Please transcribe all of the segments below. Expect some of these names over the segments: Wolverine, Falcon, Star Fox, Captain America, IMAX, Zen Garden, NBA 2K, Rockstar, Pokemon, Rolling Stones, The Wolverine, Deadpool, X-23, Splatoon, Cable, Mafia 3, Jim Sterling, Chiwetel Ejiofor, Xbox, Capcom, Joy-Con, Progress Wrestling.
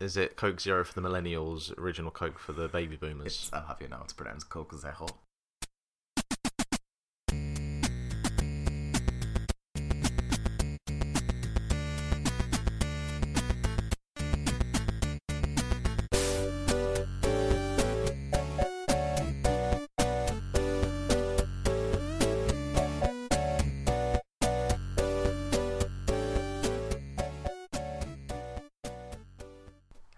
Is it Coke Zero for the millennials, Original Coke for the baby boomers? I'm happy now it's pronounced Coke Zero.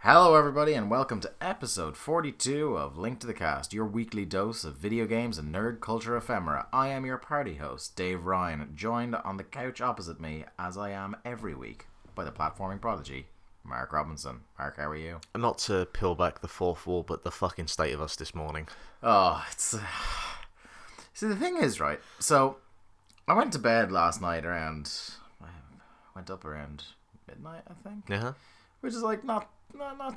Hello everybody and welcome to episode 42 of Link to the Cast, your weekly dose of video games and nerd culture ephemera. I am your party host, Dave Ryan, joined on the couch opposite me, as I am every week, by the platforming prodigy, Mark Robinson. Mark, how are you? Not to peel back the fourth wall, but the fucking state of us this morning. Oh, it's... See, the thing is, right, so I went to bed last night I went up around midnight, I think? Yeah. Which is like not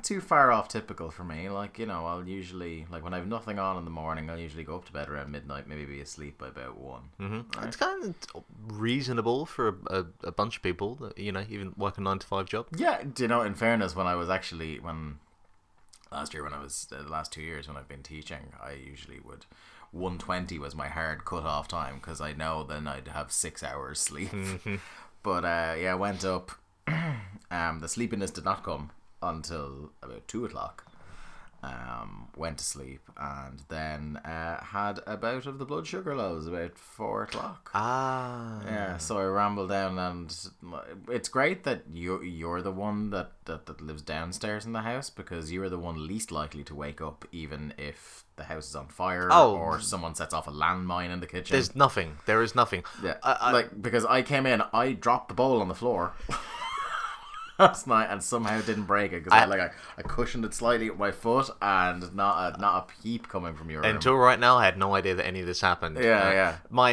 too far off typical for me. Like, you know, I'll usually, like, when I have nothing on in the morning, I'll usually go up to bed around midnight, maybe be asleep by about 1. Mm-hmm. Right? It's kind of reasonable for a bunch of people that, you know, even work a 9-to-5 job. Yeah, you know, in fairness, the last 2 years when I've been teaching, I usually would, 1:20 was my hard cut-off time, because I know then I'd have 6 hours sleep. Mm-hmm. But, yeah, I went up, the sleepiness did not come until about 2 o'clock, went to sleep, and then had a bout of the blood sugar lows about 4 o'clock. Yeah, so I rambled down, and it's great that you're the one that lives downstairs in the house, because you are the one least likely to wake up even if the house is on fire or someone sets off a landmine in the kitchen. There is nothing. Yeah, because I came in, I dropped the bowl on the floor last night and somehow didn't break it, because I cushioned it slightly with my foot, and not a peep coming from your room. Until right now I had no idea that any of this happened. Yeah. My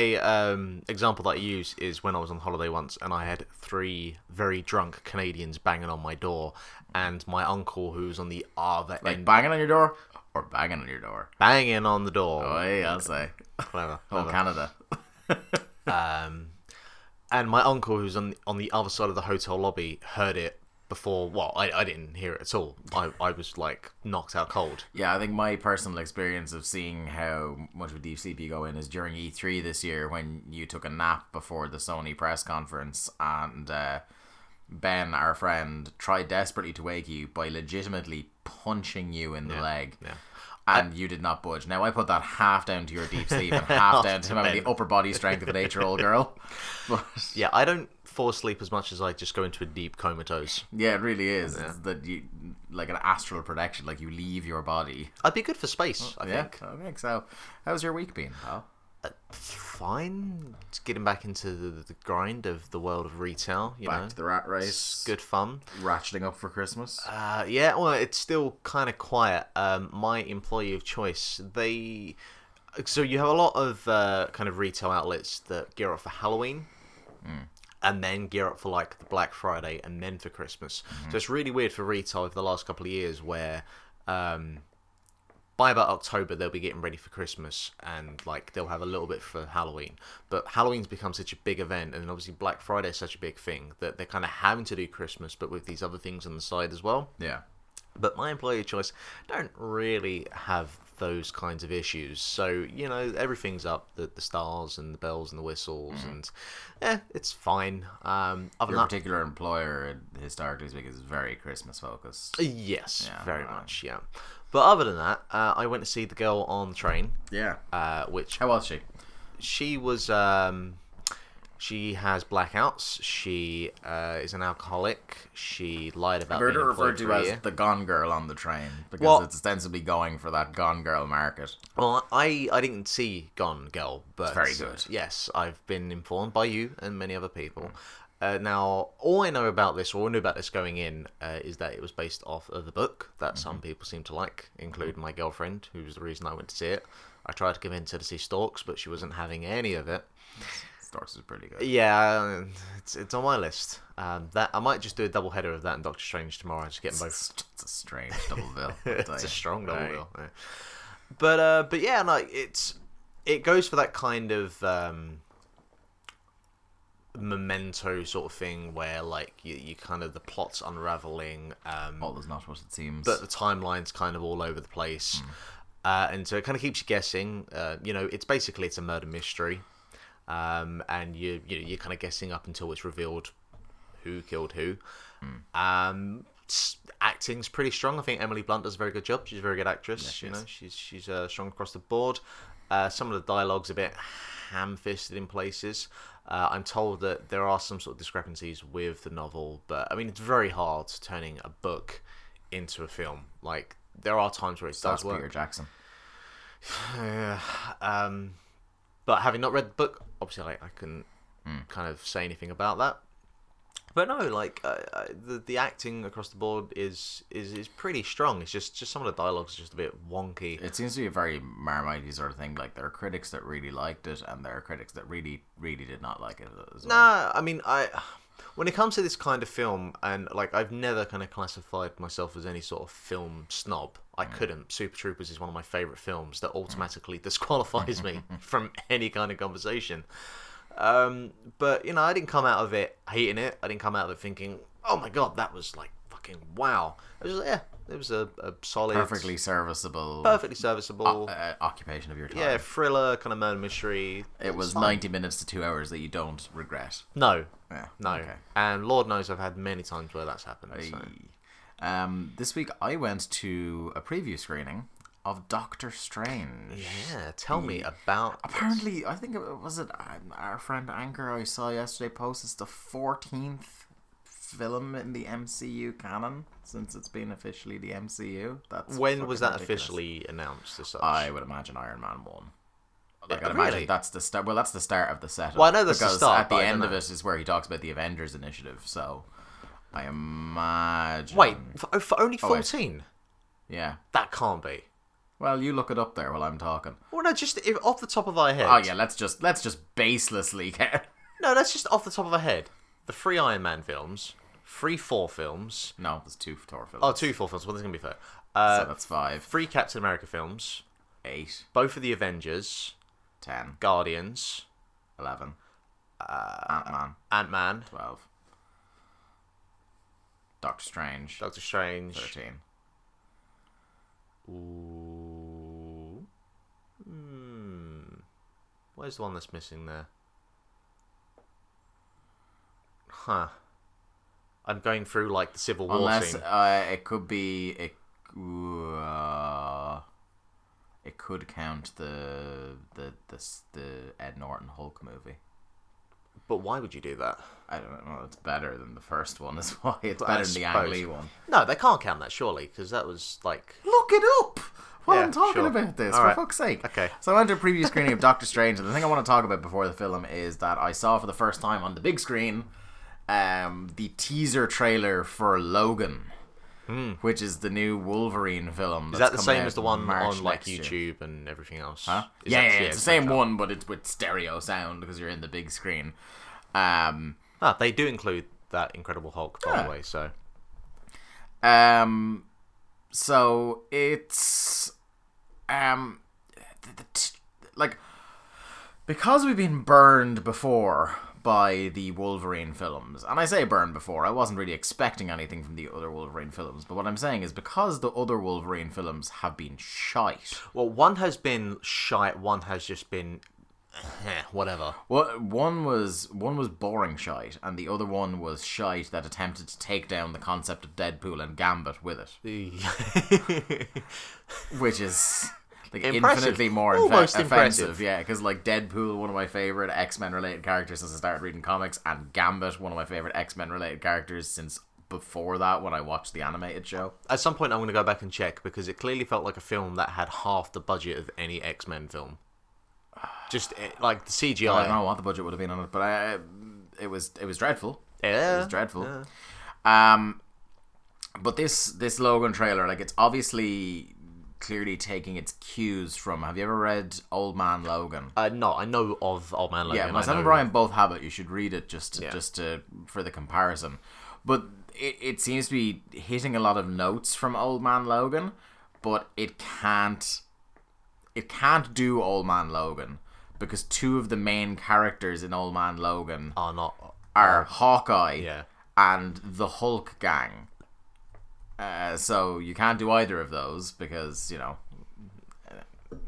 example that I use is when I was on holiday once and I had 3 very drunk Canadians banging on my door, and my uncle who was on the other end... Banging on your door or banging on your door? Banging on the door. Oh yeah, I'll say. Whatever. Oh, Canada. And my uncle, who's on the other side of the hotel lobby, heard it before. Well, I didn't hear it at all. I was, like, knocked out cold. Yeah, I think my personal experience of seeing how much of a deep sleep you go in is during E3 this year, when you took a nap before the Sony press conference, and Ben, our friend, tried desperately to wake you by legitimately punching you in the leg. Yeah. And you did not budge. Now, I put that half down to your deep sleep and half down to the upper body strength of an 8-year-old girl. But, yeah, I don't fall asleep as much as I just go into a deep comatose. Yeah, it really is. Yeah. It's that you, like an astral projection, like you leave your body. I'd be good for space, I think. I think so. How's your week been, pal? Fine. Just getting back into the grind of the world of retail. To the rat race. It's good fun. Ratcheting up for Christmas. Yeah, well, it's still kind of quiet. My employee of choice, so you have a lot of kind of retail outlets that gear up for Halloween. Mm. And then gear up for, like, the Black Friday and then for Christmas. Mm-hmm. So it's really weird for retail over the last couple of years where... by about October, they'll be getting ready for Christmas, and like they'll have a little bit for Halloween. But Halloween's become such a big event, and obviously Black Friday is such a big thing that they're kind of having to do Christmas, but with these other things on the side as well. Yeah. But my employee of choice don't really have those kinds of issues. So, you know, everything's up, the stars and the bells and the whistles, and it's fine. Your particular employer, historically speaking, is very Christmas focused. Yes, yeah, very much, yeah. But other than that, I went to see the girl on the train. Yeah. Which how was she? She was. She has blackouts. She is an alcoholic. She lied about. I've heard her referred to as the gone girl on the train, because it's ostensibly going for that gone girl market. Well, I didn't see Gone Girl, but it's very good. Yes, I've been informed by you and many other people. Now, all I knew about this going in, is that it was based off of the book that some people seem to like, including my girlfriend, who was the reason I went to see it. I tried to convince her to see Storks, but she wasn't having any of it. Storks is pretty good. Yeah, it's on my list. That I might just do a double header of that and Doctor Strange tomorrow. Just get them both. It's a strange double bill. It's a strong double bill. Yeah. But yeah, no, it goes for that kind of. Memento sort of thing where like you kind of the plot's unraveling, what was not what it seems, but the timeline's kind of all over the place, and so it kind of keeps you guessing. It's basically it's a murder mystery, and you're kind of guessing up until it's revealed who killed who. Acting's pretty strong. I think Emily Blunt does a very good job. She's a very good actress. Yeah, she's strong across the board. Some of the dialogue's a bit ham-fisted in places. I'm told that there are some sort of discrepancies with the novel, but I mean it's very hard turning a book into a film. Like there are times where it so does work. Peter Jackson. Yeah. But having not read the book, obviously I couldn't kind of say anything about that. But no, like the acting across the board is pretty strong. It's just some of the dialogues are just a bit wonky. It seems to be a very Marmite-y sort of thing. Like there are critics that really liked it, and there are critics that really, really did not like it as well. Nah, I mean, when it comes to this kind of film, and like I've never kind of classified myself as any sort of film snob. I couldn't. Super Troopers is one of my favourite films that automatically disqualifies me from any kind of conversation. But you know, I didn't come out of it hating it. I didn't come out of it thinking, "Oh my god, that was like fucking wow." It was just, it was a solid, perfectly serviceable occupation of your time. Yeah, thriller, kind of murder mystery. It was 90 minutes to 2 hours that you don't regret. No, yeah, no. Okay. And Lord knows I've had many times where that's happened. So. This week I went to a preview screening of Doctor Strange. Yeah, tell me about... Apparently, this. I think, our friend Anchor I saw yesterday post, it's the 14th film in the MCU canon since it's been officially the MCU. That's when was that ridiculous. Officially announced as such? I would imagine Iron Man 1. Like, yeah, I'd imagine that's the start. Well, that's the start of the setup. Well, I know that's the start, at the end of it is where he talks about the Avengers initiative, so I imagine... Wait, for only 14? Yeah. That can't be. Well, you look it up there while I'm talking. Well, no, just off the top of our head. Oh yeah, let's just baselessly get. No, that's just off the top of our head. The 3 Iron Man films, 3 Thor films. No, there's 2 Thor films. Oh, 2 Thor films. Well, this is gonna be fair. So that's 5. 3 Captain America films. 8. Both of the Avengers. 10. Guardians. 11. Ant-Man. 12. Doctor Strange. 13. Ooh. Where's the one that's missing there? Huh. I'm going through like the Civil War scene. It could be it could count the Ed Norton Hulk movie. But why would you do that? I don't know. It's better than the first one, is why. It's better than the Ang Lee one. No, they can't count that, surely, because that was like... Look it up! While I'm talking about this, for fuck's sake. Okay. So I went to a preview screening of Doctor Strange, and the thing I want to talk about before the film is that I saw for the first time on the big screen the teaser trailer for Logan, which is the new Wolverine film. Is that the same as the one on like YouTube and everything else? Huh? Yeah, it's the same one, but it's with stereo sound because you're in the big screen. They do include that Incredible Hulk, by the way. So, it's like because we've been burned before by the Wolverine films, and I say burned before, I wasn't really expecting anything from the other Wolverine films, but what I'm saying is because the other Wolverine films have been shite. Well, one has been shite, one has just been whatever. Well, one was boring shite, and the other one was shite that attempted to take down the concept of Deadpool and Gambit with it. Which is... like infinitely more offensive, yeah, because like Deadpool, one of my favourite X-Men related characters since I started reading comics, and Gambit, one of my favourite X-Men related characters since before that when I watched the animated show. At some point I'm going to go back and check, because it clearly felt like a film that had half the budget of any X-Men film. Just like the CGI. I don't know what the budget would have been on it, but it was dreadful. Yeah. It was dreadful. Yeah. But this Logan trailer, like it's obviously... clearly taking its cues from... Have you ever read Old Man Logan? No, I know of Old Man Logan. Yeah, myself and Brian both have it. You should read it just to for the comparison. But it seems to be hitting a lot of notes from Old Man Logan, but it can't do Old Man Logan because two of the main characters in Old Man Logan are not are Hawkeye and the Hulk gang. So you can't do either of those because, you know,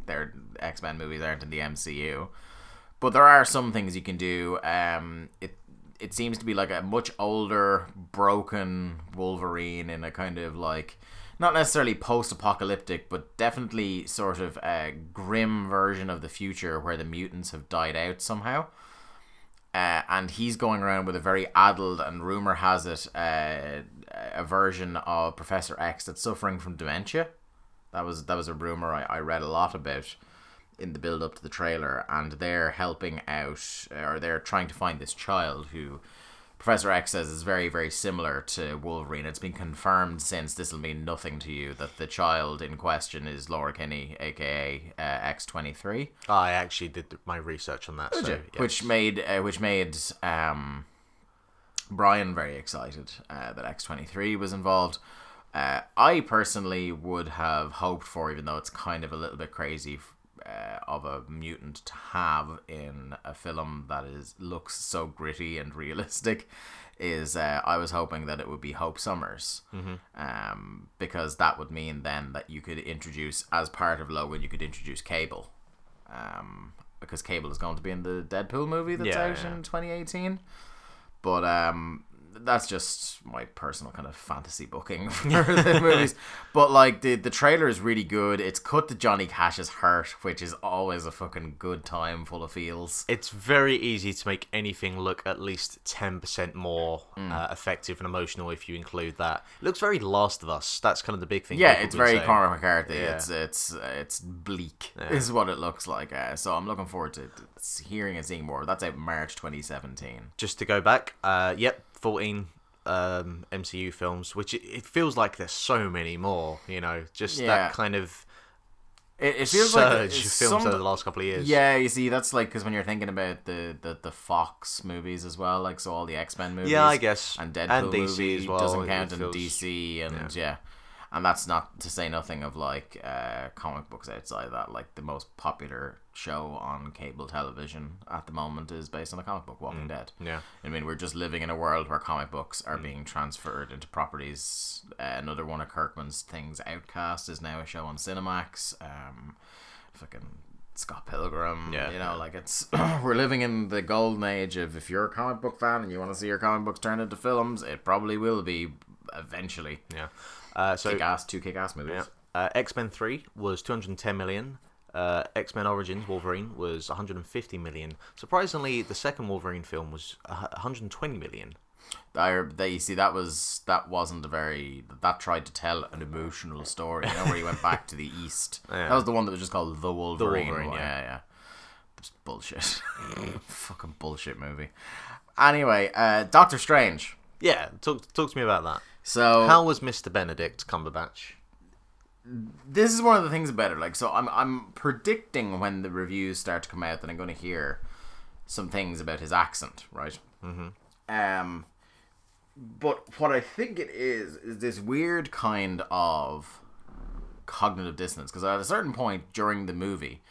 their X-Men movies aren't in the MCU. But there are some things you can do. It seems to be like a much older, broken Wolverine in a kind of like, not necessarily post-apocalyptic, but definitely sort of a grim version of the future where the mutants have died out somehow. And he's going around with a very addled, and rumor has it, a version of Professor X that's suffering from dementia. That was a rumor I read a lot about in the build up to the trailer, and they're helping out, or they're trying to find this child who Professor X says is very, very similar to Wolverine. It's been confirmed since This'll Mean Nothing to You that the child in question is Laura Kinney, aka X-23. I actually did my research on that. Did so, you? Yes. Which made Brian very excited that X-23 was involved. I personally would have hoped for, even though it's kind of a little bit crazy of a mutant to have in a film that looks so gritty and realistic, is I was hoping that it would be Hope Summers, because that would mean then that you could introduce, as part of Logan, you could introduce Cable, because Cable is going to be in the Deadpool movie that's out in 2018. But that's just my personal kind of fantasy booking for the movies. But like the trailer is really good. It's cut to Johnny Cash's heart, which is always a fucking good time full of feels. It's very easy to make anything look at least 10% more effective and emotional if you include that. It looks very Last of Us. That's kind of the big thing. Yeah, it's very Cormac McCarthy. Yeah. It's bleak is what it looks like. So I'm looking forward to hearing and seeing more. That's out March 2017. Just to go back, 14 MCU films, which it feels like there's so many more, you know, just that kind of it feels surge like of films over the last couple of years. Yeah, you see, that's like, because when you're thinking about the Fox movies as well, like, so all the X-Men movies, yeah, I guess, and Deadpool and DC movie as well, doesn't count, and feels, DC, and and that's not to say nothing of like comic books outside of that. Like, the most popular show on cable television at the moment is based on a comic book, Walking Dead. Yeah, I mean, we're just living in a world where comic books are being transferred into properties. Another one of Kirkman's things, Outcast, is now a show on Cinemax. Fucking Scott Pilgrim. Yeah, you know, like, it's we're living in the golden age of, if you're a comic book fan and you want to see your comic books turned into films, it probably will be eventually. Yeah. So Kick Ass movies. Yeah. X-Men 3 was 210 million. X-Men Origins Wolverine was 150 million. Surprisingly, the second Wolverine film was 120 million. That tried to tell an emotional story, you know, where he went back to the East. Yeah. That was the one that was just called The Wolverine. Yeah. It's bullshit. Fucking bullshit movie. Anyway, Doctor Strange. Yeah, talk to me about that. So, how was Mr. Benedict Cumberbatch? This is one of the things about it. Like, so I'm predicting when the reviews start to come out that I'm going to hear some things about his accent, right? Mm-hmm. But what I think it is this weird kind of cognitive dissonance. Because at a certain point during the movie,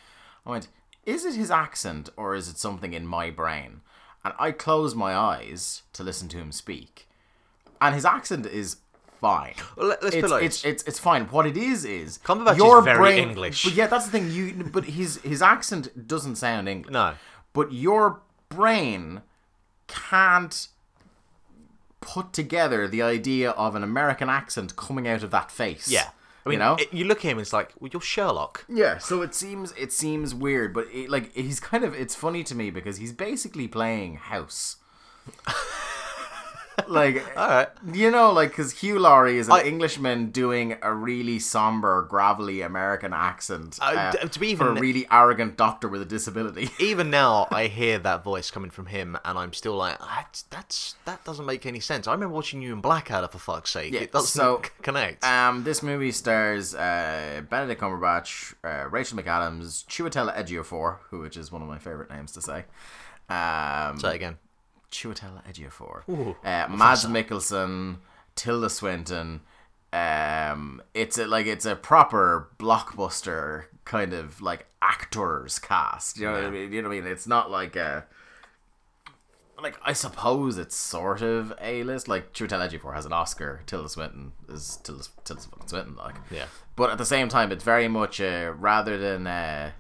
I went, is it his accent or is it something in my brain? And I closed my eyes to listen to him speak. And his accent is fine. Well, let's put it's fine. What it is Cumberbatch is very English. But yeah, that's the thing. But his accent doesn't sound English. No. But your brain can't put together the idea of an American accent coming out of that face. Yeah. I mean, you know? You look at him, it's like, well, you're Sherlock. Yeah, so it seems weird, but he's kind of, it's funny to me because he's basically playing House. Like, all right. You know, like, because Hugh Laurie is an Englishman doing a really somber, gravelly American accent for a really arrogant doctor with a disability. Even now, I hear that voice coming from him, and I'm still like, that doesn't make any sense. I remember watching you in Blackadder, for fuck's sake. Yeah, it doesn't connect. This movie stars Benedict Cumberbatch, Rachel McAdams, Chiwetel Ejiofor, which is one of my favourite names to say. Say it again. Chiwetel Ejiofor, Mads Mikkelsen, Tilda Swinton. It's a proper blockbuster kind of like actors cast. You know what I mean? It's not like a like, I suppose it's sort of A-list. Like, Chiwetel Ejiofor has an Oscar. Tilda Swinton is Tilda Swinton, like. Yeah. But at the same time, it's very much rather than a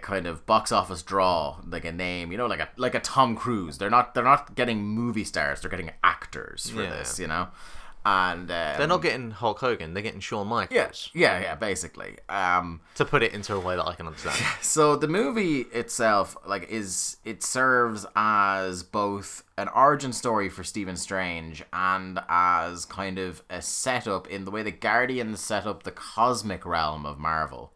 kind of box office draw, like a name, you know, like a Tom Cruise. They're not getting movie stars. They're getting actors for this, you know. And they're not getting Hulk Hogan. They're getting Shawn Michaels. Yeah, basically. To put it into a way that I can understand. So the movie itself, like, serves as both an origin story for Stephen Strange and as kind of a setup in the way the Guardians set up the cosmic realm of Marvel.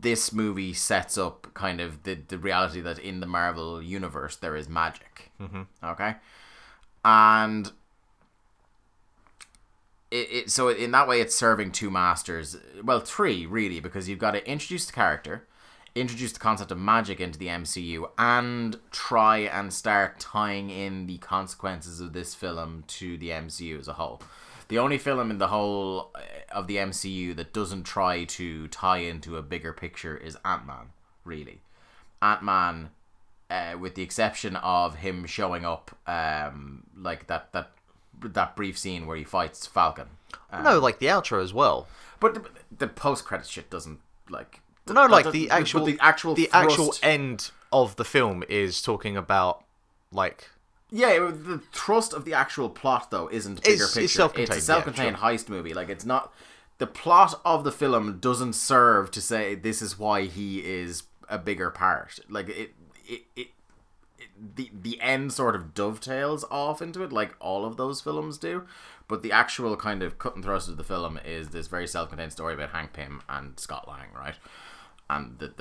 This movie sets up kind of the reality that in the Marvel universe there is magic. Mm-hmm. Okay, and. So in that way, it's serving two masters. Well, three, really, because you've got to introduce the character, introduce the concept of magic into the MCU, and try and start tying in the consequences of this film to the MCU as a whole. The only film in the whole of the MCU that doesn't try to tie into a bigger picture is Ant-Man, really. Ant-Man, with the exception of him showing up, like that brief scene where he fights Falcon. No, like the outro as well. But the post credits shit doesn't, like. No, like the actual end of the film is talking about, like. Yeah, the thrust of the actual plot though isn't bigger picture. It's a self-contained heist movie. Like, it's not. The plot of the film doesn't serve to say this is why he is a bigger part. Like it The end sort of dovetails off into it, like all of those films do, but the actual kind of cut and thrust of the film is this very self-contained story about Hank Pym and Scott Lang, right? And it's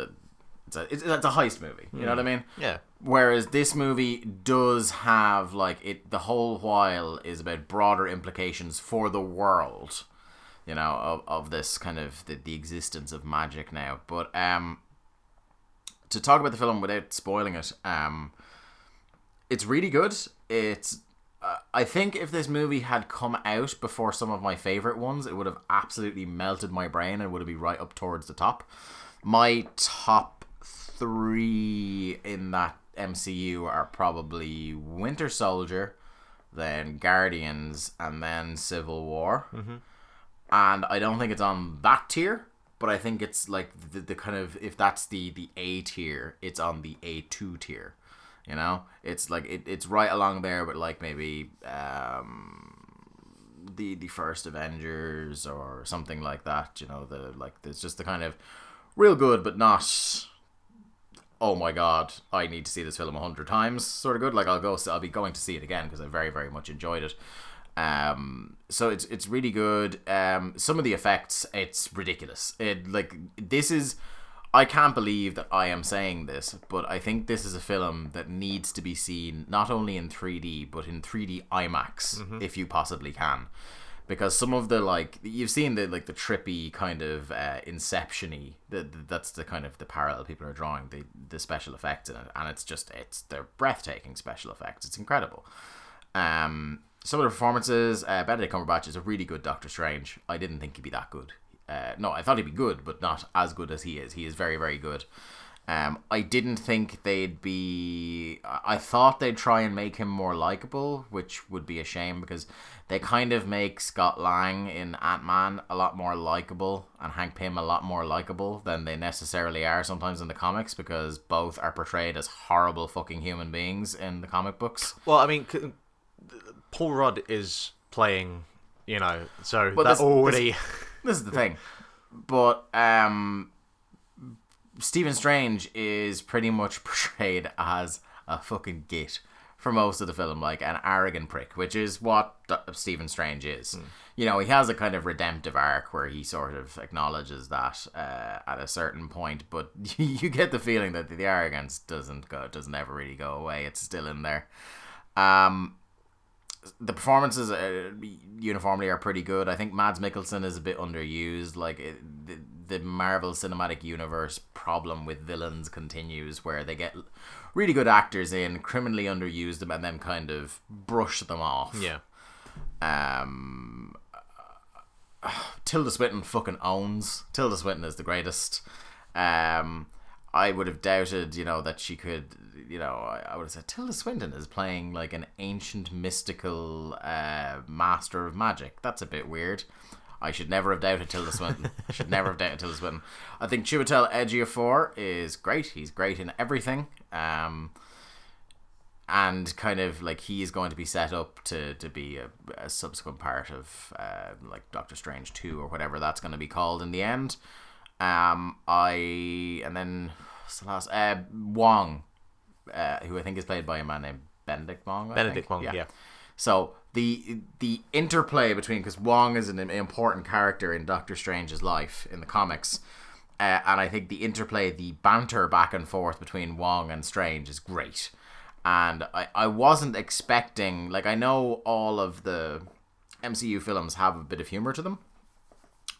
a heist movie, you know what I mean? Yeah. Whereas this movie does have, like, it the whole while is about broader implications for the world, you know, of this kind of the existence of magic now. But to talk about the film without spoiling it, it's really good. It's I think if this movie had come out before some of my favourite ones, it would have absolutely melted my brain and would have been right up towards the top. My top three in that MCU are probably Winter Soldier, then Guardians, and then Civil War. Mm-hmm. And I don't think it's on that tier, but I think it's like the kind of, if that's the A tier, it's on the A2 tier. You know, it's like it's right along there with, like, maybe the first Avengers or something like that. You know, it's just the kind of real good, but not, oh my god, I need to see this film 100 times sort of good. Like, I'll be going to see it again because I very, very much enjoyed it. So it's really good. Some of the effects, it's ridiculous. I can't believe that I am saying this, but I think this is a film that needs to be seen not only in 3D, but in 3D IMAX, mm-hmm. if you possibly can. Because some of the, like, you've seen the trippy kind of Inception-y, that's the kind of the parallel people are drawing, the special effects in it, and they're breathtaking special effects. It's incredible. Some of the performances, Benedict Cumberbatch is a really good Doctor Strange. I didn't think he'd be that good. No, I thought he'd be good, but not as good as he is. He is very, very good. I didn't think they'd be... I thought they'd try and make him more likable, which would be a shame, because they kind of make Scott Lang in Ant-Man a lot more likable and Hank Pym a lot more likable than they necessarily are sometimes in the comics, because both are portrayed as horrible fucking human beings in the comic books. Well, I mean, Paul Rudd is playing, you know, so but that already... This is the thing. But Stephen Strange is pretty much portrayed as a fucking git for most of the film, like an arrogant prick, which is what Stephen Strange is. Mm. You know, he has a kind of redemptive arc where he sort of acknowledges that at a certain point, but you get the feeling that the arrogance doesn't ever really go away. It's still in there. The performances uniformly are pretty good. I think Mads Mikkelsen is a bit underused. Like, the Marvel Cinematic Universe problem with villains continues, where they get really good actors in, criminally underuse them, and then kind of brush them off. Yeah. Tilda Swinton fucking owns. Tilda Swinton is the greatest. I would have doubted, you know, that she could, you know, I would have said Tilda Swinton is playing like an ancient mystical master of magic. That's a bit weird. I should never have doubted Tilda Swinton. I think Chiwetel Ejiofor is great. He's great in everything. And kind of like he is going to be set up to be a subsequent part of like Doctor Strange 2 or whatever that's going to be called in the end. Wong, who I think is played by a man named Benedict Wong, yeah. So the interplay between, because Wong is an important character in Doctor Strange's life in the comics, and I think the banter back and forth between Wong and Strange is great. And I wasn't expecting, like, I know all of the MCU films have a bit of humor to them,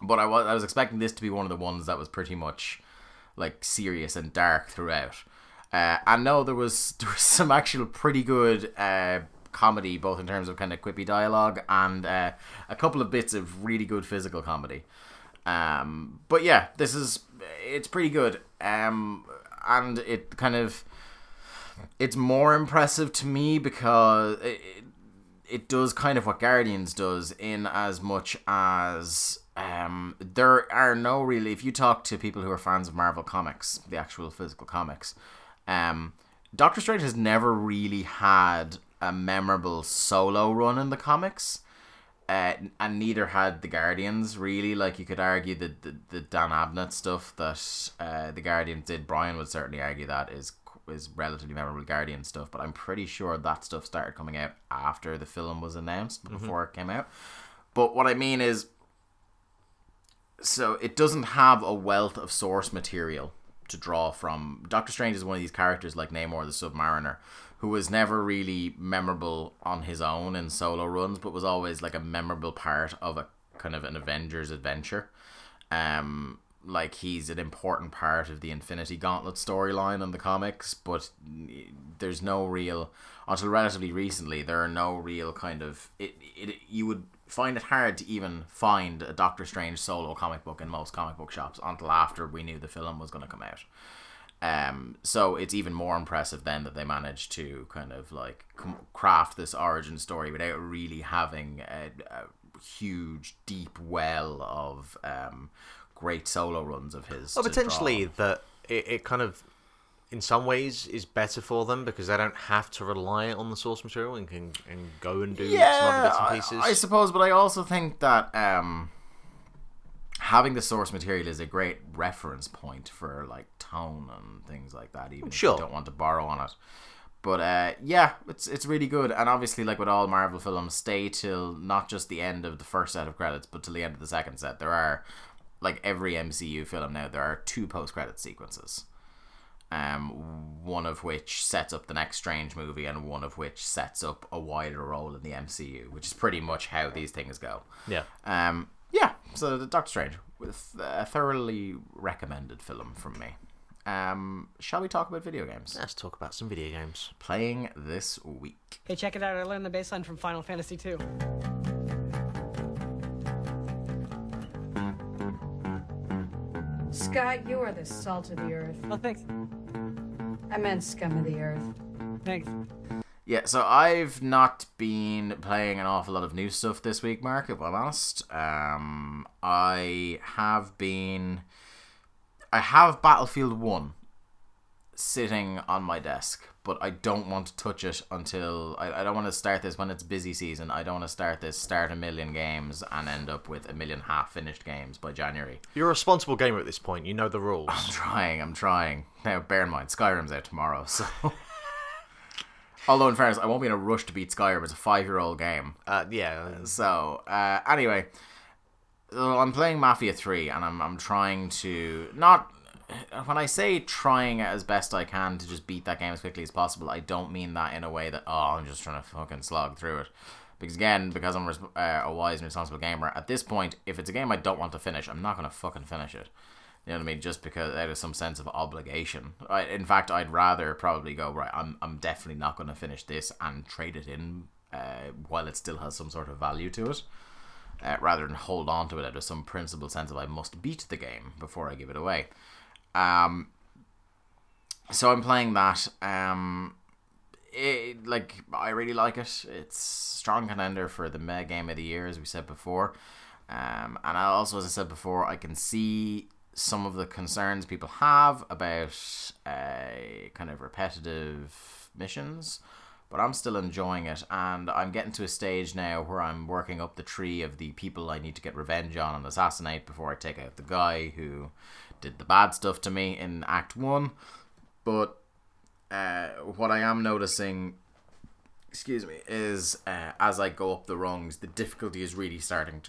but I was expecting this to be one of the ones that was pretty much like serious and dark throughout. And no, there was some actual pretty good comedy, both in terms of kind of quippy dialogue and a couple of bits of really good physical comedy. But yeah, it's pretty good. And it kind of, it's more impressive to me because it does kind of what Guardians does, in as much as there are no really, if you talk to people who are fans of Marvel Comics, the actual physical comics, Doctor Strange has never really had a memorable solo run in the comics, and neither had the Guardians really. Like, you could argue that the Dan Abnett stuff that the Guardians did, Brian would certainly argue that is relatively memorable Guardian stuff, but I'm pretty sure that stuff started coming out after the film was announced, before it came out. But what I mean is, so it doesn't have a wealth of source material to draw from. Doctor Strange is one of these characters like Namor the Submariner, who was never really memorable on his own in solo runs, but was always like a memorable part of a kind of an Avengers adventure. Like, he's an important part of the Infinity Gauntlet storyline in the comics, but there's no real, until relatively recently, there are no real kind of, you would find it hard to even find a Doctor Strange solo comic book in most comic book shops until after we knew the film was going to come out. So it's even more impressive then that they managed to kind of like craft this origin story without really having a huge, deep well of great solo runs of his. Well, potentially that it kind of, in some ways, is better for them because they don't have to rely on the source material and can go and do some other bits and pieces. I suppose, but I also think that having the source material is a great reference point for like tone and things like that, even if you don't want to borrow on it. But yeah, it's really good. And obviously, like with all Marvel films, stay till not just the end of the first set of credits, but till the end of the second set. There are, like every MCU film now, there are 2 post-credit sequences. One of which sets up the next Strange movie and one of which sets up a wider role in the MCU, which is pretty much how these things go. Yeah. Yeah, so the Doctor Strange, with a thoroughly recommended film from me. Shall we talk about video games? Let's talk about some video games. Playing this week. Hey, check it out. I learned the bass line from Final Fantasy II. Scott, you are the salt of the earth. Oh, thanks. I meant scum of the earth. Thanks. Yeah, so I've not been playing an awful lot of new stuff this week, Mark, if I'm honest. I have Battlefield 1 sitting on my desk, but I don't want to touch it until, I don't want to start this when it's busy season. I don't want to start a million games and end up with a million half-finished games by January. You're a responsible gamer at this point. You know the rules. I'm trying. Now, bear in mind, Skyrim's out tomorrow, so... Although, in fairness, I won't be in a rush to beat Skyrim. It's a 5-year-old game. Yeah. So, anyway, I'm playing Mafia 3, and I'm trying to not... When I say trying as best I can to just beat that game as quickly as possible, I don't mean that in a way that, I'm just trying to fucking slog through it. Because, again, I'm a wise and responsible gamer, at this point, if it's a game I don't want to finish, I'm not going to fucking finish it. You know what I mean? Just because out of some sense of obligation. In fact, I'd rather probably go, right, I'm definitely not going to finish this and trade it in while it still has some sort of value to it, rather than hold on to it out of some principled sense of I must beat the game before I give it away. So I'm playing that. I really like it. It's a strong contender for the Mega Game of the Year, as we said before. And I also, as I said before, I can see some of the concerns people have about kind of repetitive missions, but I'm still enjoying it, and I'm getting to a stage now where I'm working up the tree of the people I need to get revenge on and assassinate before I take out the guy who did the bad stuff to me in Act 1. But what I am noticing, is as I go up the rungs, the difficulty is really starting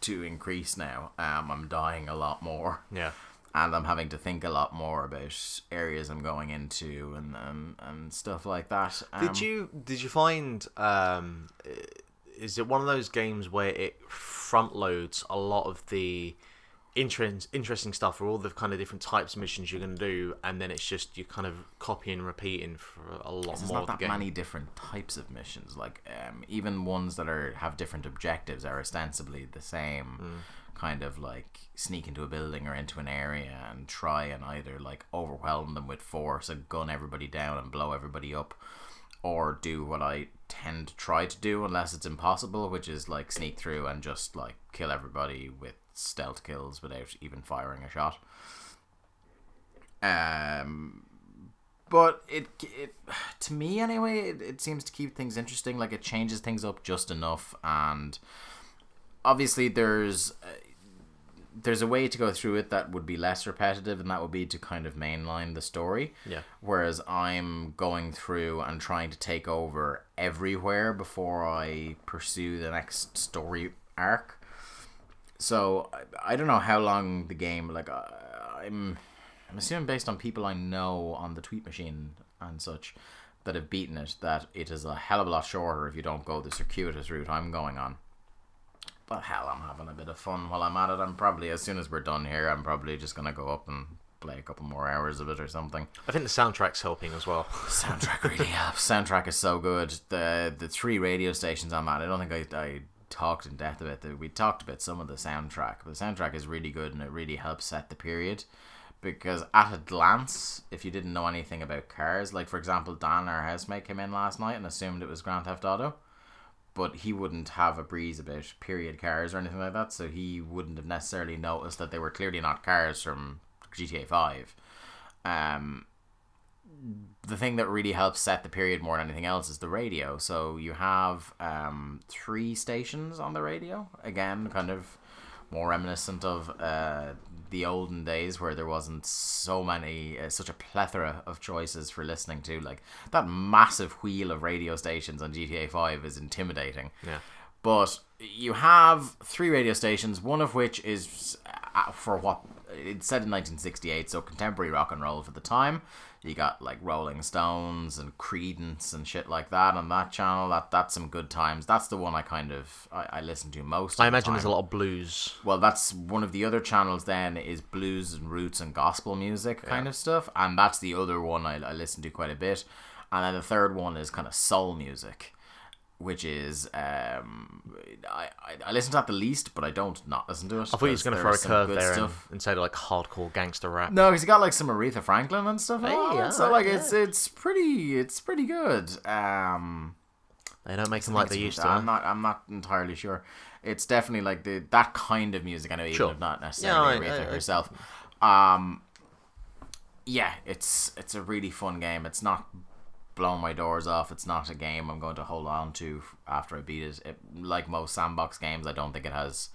to increase now. I'm dying a lot more. Yeah. And I'm having to think a lot more about areas I'm going into and stuff like that. Did you find, is it one of those games where it front loads a lot of the interesting stuff for all the kind of different types of missions you're going to do, and then it's just you kind of copying and repeating for a lot more of the game? There's not that many different types of missions. Like even ones that have different objectives are ostensibly the same. Mm. Kind of like sneak into a building or into an area and try and either like overwhelm them with force and gun everybody down and blow everybody up, or do what I tend to try to do unless it's impossible, which is like sneak through and just like kill everybody with stealth kills without even firing a shot. But it to me anyway, it seems to keep things interesting. Like it changes things up just enough, and obviously there's a way to go through it that would be less repetitive, and that would be to kind of mainline the story. Yeah. Whereas I'm going through and trying to take over everywhere before I pursue the next story arc. So I don't know how long the game. Like I'm assuming based on people I know on the tweet machine and such that have beaten it, that it is a hell of a lot shorter if you don't go the circuitous route I'm going on. But hell, I'm having a bit of fun while I'm at it. I'm probably, as soon as we're done here, I'm probably just going to go up and play a couple more hours of it or something. I think the soundtrack's helping as well. The soundtrack really helps. Soundtrack is so good. The three radio stations I'm at, I don't think I talked in depth about it. We talked about some of the soundtrack. But the soundtrack is really good, and it really helps set the period. Because at a glance, if you didn't know anything about cars, like for example, Dan, our housemate, came in last night and assumed it was Grand Theft Auto. But he wouldn't have a breeze about period cars or anything like that, so he wouldn't have necessarily noticed that they were clearly not cars from GTA 5. The thing that really helps set the period more than anything else is the radio. So you have three stations on the radio. Again, kind of more reminiscent of the olden days where there wasn't so many, such a plethora of choices for listening to. Like that massive wheel of radio stations on GTA 5 is intimidating. Yeah. But you have three radio stations, one of which is for what it's set in 1968, so contemporary rock and roll for the time. You got like Rolling Stones and Creedence and shit like that on that channel. That's some good times. That's the one I kind of I listen to most. I imagine there's a lot of blues. Well, that's one of the other channels. Then is blues and roots and gospel music kind of stuff, and that's the other one I listen to quite a bit. And then the third one is kind of soul music, which is I listen to that the least, but I don't not listen to it. I thought he was going to throw a curve there and say like hardcore gangster rap. No, he's got like some Aretha Franklin and stuff. It's pretty good. They don't make them like they used to. I'm not entirely sure. It's definitely like that kind of music. I know even if not necessarily Aretha herself. It's a really fun game. It's not blown my doors off. It's not a game I'm going to hold on to after I beat it. Like most sandbox games, I don't think it has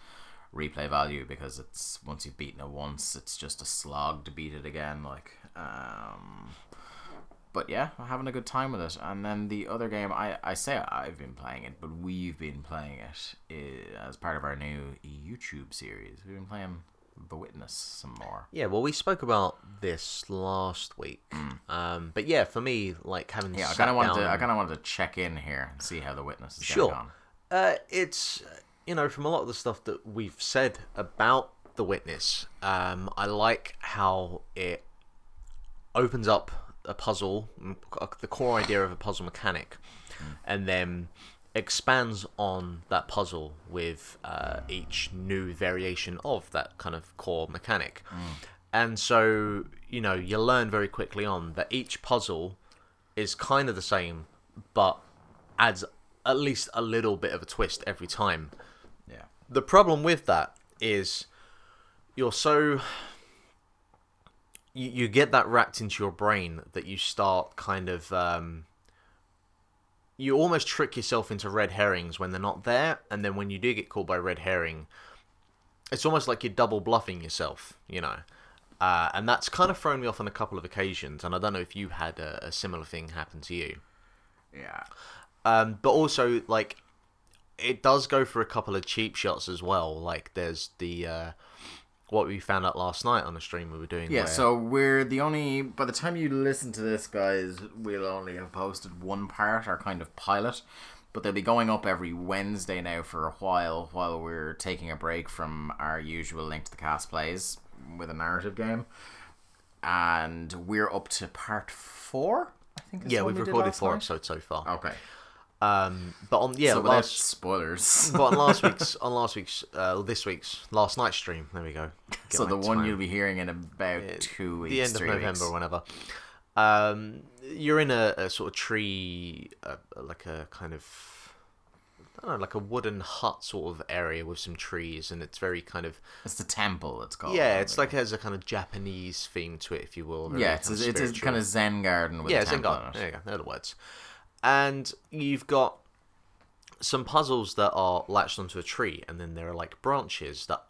replay value, because it's once you've beaten it once, it's just a slog to beat it again. Like, but yeah, I'm having a good time with it. And then the other game, I say I've been playing it, but we've been playing it as part of our new YouTube series. We've been playing The Witness some more. Yeah, well, we spoke about this last week. But yeah, for me, like having I kind of wanted to check in here and see how The Witness is going on. It's from a lot of the stuff that we've said about The Witness, I like how it opens up a puzzle, the core idea of a puzzle mechanic, and then expands on that puzzle with each new variation of that kind of core mechanic. And so, you know, you learn very quickly on that each puzzle is kind of the same, but adds at least a little bit of a twist every time. Yeah. The problem with that is you're so... You get that wrapped into your brain that you start kind of... You almost trick yourself into red herrings when they're not there, and then when you do get called by red herring, it's almost like you're double bluffing yourself, you know. And that's kind of thrown me off on a couple of occasions, and I don't know if you had a similar thing happen to you. Yeah. But also, like, it does go for a couple of cheap shots as well. Like, there's the... what we found out last night on the stream we were doing. Yeah, so we're the only... By the time you listen to this, guys, we'll only have posted one part, our kind of pilot. But they'll be going up every Wednesday now for a while we're taking a break from our usual Link to the Cast plays with a narrative game. And we're up to part 4, I think. Yeah, we've recorded 4 episodes so far. Okay. But on yeah, so last spoilers. But on this week's last night's stream. There we go. So the one you'll be hearing in about 2 weeks, the end of November, or whenever. You're in a sort of tree, like a kind of, I don't know, like a wooden hut sort of area with some trees, and it's very kind of. It's the temple. It's called. Yeah, it's like it has a kind of Japanese theme to it, if you will. Yeah, it's kind of Zen Garden with a temple in it. There you go. There are the words. And you've got some puzzles that are latched onto a tree, and then there are like branches that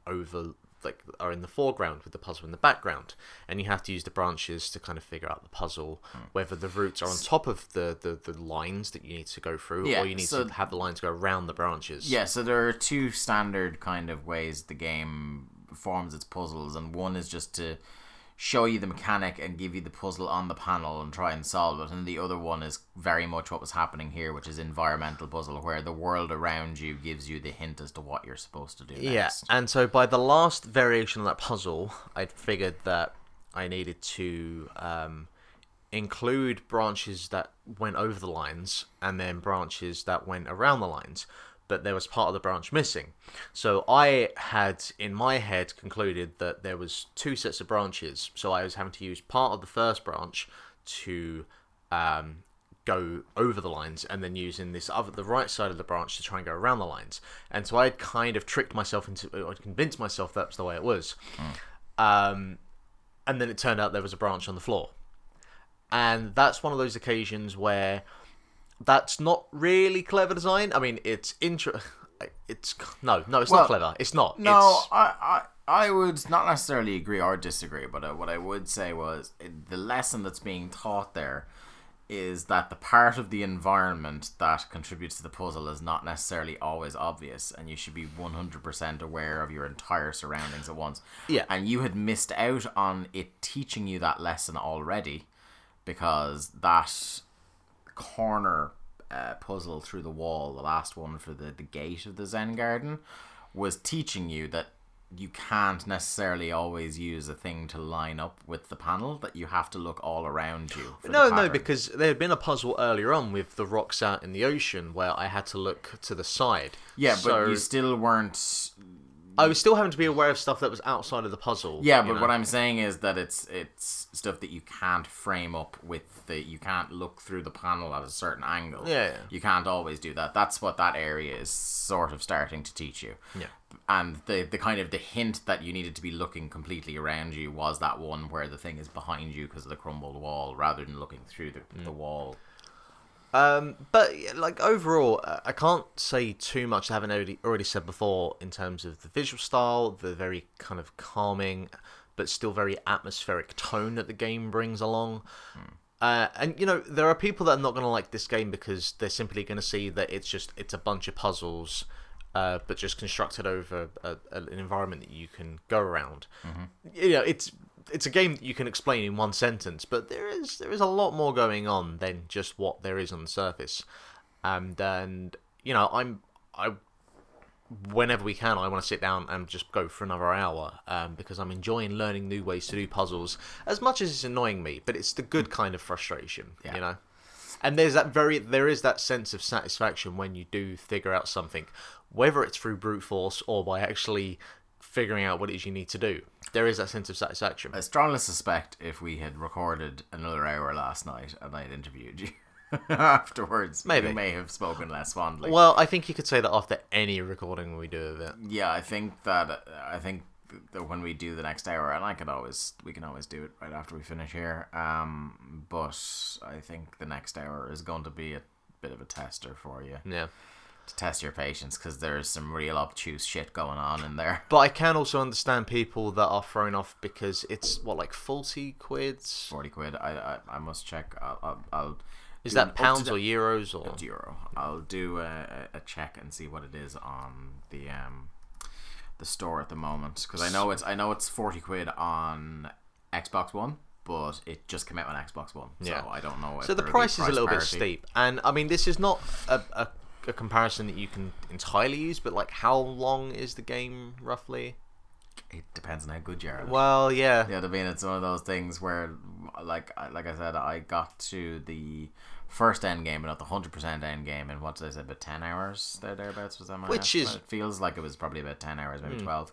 are in the foreground with the puzzle in the background, and you have to use the branches to kind of figure out the puzzle, whether the roots are on top of the lines that you need to go through, or you need to have the lines go around the branches. Yeah, so there are two standard kind of ways the game forms its puzzles, and one is just to show you the mechanic and give you the puzzle on the panel and try and solve it. And the other one is very much what was happening here, which is environmental puzzle, where the world around you gives you the hint as to what you're supposed to do next. Yeah, and so by the last variation of that puzzle, I figured that I needed to include branches that went over the lines and then branches that went around the lines. But there was part of the branch missing. So I had, in my head, concluded that there was two sets of branches. So I was having to use part of the first branch to go over the lines, and then using the right side of the branch to try and go around the lines. And so I had kind of tricked myself I'd convinced myself that's the way it was. And then it turned out there was a branch on the floor. And that's one of those occasions where... That's not really clever design. I mean, it's not clever. It's not. No, it's... I would not necessarily agree or disagree, but what I would say was the lesson that's being taught there is that the part of the environment that contributes to the puzzle is not necessarily always obvious, and you should be 100% aware of your entire surroundings at once. Yeah. And you had missed out on it teaching you that lesson already, because that... corner puzzle through the wall, the last one for the gate of the Zen Garden, was teaching you that you can't necessarily always use a thing to line up with the panel, that you have to look all around you for the pattern. Because there had been a puzzle earlier on with the rocks out in the ocean where I had to look to the side. Yeah, so... but you still weren't... I was still having to be aware of stuff that was outside of the puzzle. Yeah, but what I'm saying is that it's stuff that you can't frame up with you can't look through the panel at a certain angle. Yeah. You can't always do that. That's what that area is sort of starting to teach you. Yeah. And the kind of the hint that you needed to be looking completely around you was that one where the thing is behind you because of the crumbled wall, rather than looking through the wall. But like overall, I can't say too much I haven't already said before in terms of the visual style, the very kind of calming but still very atmospheric tone that the game brings along. And you know, there are people that are not going to like this game because they're simply going to see that it's a bunch of puzzles, but just constructed over an environment that you can go around. You know, it's a game that you can explain in one sentence, but there is a lot more going on than just what there is on the surface. And you know, whenever we can, I want to sit down and just go for another hour, because I'm enjoying learning new ways to do puzzles as much as it's annoying me, but it's the good kind of frustration, you know? And there is that sense of satisfaction when you do figure out something, whether it's through brute force or by actually figuring out what it is you need to do. There is that sense of satisfaction. I strongly suspect if we had recorded another hour last night and I had interviewed you afterwards, maybe you may have spoken less fondly. Well, I think you could say that after any recording we do of it. Yeah, I think that when we do the next hour, and we can always do it right after we finish here. But I think the next hour is going to be a bit of a tester for you. Yeah. To test your patience, because there's some real obtuse shit going on in there. But I can also understand people that are thrown off because it's like 40 quid? 40 quid. I must check. I'll is that pounds or euros or euro? I'll do a check and see what it is on the store at the moment, because I know it's 40 quid on Xbox One. But it just came out on Xbox One, so yeah. I don't know. So the price is a little bit steep, and I mean, this is not a comparison that you can entirely use. But like, how long is the game roughly? It depends on how good you are. Well, yeah. You know what I mean? It's one of those things where, like I said, I got to the first end game, but not the 100% end game. And what did I say? About 10 hours thereabouts was that? Which is, it feels like it was probably about 10 hours, maybe 12.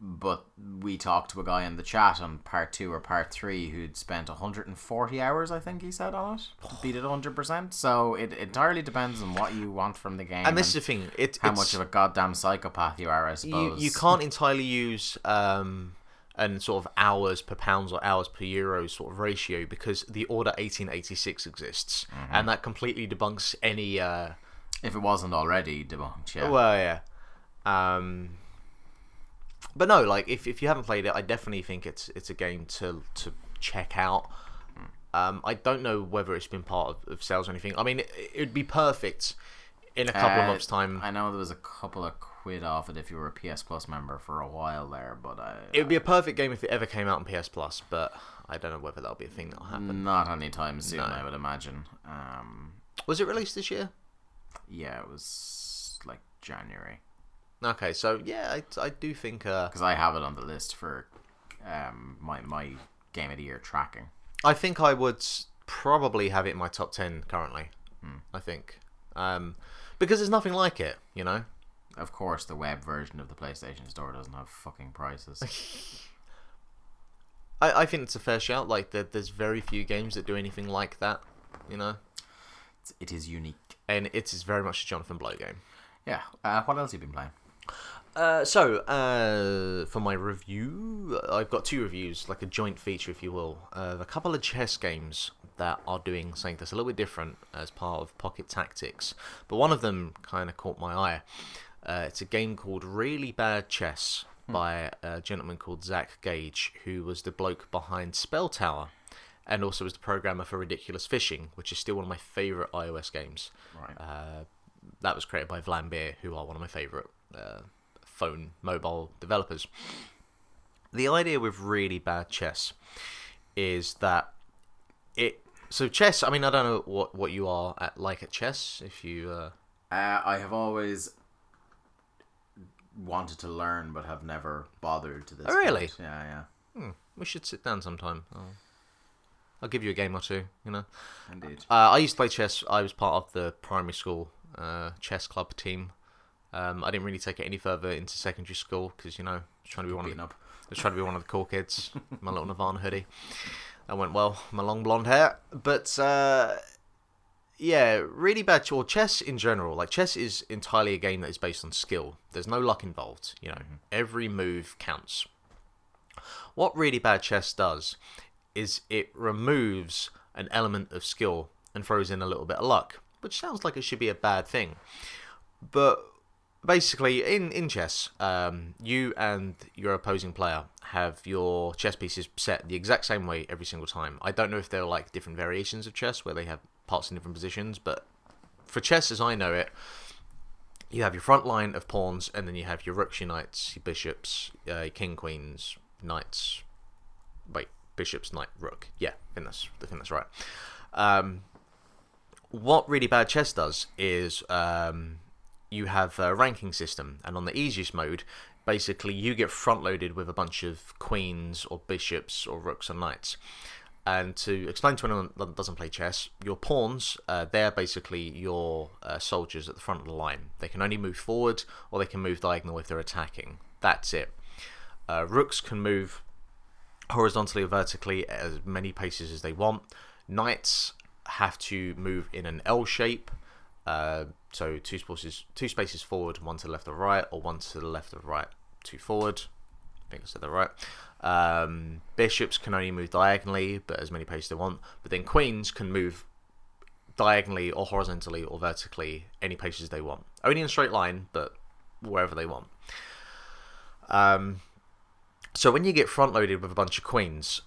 But we talked to a guy in the chat on part 2 or part 3 who'd spent 140 hours, I think he said, on it. Beat it 100%. So it entirely depends on what you want from the game. And this is the thing. How much of a goddamn psychopath you are, I suppose. You can't entirely use an sort of hours per pounds or hours per euro sort of ratio, because the Order 1886 exists. Mm-hmm. And that completely debunks any... if it wasn't already debunked, yeah. Well, yeah. But no, like if you haven't played it, I definitely think it's a game to check out. I don't know whether it's been part of sales or anything. I mean, it'd be perfect in a couple of months' time. I know there was a couple of quid off it if you were a PS Plus member for a while there, but it would be a perfect game if it ever came out on PS Plus. But I don't know whether that'll be a thing that'll happen. Not anytime soon, no. I would imagine. Was it released this year? Yeah, it was like January. Okay, so yeah, I do think because I have it on the list for my game of the year tracking. I think I would probably have it in my top 10 currently. I think because there's nothing like it, you know. Of course, the web version of the PlayStation Store doesn't have fucking prices. I think it's a fair shout. Like there's very few games that do anything like that, you know. It is unique, and it is very much a Jonathan Blow game. Yeah. What else have you been playing? So, for my review, I've got two reviews, like a joint feature, if you will, of a couple of chess games that are doing something that's a little bit different as part of Pocket Tactics. But one of them kind of caught my eye. It's a game called Really Bad Chess by a gentleman called Zach Gage, who was the bloke behind Spell Tower, and also was the programmer for Ridiculous Fishing, which is still one of my favourite iOS games. Right. That was created by Vlambeer, who are one of my favourite phone mobile developers. The idea with Really Bad Chess is that chess, I mean, I don't know what you are at chess, if you... I have always wanted to learn, but have never bothered to this point. Oh, really? Yeah, yeah. We should sit down sometime. I'll give you a game or two, you know? Indeed. I used to play chess. I was part of the primary school chess club team. I didn't really take it any further into secondary school because, you know, I was trying to be one of the cool kids. My little Nirvana hoodie. That went well. My long blonde hair. But yeah, Really Bad chess in general. Like chess is entirely a game that is based on skill. There's no luck involved. You know, every move counts. What Really Bad Chess does is it removes an element of skill and throws in a little bit of luck, which sounds like it should be a bad thing. But basically, in chess, you and your opposing player have your chess pieces set the exact same way every single time. I don't know if they're like different variations of chess where they have parts in different positions, but for chess as I know it, you have your front line of pawns, and then you have your rooks, your knights, your bishops, your king, queens, knights... Wait, bishops, knight, rook. Yeah, I think that's right. What Really Bad Chess does is you have a ranking system, and on the easiest mode, basically you get front-loaded with a bunch of queens or bishops or rooks or knights. And to explain to anyone that doesn't play chess, your pawns, they're basically your soldiers at the front of the line. They can only move forward, or they can move diagonal if they're attacking. That's it. Rooks can move horizontally or vertically as many paces as they want. Knights have to move in an L shape, so two spaces forward, one to the left or right, or one to the left or right, two forward. I think I said that right. Bishops can only move diagonally, but as many paces they want. But then queens can move diagonally or horizontally or vertically any paces they want. Only in a straight line, but wherever they want. So when you get front-loaded with a bunch of queens,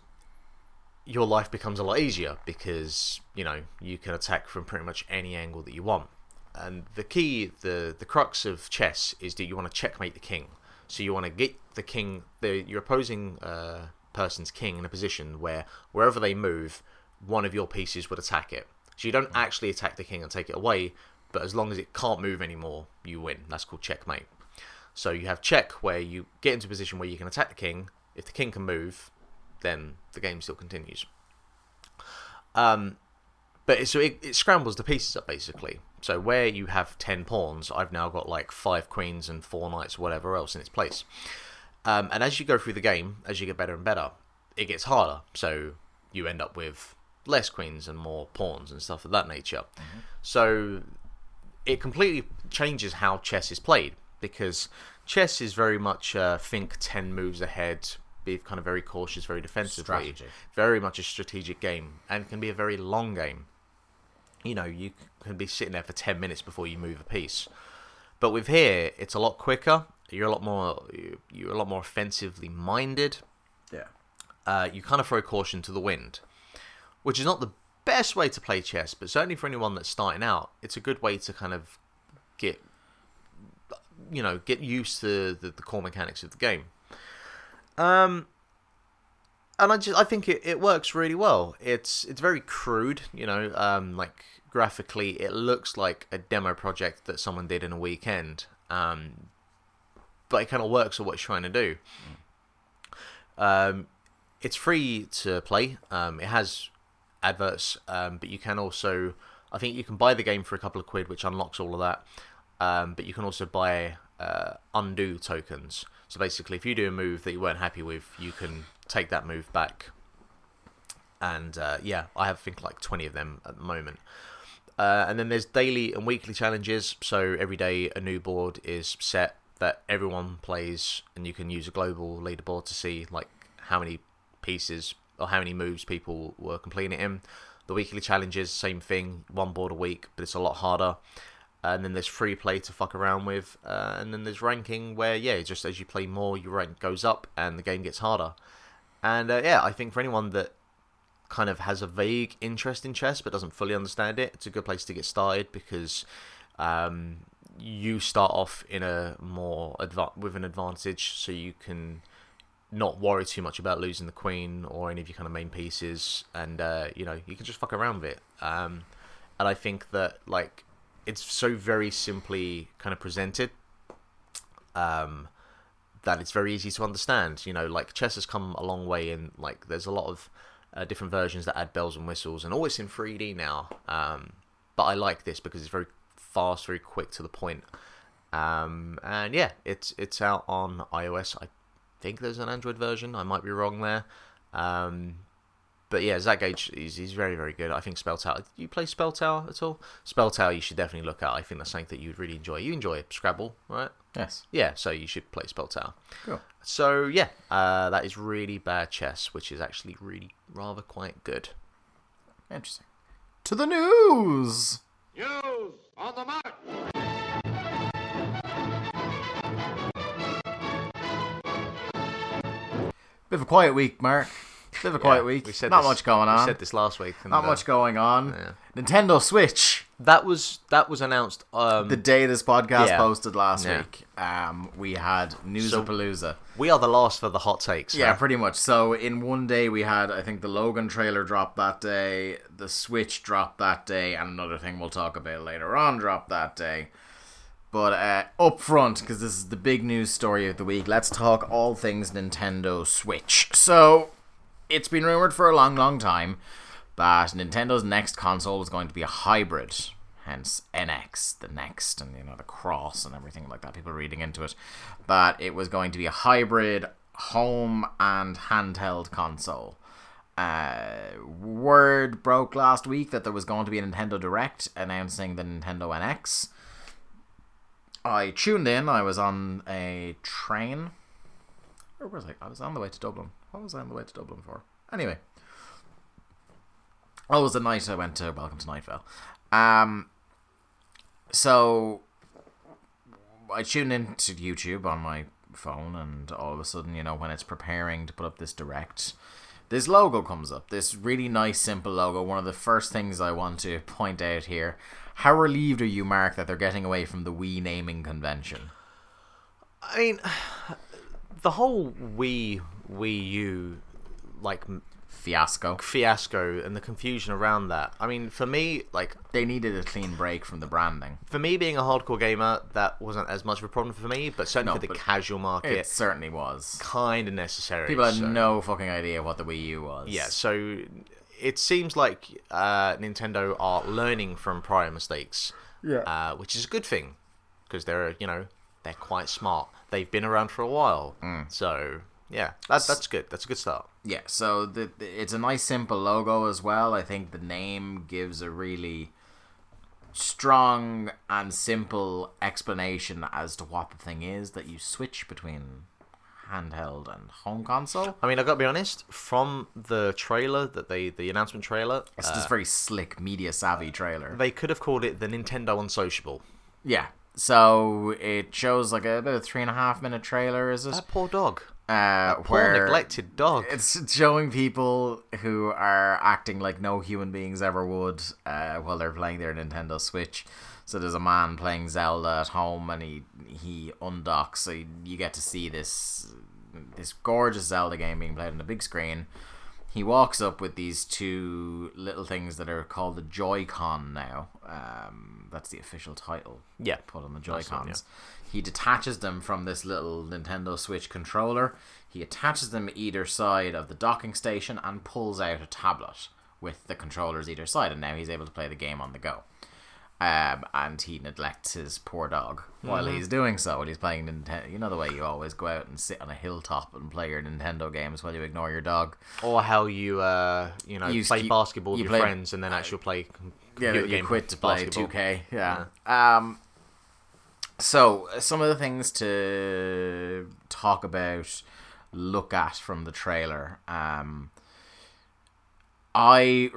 your life becomes a lot easier because, you know, you can attack from pretty much any angle that you want. And the key, the crux of chess is that you want to checkmate the king. So you want to get the king, your opposing person's king, in a position where wherever they move, one of your pieces would attack it. So you don't actually attack the king and take it away, but as long as it can't move anymore, you win. That's called checkmate. So you have check, where you get into a position where you can attack the king. If the king can move, then the game still continues. But it scrambles the pieces up, basically. So where you have 10 pawns, I've now got like 5 queens and 4 knights, whatever else in its place. And as you go through the game, as you get better and better, it gets harder. So you end up with less queens and more pawns and stuff of that nature. Mm-hmm. So it completely changes how chess is played, because chess is very much think 10 moves ahead, be kind of very cautious, very defensive. Very much a strategic game, and can be a very long game. You know, you can be sitting there for 10 minutes before you move a piece. But with here, it's a lot quicker. You're a lot more offensively minded. Yeah. You kind of throw caution to the wind, which is not the best way to play chess, but certainly for anyone that's starting out, it's a good way to kind of get used to the core mechanics of the game. And I think it works really well. It's very crude, you know, like graphically it looks like a demo project that someone did in a weekend. But it kind of works for what it's trying to do. It's free to play. It has adverts, but you can also, I think you can buy the game for a couple of quid, which unlocks all of that. But you can also buy undo tokens. So basically, if you do a move that you weren't happy with, you can take that move back. And I have, I think, like 20 of them at the moment. And then there's daily and weekly challenges. So every day a new board is set that everyone plays, and you can use a global leaderboard to see like how many pieces or how many moves people were completing it in. The weekly challenges, same thing, one board a week, but it's a lot harder. And then there's free play to fuck around with. And then there's ranking where, just as you play more, your rank goes up and the game gets harder. And, I think for anyone that kind of has a vague interest in chess but doesn't fully understand it, it's a good place to get started, because you start off in with an advantage, so you can not worry too much about losing the queen or any of your kind of main pieces. And, you can just fuck around with it. And I think that, like, it's so very simply kind of presented that it's very easy to understand. You know, like, chess has come a long way, and like there's a lot of different versions that add bells and whistles, and it's in 3D now. But I like this because it's very fast, very quick to the point. It's out on iOS. I think there's an Android version. I might be wrong there. But yeah, Zach Gage, he's very, very good. I think Spell Tower. Do you play Spell Tower at all? Spell Tower, you should definitely look at. I think that's something that you'd really enjoy. You enjoy Scrabble, right? Yes. Yeah, so you should play Spell Tower. Cool. So yeah, that is really bad chess, which is actually really rather quite good. Interesting. To the news! News on the mark! Bit of a quiet week, Mark. Bit of a quiet week. Not much going on. We said this last week. Not much going on. Yeah. Nintendo Switch. That was announced the day this podcast posted last week. We had Newsapalooza. We are the last for the hot takes. Yeah, pretty much. So in one day we had, I think, the Logan trailer dropped that day, the Switch dropped that day, and another thing we'll talk about later on dropped that day. But up front, because this is the big news story of the week, let's talk all things Nintendo Switch. So It's been rumored for a long, long time that Nintendo's next console was going to be a hybrid, hence NX, the next, and, you know, the cross and everything like that, people reading into it, but it was going to be a hybrid home and handheld console. Word broke last week that there was going to be a Nintendo Direct announcing the Nintendo NX. I tuned in, I was on a train. Where was I? I was on the way to Dublin. What was I on the way to Dublin for? Anyway. Oh, it was the night I went to Welcome to Nightvale. So I tuned into YouTube on my phone, and all of a sudden, you know, when it's preparing to put up this Direct, this logo comes up. This really nice, simple logo. One of the first things I want to point out here. How relieved are you, Mark, that they're getting away from the Wii naming convention? I mean, the whole Wii U, like, fiasco and the confusion around that. I mean, for me, like, they needed a clean break from the branding. For me, being a hardcore gamer, that wasn't as much of a problem for me, but certainly for the casual market, it certainly was kind of necessary. People had no fucking idea what the Wii U was. Yeah, so it seems like Nintendo are learning from prior mistakes, which is a good thing, because they're, you know, they're quite smart. They've been around for a while, so. Yeah, that's good. That's a good start. Yeah, so it's a nice, simple logo as well. I think the name gives a really strong and simple explanation as to what the thing is that you switch between handheld and home console. I mean, I've got to be honest, from the trailer, the announcement trailer... It's this very slick, media-savvy trailer. They could have called it the Nintendo Unsociable. Yeah, so it shows like about a 3.5-minute trailer, is it? That poor dog. Poor neglected dog. It's showing people who are acting like no human beings ever would while they're playing their Nintendo Switch. So there's a man playing Zelda at home, and he undocks, so you get to see this gorgeous Zelda game being played on a big screen. He walks up with these two little things that are called the Joy-Con now. That's the official title. Yeah. Put on the Joy-Cons. Yeah. He detaches them from this little Nintendo Switch controller. He attaches them either side of the docking station and pulls out a tablet with the controllers either side. And now he's able to play the game on the go. And he neglects his poor dog while he's doing so. While he's playing Nintendo, you know the way you always go out and sit on a hilltop and play your Nintendo games while you ignore your dog, or how you play basketball with your friends and then actually play. You quit to play 2K. Yeah. So some of the things to talk about, look at from the trailer. I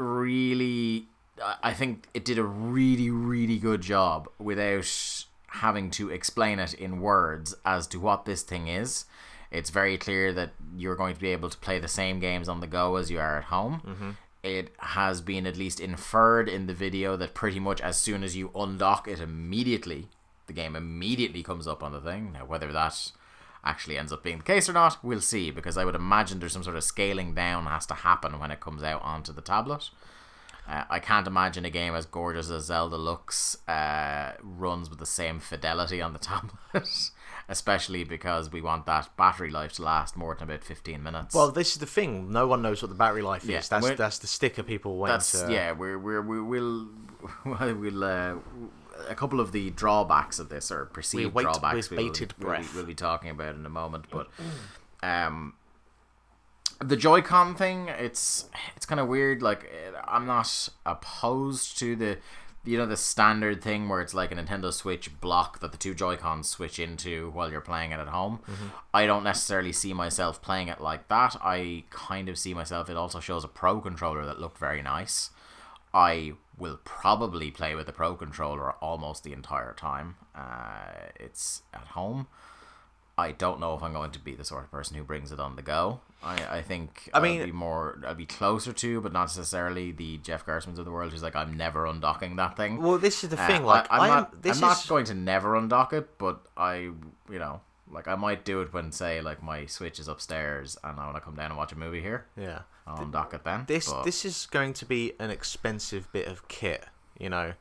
think it did a really, really good job without having to explain it in words as to what this thing is. It's very clear that you're going to be able to play the same games on the go as you are at home. Mm-hmm. It has been at least inferred in the video that pretty much as soon as you undock it immediately, the game immediately comes up on the thing. Now, whether that actually ends up being the case or not, we'll see, because I would imagine there's some sort of scaling down has to happen when it comes out onto the tablet. I can't imagine a game as gorgeous as Zelda looks runs with the same fidelity on the tablet, especially because we want that battery life to last more than about 15 minutes. Well, this is the thing. No one knows what the battery life is. That's the sticker people went to. Yeah, we'll a couple of the drawbacks of this, or perceived drawbacks, we'll be talking about in a moment. But the Joy-Con thing, it's kind of weird. Like, I'm not opposed to the, you know, the standard thing where it's like a Nintendo Switch block that the two Joy-Cons switch into while you're playing it at home. Mm-hmm. I don't necessarily see myself playing it like that. I kind of see myself, it also shows a Pro Controller that looked very nice. I will probably play with the Pro Controller almost the entire time it's at home. I don't know if I'm going to be the sort of person who brings it on the go. I think I'll be closer to, but not necessarily the Jeff Gerstmans of the world who's like, I'm never undocking that thing. Well, this is the thing. Like, I'm not going to never undock it, but I might do it when, say, like, my Switch is upstairs and I want to come down and watch a movie here. Yeah, I'll undock it then. This is going to be an expensive bit of kit. You know,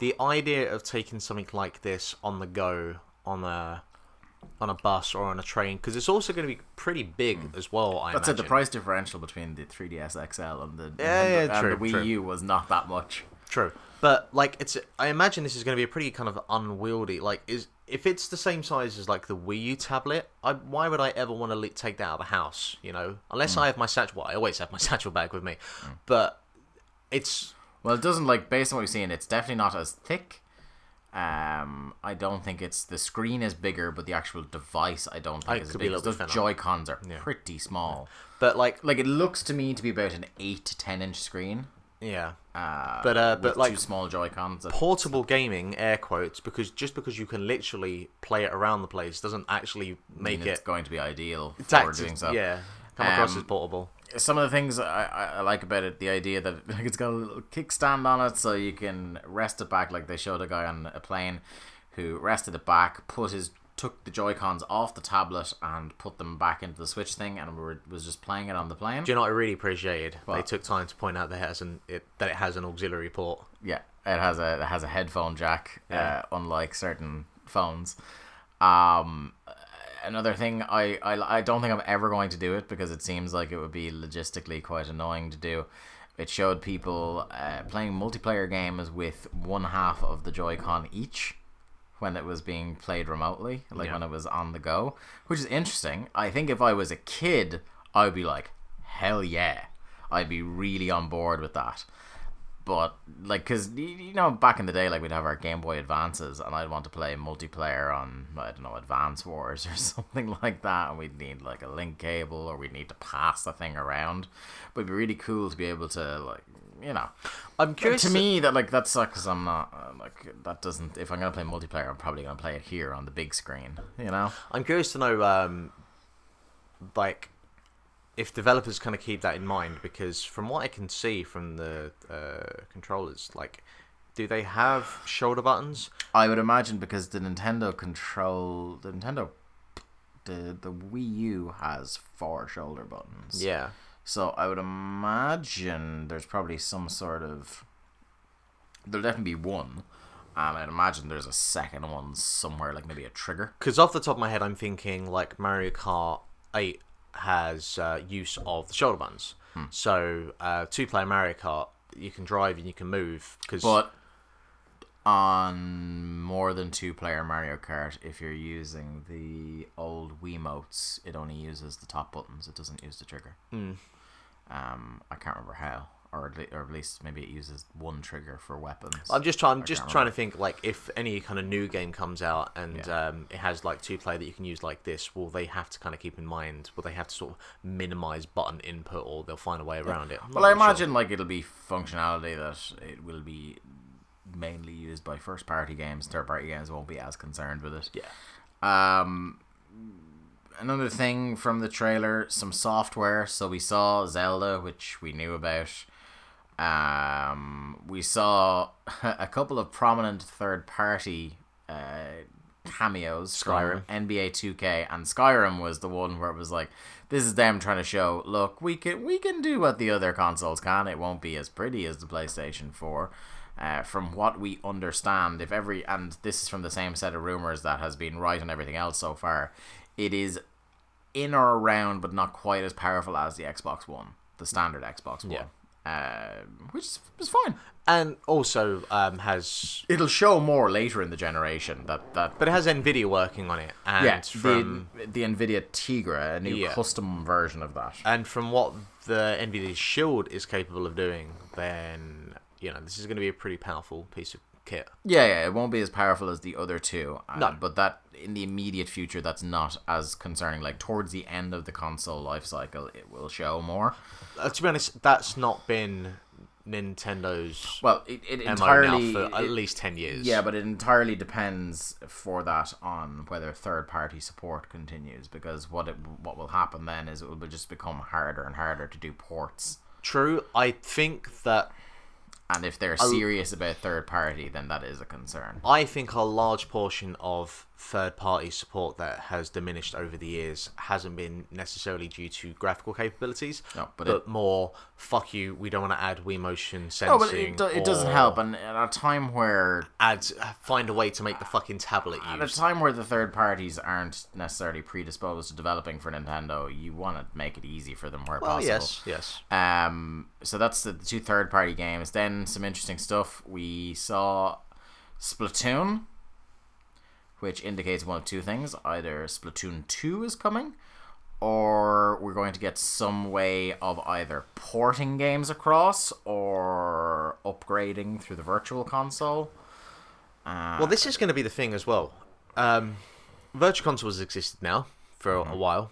the idea of taking something like this on the go on a on a bus or on a train, because it's also going to be pretty big as well. I imagine. That's it. The price differential between the 3DS XL and the Wii U was not that much. True, but like it's, I imagine this is going to be a pretty kind of unwieldy. Like, if it's the same size as like the Wii U tablet, why would I ever want to take that out of the house? You know, unless I have my satchel. Well, I always have my satchel bag with me, but it's. Well, it doesn't, like, based on what we've seen, it's definitely not as thick. I don't think it's... The screen is bigger, but the actual device, I don't think is as big. Those Joy-Cons are pretty small. Yeah. But, like, it looks to me to be about an 8 to 10-inch screen. Yeah. But like... two small Joy-Cons. Portable gaming, air quotes, because just because you can literally play it around the place doesn't actually make it's going to be ideal for doing so. Yeah. Come across as portable. Some of the things I like about it, the idea that it's got a little kickstand on it so you can rest it back. Like, they showed a guy on a plane who rested it back, took the Joy-Cons off the tablet and put them back into the Switch thing, and was just playing it on the plane. Do you know what I really appreciated? What? They took time to point out that it has an auxiliary port. Yeah, it has a headphone jack, unlike certain phones. Another thing, I don't think I'm ever going to do it because it seems like it would be logistically quite annoying to do. It showed people playing multiplayer games with one half of the Joy-Con each when it was being played remotely, when it was on the go, which is interesting. I think if I was a kid, I would be like, hell yeah. I'd be really on board with that. But, like, because, you know, back in the day, like, we'd have our Game Boy Advances, and I'd want to play multiplayer on, I don't know, Advance Wars or something like that, and we'd need, like, a link cable, or we'd need to pass the thing around. But it'd be really cool to be able to, like, you know. I'm curious. To me, that, like, that sucks, because I'm not, like, that doesn't, if I'm going to play multiplayer, I'm probably going to play it here on the big screen, you know? I'm curious to know, like... if developers kind of keep that in mind, because from what I can see from the controllers, like, do they have shoulder buttons? I would imagine, because the Wii U has 4 shoulder buttons. Yeah. So I would imagine there's probably some sort of... There'll definitely be one. I'd imagine there's a second one somewhere, like maybe a trigger. Because off the top of my head, I'm thinking, like, Mario Kart 8... has use of the shoulder buttons. So, 2-player Mario Kart, you can drive and you can move. But on more than 2-player Mario Kart, if you're using the old Wiimotes, it only uses the top buttons. It doesn't use the trigger. I can't remember how, or at least maybe it uses one trigger for weapons. I'm just trying to think, like, if any kind of new game comes out and it has like 2-player that you can use like this, will they have to kind of keep in mind, will they have to sort of minimize button input, or they'll find a way around it? Well, I imagine like it'll be functionality that it will be mainly used by first party games. Third party games won't be as concerned with it. Yeah. Another thing from the trailer, some software. So we saw Zelda, which we knew about. We saw a couple of prominent third-party cameos. Skyrim, NBA 2K, and Skyrim was the one where it was like, this is them trying to show, look, we can do what the other consoles can. It won't be as pretty as the PlayStation 4. From what we understand, and this is from the same set of rumors that has been right on everything else so far. It is in or around, but not quite as powerful as the Xbox One, the standard Xbox One. Yeah. Which is fine, and also has it'll show more later in the generation that but it has Nvidia working on it, and from the Nvidia Tegra, a new custom version of that, and from what the Nvidia Shield is capable of doing, then you know this is going to be a pretty powerful piece of kit. Yeah, it won't be as powerful as the other two, but that in the immediate future, that's not as concerning. Like towards the end of the console life cycle, it will show more. To be honest, that's not been Nintendo's it entirely now for at least 10 years. Yeah, but it entirely depends for that on whether third party support continues, because what will happen then is it will just become harder and harder to do ports. True, I think that. And if they're serious about third party, then that is a concern. I think a large portion of third party support that has diminished over the years hasn't been necessarily due to graphical capabilities, but more, fuck you, we don't want to add Wii Motion sensing. No, but it doesn't help. And at a time where... find a way to make the fucking tablet used. At a time where the third parties aren't necessarily predisposed to developing for Nintendo, you want to make it easy for them where possible. Yes. So that's the two third party games. Then some interesting stuff. We saw Splatoon, which indicates one of two things: either Splatoon 2 is coming, or we're going to get some way of either porting games across or upgrading through the virtual console. Well, this is going to be the thing as well. Virtual console has existed now for a while.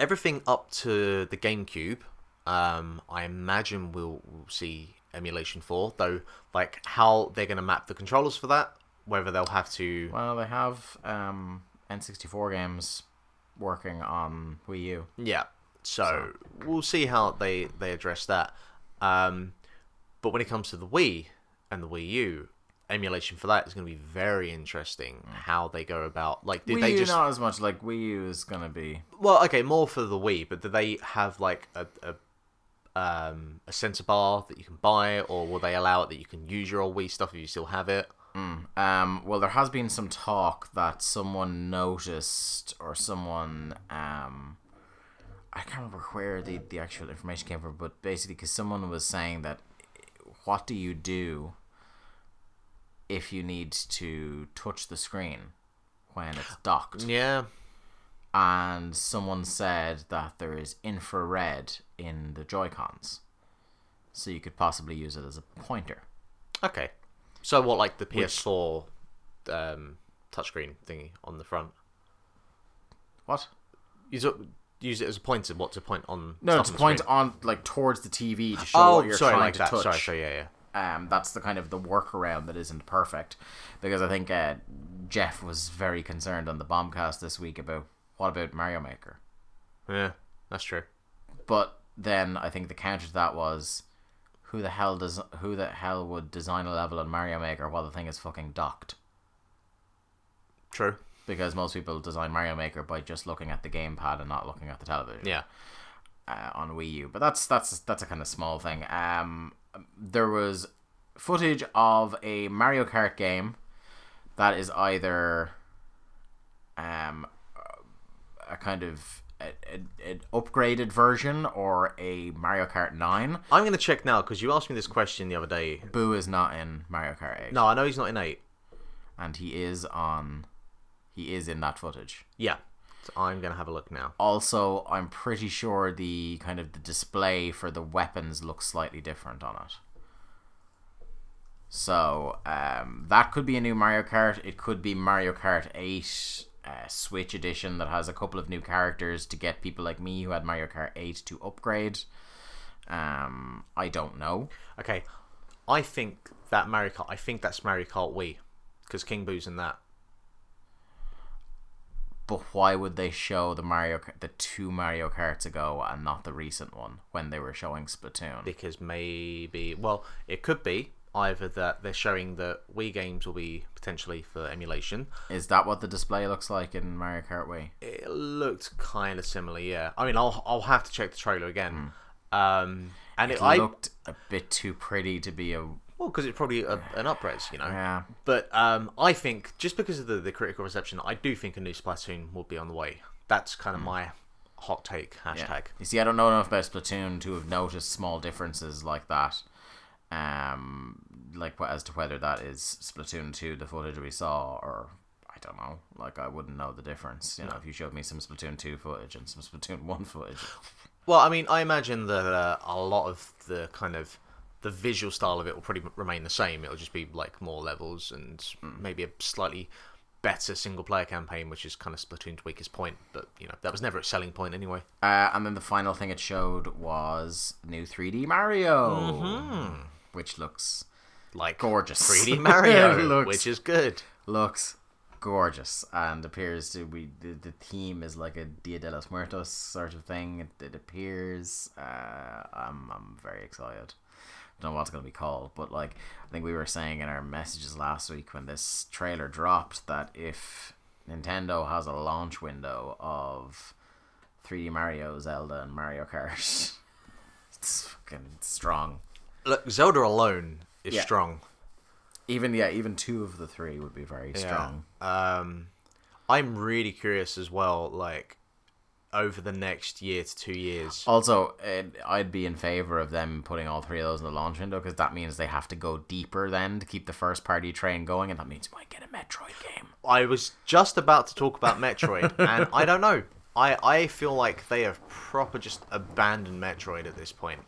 Everything up to the GameCube, I imagine we'll see emulation for, though, like how they're going to map the controllers for that, whether they'll have to... Well, they have N64 games working on Wii U. Yeah, so we'll see how they address that. But when it comes to the Wii and the Wii U, emulation for that is going to be very interesting, how they go about... Like, did Wii they U just... not as much, like Wii U is going to be... Well, okay, more for the Wii, but do they have like a sensor bar that you can buy, or will they allow it that you can use your old Wii stuff if you still have it? Well, there has been some talk that someone noticed, or someone, I can't remember where the actual information came from, but basically because someone was saying that, what do you do if you need to touch the screen when it's docked? Yeah. And someone said that there is infrared in the Joy-Cons, so you could possibly use it as a pointer. Okay. So what, like the PS4 touchscreen thingy on the front? What? Use it as a pointer? What, to point on? No, to point on, like, towards the TV to show what you're trying to touch. Sorry, yeah. That's the kind of the workaround that isn't perfect, because I think Jeff was very concerned on the Bombcast this week about, what about Mario Maker? Yeah, that's true. But then I think the counter to that was, who the hell would design a level in Mario Maker while the thing is fucking docked? True. Because most people design Mario Maker by just looking at the gamepad and not looking at the television. Yeah. On Wii U, but that's a kind of small thing. There was footage of a Mario Kart game that is either a kind of an upgraded version or a Mario Kart 9. I'm going to check now, because you asked me this question the other day. Boo is not in Mario Kart 8. No, I know he's not in 8. And he is in that footage. Yeah. So I'm going to have a look now. Also, I'm pretty sure the kind of the display for the weapons looks slightly different on it. So, that could be a new Mario Kart. It could be Mario Kart 8... Switch edition that has a couple of new characters to get people like me who had Mario Kart 8 to upgrade. I don't know. Okay, I think that's Mario Kart Wii, because King Boo's in that. But why would they show the two Mario Karts ago and not the recent one when they were showing Splatoon? Because maybe, well, it could be either that they're showing that Wii games will be potentially for emulation. Is that what the display looks like in Mario Kart Wii? It looked kind of similar, yeah. I mean, I'll have to check the trailer again. And it looked a bit too pretty to be a... Well, because it's probably an upres, you know. Yeah. But I think, just because of the critical reception, I do think a new Splatoon will be on the way. That's kind of my hot take, hashtag. Yeah. You see, I don't know enough about Splatoon to have noticed small differences like that. Like, as to whether that is Splatoon 2, the footage we saw, or I don't know. Like, I wouldn't know the difference, you know, if you showed me some Splatoon 2 footage and some Splatoon 1 footage. Well, I mean, I imagine that a lot of the kind of the visual style of it will probably remain the same. It'll just be like more levels and maybe a slightly better single player campaign, which is kind of Splatoon's weakest point, but you know, that was never its selling point anyway. And then the final thing it showed was new 3D Mario. Mm-hmm. Which looks like gorgeous. 3D Mario, which is good. Looks gorgeous and appears to be the theme is like a Dia de los Muertos sort of thing. It appears. I'm very excited. Don't know what it's going to be called, but like I think we were saying in our messages last week when this trailer dropped that if Nintendo has a launch window of 3D Mario, Zelda, and Mario Kart, it's fucking strong. Look, Zelda alone is strong. Even two of the three would be very strong. I'm really curious as well, like, over the next year to 2 years. Also, I'd be in favour of them putting all three of those in the launch window, because that means they have to go deeper then to keep the first party train going, and that means we might get a Metroid game. I was just about to talk about Metroid, and I don't know. I feel like they have proper just abandoned Metroid at this point.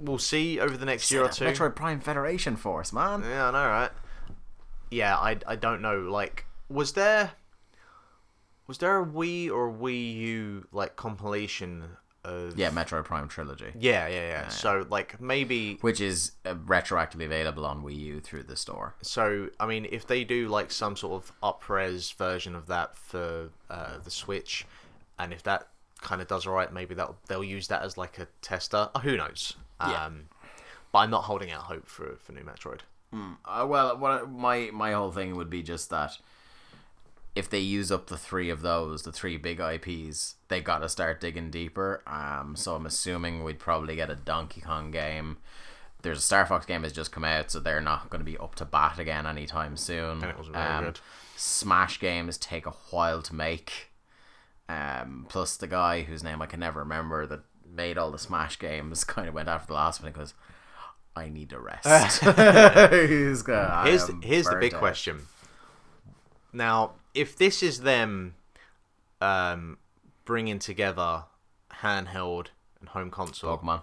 We'll see over the next year or two. Metroid Prime Federation Force, man. Yeah, I know, right? Yeah, I don't know. Like, was there a Wii or Wii U like compilation of Metroid Prime Trilogy? Yeah. So like maybe, which is retroactively available on Wii U through the store. So I mean, if they do like some sort of up-res version of that for the Switch, and if that kind of does alright, maybe they'll use that as like a tester. Who knows? But I'm not holding out hope for new Metroid. My whole thing would be just that if they use up the three big IPs, they got to start digging deeper. So I'm assuming we'd probably get a Donkey Kong game. There's a Star Fox game that's just come out, so they're not going to be up to bat again anytime soon. And it was really good. Smash games take a while to make. Plus the guy whose name I can never remember that made all the Smash games kind of went after the last one and goes, I need a rest. Here's the big question. Now, if this is them bringing together handheld and home console, Pokemon,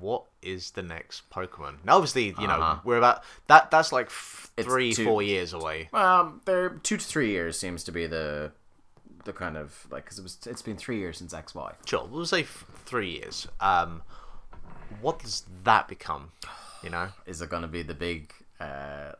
what is the next Pokemon? Now, obviously, you know, we're about that. That's like 4 years away. They're 2 to 3 years seems to be the kind of like, because it's been 3 years since XY. Sure, we'll say 3 years. What does that become? You know, is it going to be the big,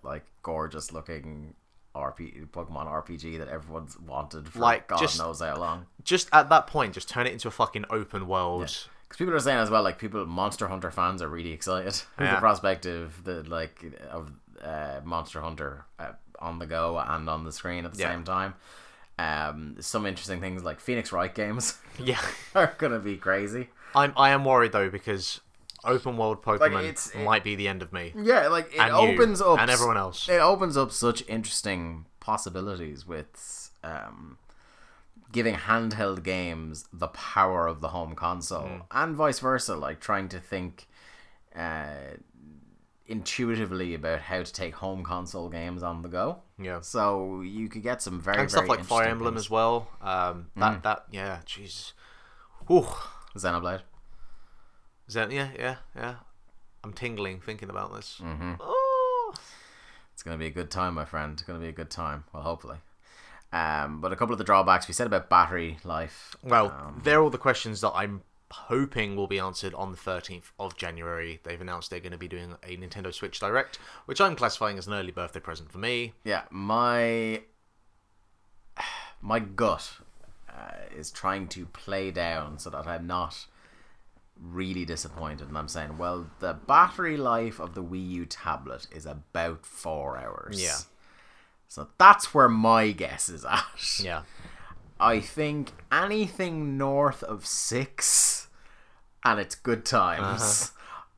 like, gorgeous looking Pokemon RPG that everyone's wanted for like, God knows how long? Just at that point, just turn it into a fucking open world. Because people are saying as well, like, Monster Hunter fans are really excited with the prospect of Monster Hunter on the go and on the screen at the same time. Some interesting things like Phoenix Wright games, are gonna be crazy. I am worried though, because open world Pokemon might be the end of me. Yeah, like it opens up and everyone else. It opens up such interesting possibilities with giving handheld games the power of the home console and vice versa. Like trying to think intuitively about how to take home console games on the go. Yeah. So you could get some very, and stuff very like Fire Emblem things as well. Jeez. Ooh. Xenoblade. Yeah. I'm tingling thinking about this. Mm-hmm. Oh. It's going to be a good time, my friend. It's going to be a good time. Well, hopefully. But a couple of the drawbacks we said about battery life. Well, they're all the questions that I'm hoping will be answered on the 13th of January. They've announced they're going to be doing a Nintendo Switch Direct, which I'm classifying as an early birthday present for me. Yeah, my gut is trying to play down so that I'm not really disappointed, and I'm saying, well, the battery life of the Wii U tablet is about 4 hours. Yeah. So that's where my guess is at. Yeah. I think anything north of 6, and it's good times.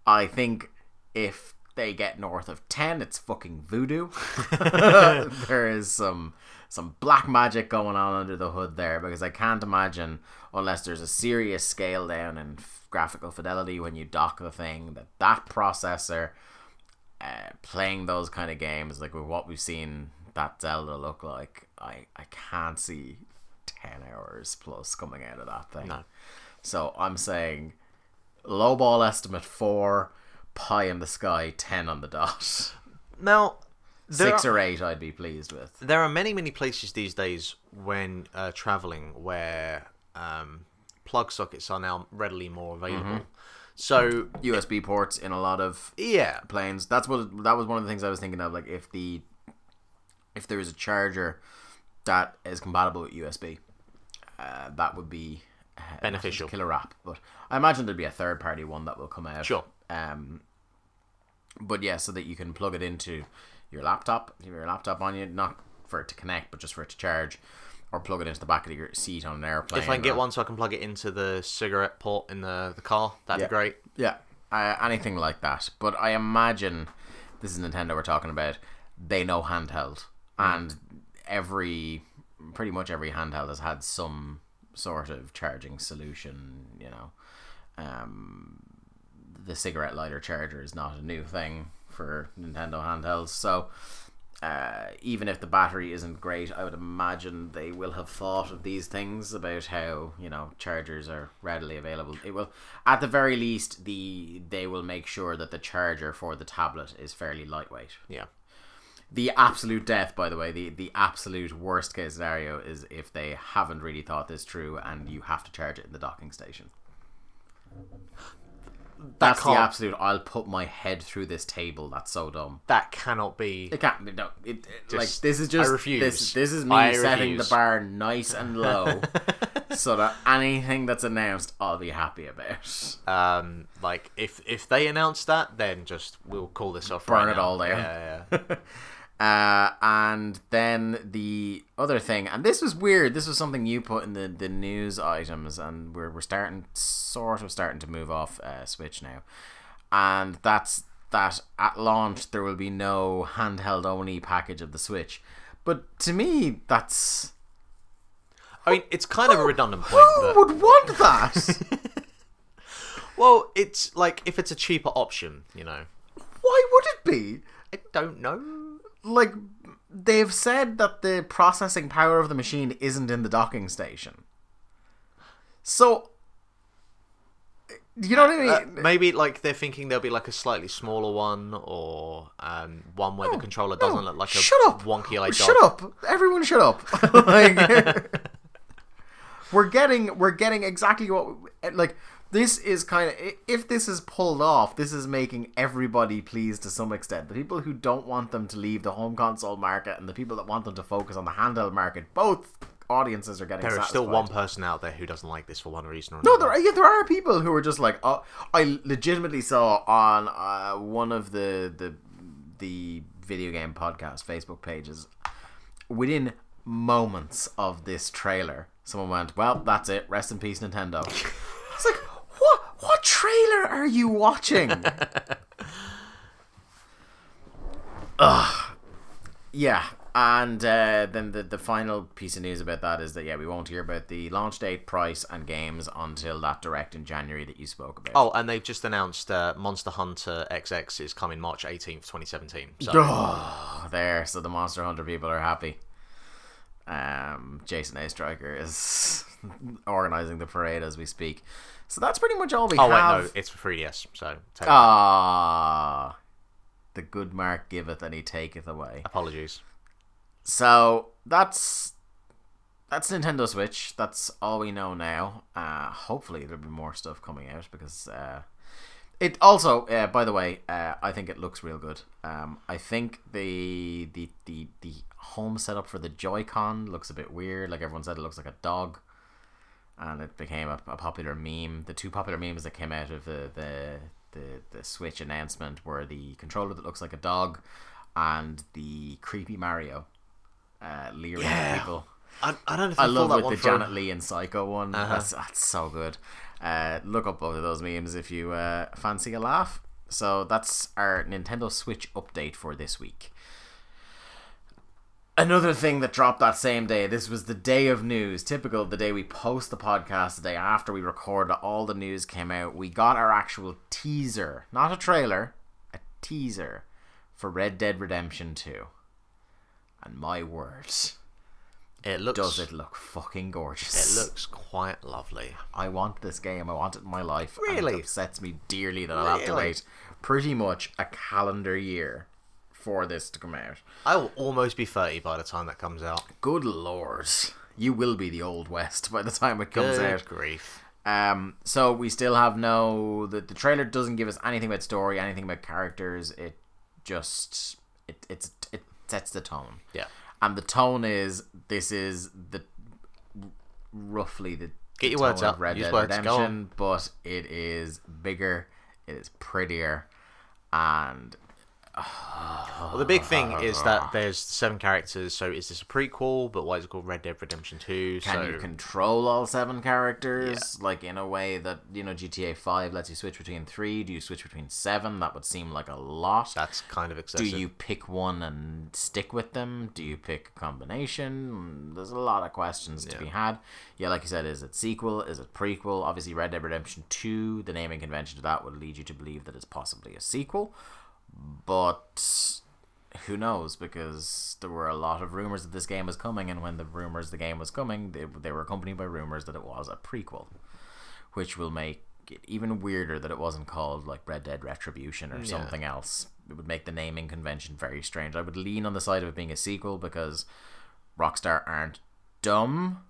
I think if they get north of 10, it's fucking voodoo. There is some black magic going on under the hood there, because I can't imagine, unless there's a serious scale down in graphical fidelity when you dock the thing, that processor playing those kind of games, like with what we've seen that Zelda look like, I can't see 10 hours plus coming out of that thing. No. So I'm saying lowball estimate 4, pie in the sky 10 on the dot. Now 6 or 8 I'd be pleased with. There are many, many places these days when travelling where plug sockets are now readily more available. So USB ports in a lot of planes. That was one of the things I was thinking of. Like if there is a charger that is compatible with USB, that would be beneficial. Killer app, but I imagine there'd be a third party one that will come out. Sure. But yeah, so that you can plug it into your laptop on you, not for it to connect, but just for it to charge, or plug it into the back of your seat on an airplane. If I can get one so I can plug it into the cigarette port in the car, that'd be great. Yeah, anything like that. But I imagine, this is Nintendo we're talking about, they know handheld. And pretty much every handheld has had some sort of charging solution, you know. The cigarette lighter charger is not a new thing for Nintendo handhelds, so even if the battery isn't great, I would imagine they will have thought of these things about how, you know, chargers are readily available. It will, at the very least, they will make sure that the charger for the tablet is fairly lightweight. Yeah. The absolute death, by the way, the absolute worst case scenario is if they haven't really thought this through and you have to charge it in the docking station. That's the absolute, I'll put my head through this table. That's so dumb. That cannot be. It can't be. No, this is just. I refuse. This is me setting the bar nice and low, so that anything that's announced, I'll be happy about. Like if they announce that, then just we'll call this off. Burn it all down. Yeah. And then the other thing, and this was weird, this was something you put in the news items, and we're starting to move off Switch now, and that's that at launch there will be no handheld only package of the Switch. But to me, that's, I mean, it's kind of a redundant point. Who would want that? Well, it's like, if it's a cheaper option, you know. Why would it be? I don't know. Like, they've said that the processing power of the machine isn't in the docking station. So, you know what I mean? Maybe, like, they're thinking there'll be, like, a slightly smaller one, or one where the controller doesn't look like a wonky-eyed dog. Shut up! Everyone shut up! Like, we're getting exactly what... Like, this is kind of... If this is pulled off, this is making everybody pleased to some extent. The people who don't want them to leave the home console market and the people that want them to focus on the handheld market, both audiences are getting satisfied. There is still one person out there who doesn't like this for one reason or another. No, there are people who are just like... Oh, I legitimately saw on one of the video game podcast Facebook pages, within moments of this trailer, someone went, well, that's it. Rest in peace, Nintendo. I was like... What trailer are you watching? Ugh. Yeah, and then the final piece of news about that is that, yeah, we won't hear about the launch date, price, and games until that direct in January that you spoke about. Oh, and they've just announced Monster Hunter XX is coming March 18th, 2017. So. Oh, there, so the Monster Hunter people are happy. Jason A. Stryker is organising the parade as we speak. So that's pretty much all we have. Oh, wait, no, it's for 3DS, so... Ah, the good Mark giveth and he taketh away. Apologies. So, that's Nintendo Switch. That's all we know now. Hopefully there'll be more stuff coming out, because... it also, by the way, I think it looks real good. I think the home setup for the Joy-Con looks a bit weird. Like everyone said, it looks like a dog. And it became a popular meme. The two popular memes that came out of the Switch announcement were the controller that looks like a dog and the creepy Mario leering people. I don't know if I love that with the Janet Leigh and Psycho one. Uh-huh. That's so good. Look up both of those memes if you fancy a laugh. So that's our Nintendo Switch update for this week. Another thing that dropped that same day, this was the day of news, typical of the day we post the podcast, the day after we record, all the news came out. We got our actual teaser, not a trailer, a teaser for Red Dead Redemption 2. And my words, does it look fucking gorgeous. It looks quite lovely. I want this game, I want it in my life. Really? It upsets me dearly that I'll have to wait pretty much a calendar year for this to come out. I will almost be 30 by the time that comes out. Good lord. You will be the old west by the time it comes out. Good grief. So we still have no... The trailer doesn't give us anything about story, anything about characters. It just... It sets the tone. Yeah. And the tone is... This is the... Roughly the... Get your words up. Red Dead Redemption, but it is bigger. It is prettier. And... Well, the big thing is that there's 7 characters, so is this a prequel? But why is it called Red Dead Redemption 2? Can you control all 7 characters? Yeah. Like, in a way that, you know, GTA 5 lets you switch between 3. Do you switch between 7? That would seem like a lot. That's kind of excessive. Do you pick one and stick with them? Do you pick a combination? There's a lot of questions to be had. Yeah, like you said, is it sequel? Is it prequel? Obviously, Red Dead Redemption 2, the naming convention to that would lead you to believe that it's possibly a sequel. But who knows, because there were a lot of rumors that this game was coming, and when the rumors the game was coming, they were accompanied by rumors that it was a prequel, which will make it even weirder that it wasn't called like Red Dead Retribution or something else. It would make the naming convention very strange. I would lean on the side of it being a sequel because Rockstar aren't dumb,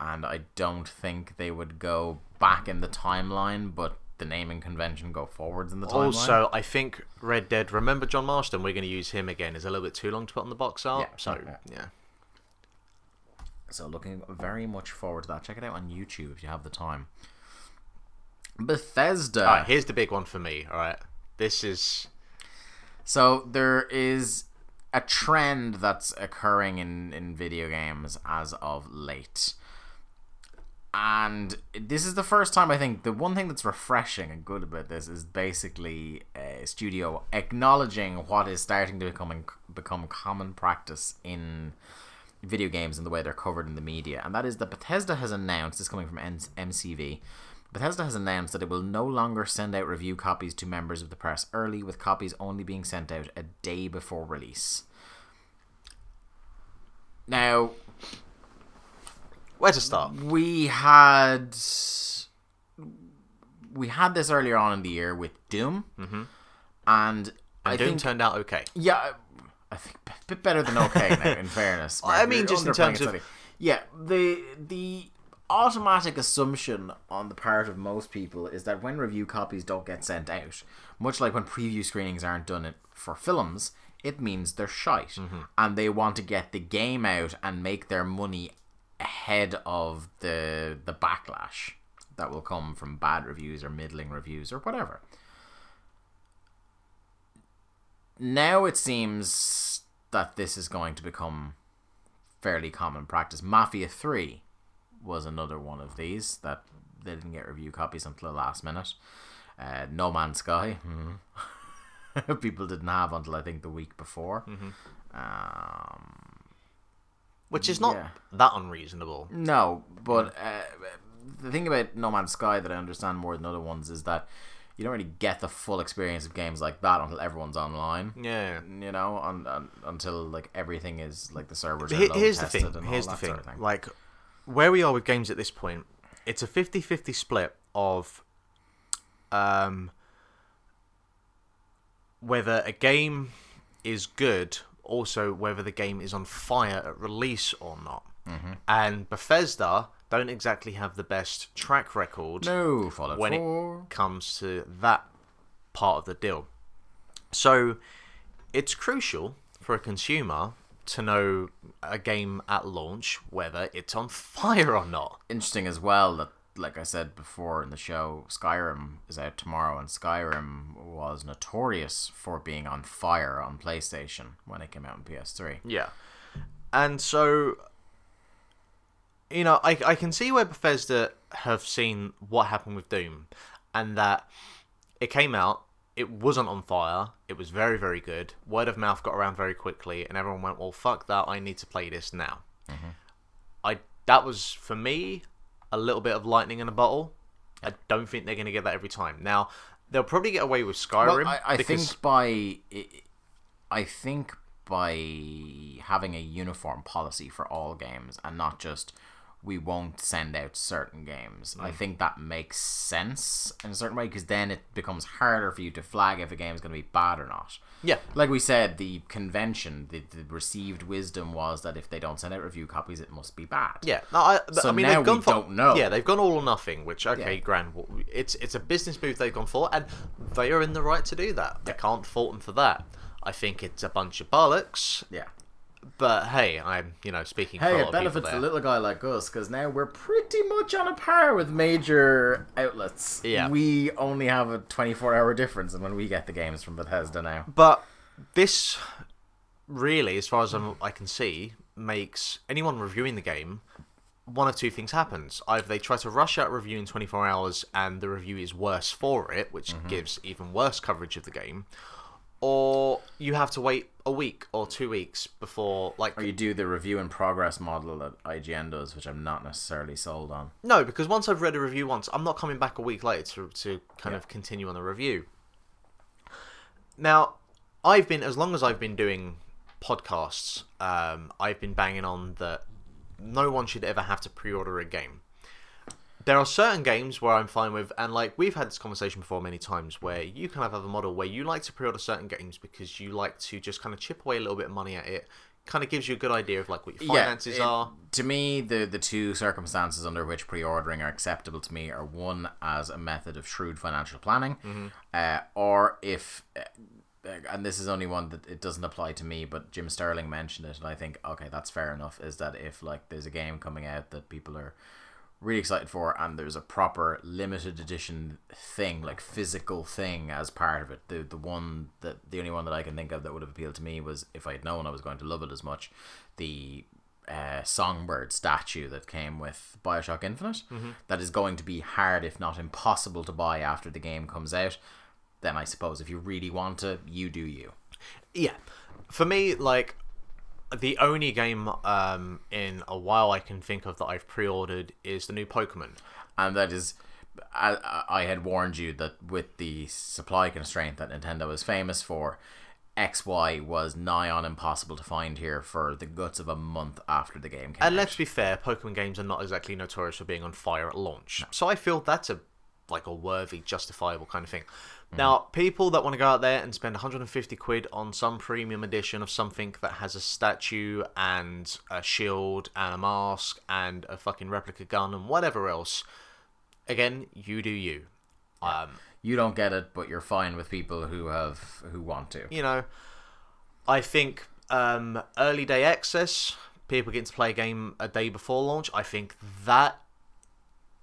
and I don't think they would go back in the timeline, but the naming convention go forwards in the timeline. Also, I think Red Dead, remember John Marston, we're going to use him again, is a little bit too long to put on the box art. Yeah, so. So looking very much forward to that. Check it out on YouTube if you have the time. Bethesda. Alright, here's the big one for me, alright? This is... So there is a trend that's occurring in video games as of late. And this is the first time, I think, the one thing that's refreshing and good about this is basically a studio acknowledging what is starting to become common practice in video games and the way they're covered in the media. And that is that Bethesda has announced, this is coming from MCV, Bethesda has announced that it will no longer send out review copies to members of the press early, with copies only being sent out a day before release. Now... Where to start? We had this earlier on in the year with Doom, and I Doom think, turned out okay. Yeah, I think a bit better than okay now. In fairness, I mean, just in terms of the automatic assumption on the part of most people is that when review copies don't get sent out, much like when preview screenings aren't done for films, it means they're shite, and they want to get the game out and make their money ahead of the backlash that will come from bad reviews or middling reviews or whatever. Now it seems that this is going to become fairly common practice. Mafia 3 was another one of these that they didn't get review copies until the last minute. No Man's Sky. People didn't have until I think the week before. Which is not that unreasonable. No, but the thing about No Man's Sky that I understand more than other ones is that you don't really get the full experience of games like that until everyone's online. Yeah. You know, until like everything is like the servers are load tested and all that sort of thing. Here's the thing. Like, where we are with games at this point, it's a 50-50 split of whether a game is good, also whether the game is on fire at release or not. And Bethesda don't exactly have the best track record it comes to that part of the deal. So it's crucial for a consumer to know a game at launch whether it's on fire or not. Interesting as well that, like I said before in the show, Skyrim is out tomorrow, and Skyrim was notorious for being on fire on PlayStation when it came out on PS3. Yeah. And so, you know, I can see where Bethesda have seen what happened with Doom, and that it came out, it wasn't on fire, it was very, very good, word of mouth got around very quickly, and everyone went, well, fuck that, I need to play this now. That was, for me... a little bit of lightning in a bottle. I don't think they're going to get that every time. Now, they'll probably get away with Skyrim. Well, I think by having a uniform policy for all games and not just we won't send out certain games. I think that makes sense in a certain way, because then it becomes harder for you to flag if a game's going to be bad or not. Yeah. Like we said, the convention, the received wisdom was that if they don't send out review copies, it must be bad. Yeah. No, I mean, now we don't know. Yeah, they've gone all or nothing, which, okay, yeah. Grand, it's a business move they've gone for, and they are in the right to do that. Yeah. I can't fault them for that. I think it's a bunch of bollocks. Yeah. But hey, I'm speaking. Hey, for a lot it benefits of a little guy like us, because now we're pretty much on a par with major outlets. Yeah, we only have a 24-hour difference, and when we get the games from Bethesda now. But this really, as far as I can see, makes anyone reviewing the game, one of two things happens: either they try to rush out a review in 24 hours, and the review is worse for it, which gives even worse coverage of the game. Or you have to wait a week or 2 weeks before, like... Or you do the review in progress model that IGN does, which I'm not necessarily sold on. No, because once I've read a review once, I'm not coming back a week later to kind of continue on the review. Now, as long as I've been doing podcasts, I've been banging on that no one should ever have to pre-order a game. There are certain games where I'm fine with, and like we've had this conversation before many times, where you kind of have a model where you like to pre-order certain games because you like to just kind of chip away a little bit of money at it. Kind of gives you a good idea of like what your finances are. To me, the two circumstances under which pre-ordering are acceptable to me are one, as a method of shrewd financial planning, or if... and this is only one that it doesn't apply to me, but Jim Sterling mentioned it, and I think, okay, that's fair enough, is that if like there's a game coming out that people are... really excited for, and there's a proper limited edition thing, like physical thing as part of it. The one that the only one that I can think of that would have appealed to me was, if I had known I was going to love it as much, the Songbird statue that came with Bioshock Infinite, that is going to be hard if not impossible to buy after the game comes out. Then I suppose if you really want to, you do you. Yeah, for me, like, the only game in a while I can think of that I've pre-ordered is the new Pokemon. And that is... I had warned you that with the supply constraint that Nintendo is famous for, XY was nigh on impossible to find here for the guts of a month after the game came out. And let's be fair, Pokemon games are not exactly notorious for being on fire at launch. No. So I feel that's a worthy, justifiable kind of thing. Now, people that want to go out there and spend 150 quid on some premium edition of something that has a statue and a shield and a mask and a fucking replica gun and whatever else, again, you do you. You don't get it, but you're fine with people who want to. I think early day access, people getting to play a game a day before launch, I think that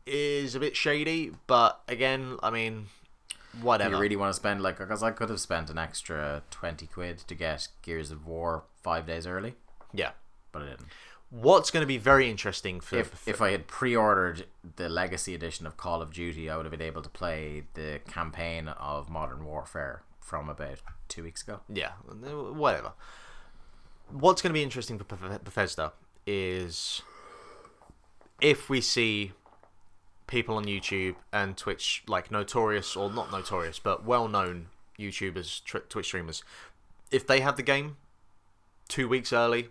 is a bit shady, but again, I mean... whatever. Do you really want to spend, like, because I could have spent an extra 20 quid to get Gears of War 5 days early. Yeah. But I didn't. What's going to be very interesting for... If I had pre-ordered the Legacy Edition of Call of Duty, I would have been able to play the campaign of Modern Warfare from about 2 weeks ago. Yeah, whatever. What's going to be interesting for Bethesda is if we see... people on YouTube and Twitch, like notorious, or not notorious, but well-known YouTubers, Twitch streamers, if they have the game 2 weeks early,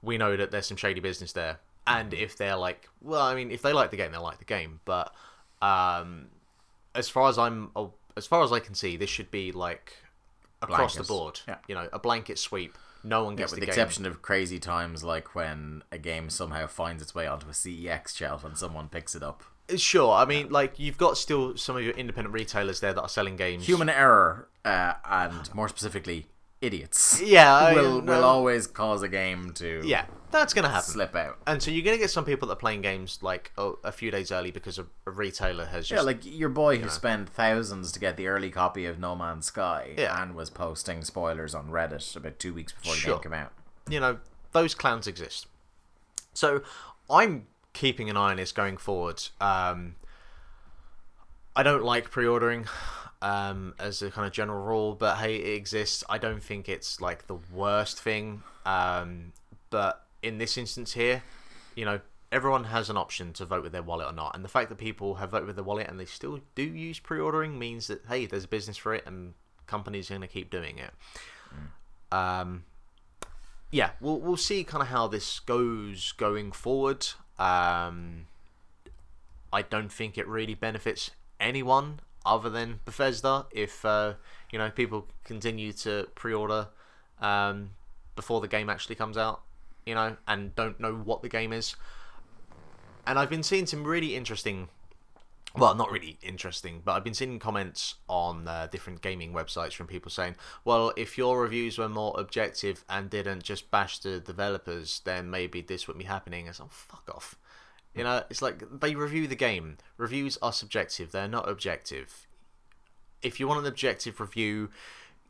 we know that there's some shady business there. And if they're like, well, I mean, if they like the game, they'll like the game. But as far as I can see, this should be like across the board, a blanket sweep. No one gets the game. With the exception of crazy times like when a game somehow finds its way onto a CEX shelf and someone picks it up. Sure, I mean, like, you've got still some of your independent retailers there that are selling games. Human error, and more specifically, idiots. Yeah. Will always cause a game to... yeah, that's going to happen. Slip out. And so you're going to get some people that are playing games, like, a few days early because a retailer has just... yeah, like your boy who spent thousands to get the early copy of No Man's Sky and was posting spoilers on Reddit about 2 weeks before the game came out. Those clowns exist. So I'm keeping an eye on this going forward. I don't like pre-ordering... as a kind of general rule, but hey, it exists. I don't think it's like the worst thing, but in this instance here, everyone has an option to vote with their wallet or not, and the fact that people have voted with their wallet and they still do use pre-ordering means that, hey, there's a business for it and companies are going to keep doing it. We'll see kind of how this goes going forward. I don't think it really benefits anyone other than Bethesda if people continue to pre-order before the game actually comes out, and don't know what the game is. And I've been seeing some really interesting, well, not really interesting, but I've been seeing comments on different gaming websites from people saying, well, if your reviews were more objective and didn't just bash the developers, then maybe this wouldn't be happening. And so, fuck off. It's like, they review the game. Reviews are subjective. They're not objective. If you want an objective review,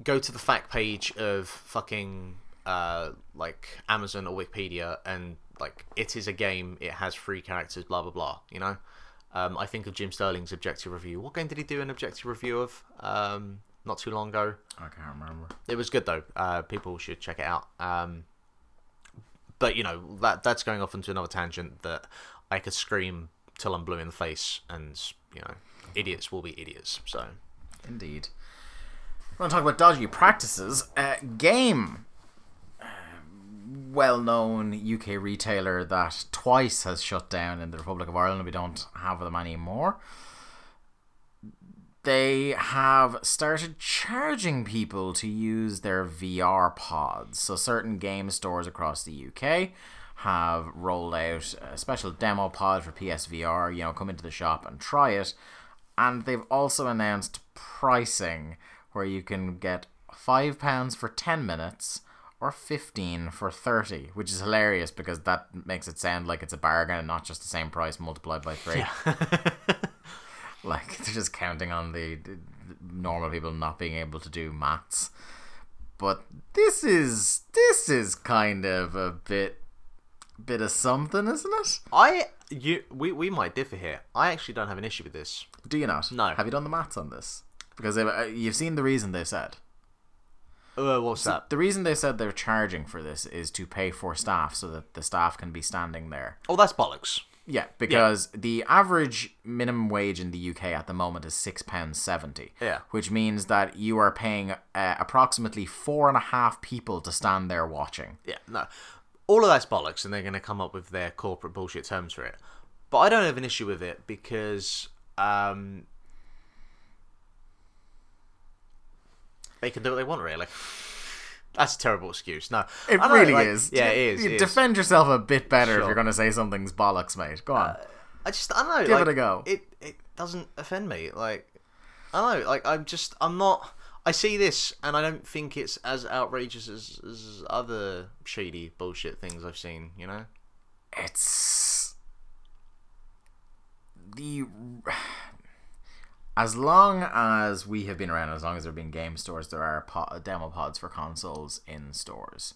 go to the fact page of fucking, Amazon or Wikipedia, and, it is a game, it has 3 characters, blah, blah, blah, I think of Jim Sterling's objective review. What game did he do an objective review of? Not too long ago. I can't remember. It was good, though. People should check it out. But, that's going off into another tangent that I could scream till I'm blue in the face, and, idiots will be idiots, so. Indeed. We're going to talk about dodgy practices. Game. Well-known UK retailer that twice has shut down in the Republic of Ireland. We don't have them anymore. They have started charging people to use their VR pods. So certain game stores across the UK have rolled out a special demo pod for PSVR. Come into the shop and try it. And they've also announced pricing where you can get £5 for 10 minutes... or 15 for 30, which is hilarious because that makes it sound like it's a bargain and not just the same price multiplied by 3. Yeah. They're just counting on the normal people not being able to do maths. But this is kind of a bit of something, isn't it? We might differ here. I actually don't have an issue with this. Do you not? No. Have you done the maths on this? Because you've seen the reason they've said. What's that? The reason they said they're charging for this is to pay for staff so that the staff can be standing there. Oh, that's bollocks. Yeah, because the average minimum wage in the UK at the moment is £6.70. Yeah. Which means that you are paying approximately 4.5 people to stand there watching. Yeah, no. All of that's bollocks, and they're going to come up with their corporate bullshit terms for it. But I don't have an issue with it because... they can do what they want, really. That's a terrible excuse. No, it really is. Yeah, it is. Defend yourself a bit better if you're going to say something's bollocks, mate. Go on. I don't know. Give it a go. It doesn't offend me. I don't know. I'm not. I see this, and I don't think it's as outrageous as other shady bullshit things I've seen. It's the. As long as we have been around, as long as there have been game stores, there are demo pods for consoles in stores.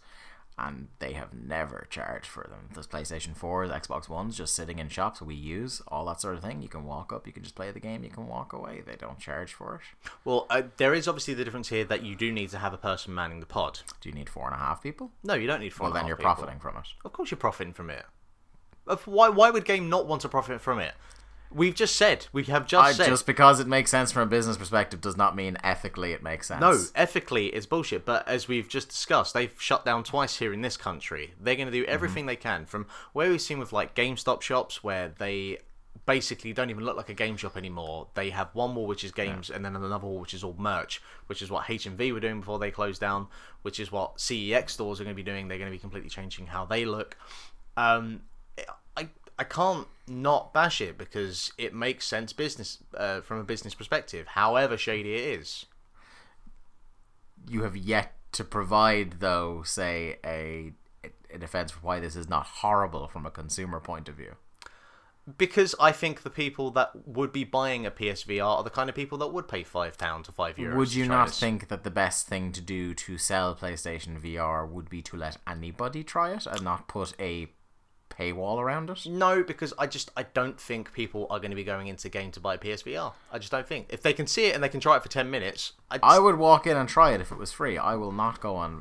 And they have never charged for them. There's PlayStation 4s, Xbox Ones just sitting in shops we use, all that sort of thing. You can walk up, you can just play the game, you can walk away. They don't charge for it. Well, there is obviously the difference here that you do need to have a person manning the pod. Do you need 4.5 people? No, you don't need 4.5 people. Well, then you're profiting from it. Of course you're profiting from it. Why would game not want to profit from it? We have just said... Just because it makes sense from a business perspective does not mean ethically it makes sense. No, ethically it's bullshit, but as we've just discussed, they've shut down twice here in this country. They're going to do everything they can, from where we've seen with GameStop shops, where they basically don't even look like a game shop anymore. They have one wall which is games and then another wall which is all merch, which is what H&V were doing before they closed down, which is what CEX stores are going to be doing. They're going to be completely changing how they look. I can't not bash it because it makes sense business from a business perspective, however shady it is. You have yet to provide, though, say, a defense for why this is not horrible from a consumer point of view. Because I think the people that would be buying a PSVR are the kind of people that would pay £5 to €5. Would you not think that the best thing to do to sell PlayStation VR would be to let anybody try it and not put a paywall around it? No, because I don't think people are going to be going into game to buy PSVR. I just don't think. If they can see it and they can try it for 10 minutes... I would walk in and try it if it was free. I will not go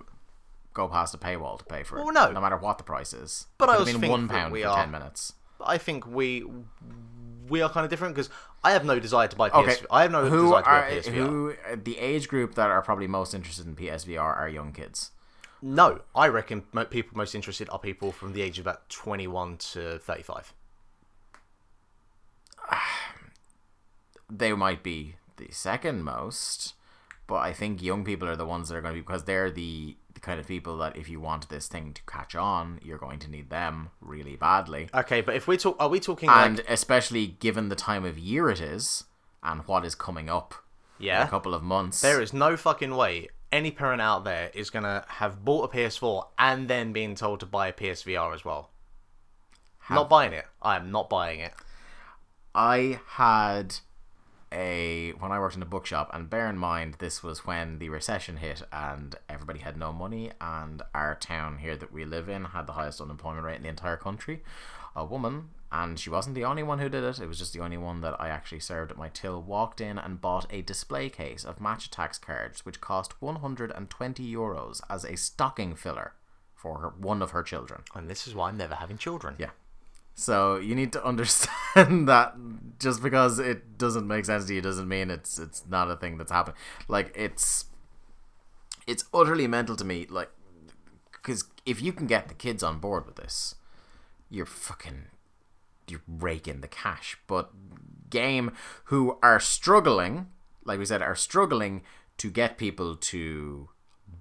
past a paywall to pay for it. Well, no. No matter what the price is. But I mean, £1 for 10 minutes. I think we are kind of different because I have no desire to buy PSVR. Okay. I have no desire to buy PSVR. The age group that are probably most interested in PSVR are young kids. No, I reckon people most interested are people from the age of about 21 to 35. they might be the second most, but I think young people are the ones that are going to be, because they're the kind of people that if you want this thing to catch on, you're going to need them really badly. Okay, but if we talk, are we talking and like... especially given the time of year it is and what is coming up in a couple of months, there is no fucking way any parent out there is going to have bought a PS4 and then being told to buy a PSVR as well. Not buying it. I am not buying it. I had when I worked in a bookshop, and bear in mind this was when the recession hit and everybody had no money, and our town here that we live in had the highest unemployment rate in the entire country. A woman, and she wasn't the only one who did it, it was just the only one that I actually served at my till, walked in and bought a display case of Match Attack cards, which cost €120 as a stocking filler for one of her children. And this is why I'm never having children. Yeah. So you need to understand that just because it doesn't make sense to you doesn't mean it's not a thing that's happening. Like, it's utterly mental to me. Like, because if you can get the kids on board with this, you're raking the cash. But Game, who are struggling, like we said, are struggling to get people to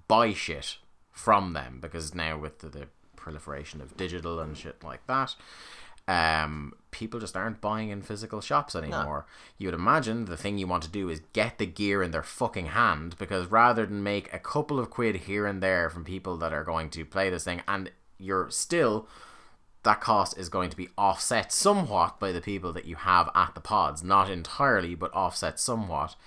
buy shit from them, because now with the proliferation of digital and shit like that, people just aren't buying in physical shops anymore. No. You would imagine the thing you want to do is get the gear in their fucking hand, because rather than make a couple of quid here and there from people that are going to play this thing, and you're still... that cost is going to be offset somewhat by the people that you have at the pods. Not entirely, but offset somewhat.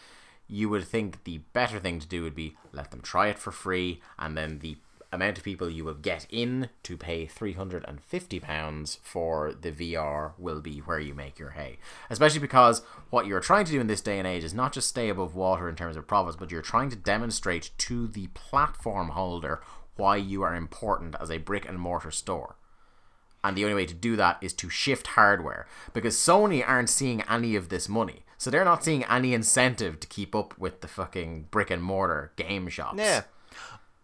You would think the better thing to do would be let them try it for free, and then the amount of people you will get in to pay £350 for the VR will be where you make your hay. Especially because what you're trying to do in this day and age is not just stay above water in terms of profits, but you're trying to demonstrate to the platform holder why you are important as a brick and mortar store. And the only way to do that is to shift hardware, because Sony aren't seeing any of this money. So they're not seeing any incentive to keep up with the fucking brick and mortar game shops. Yeah.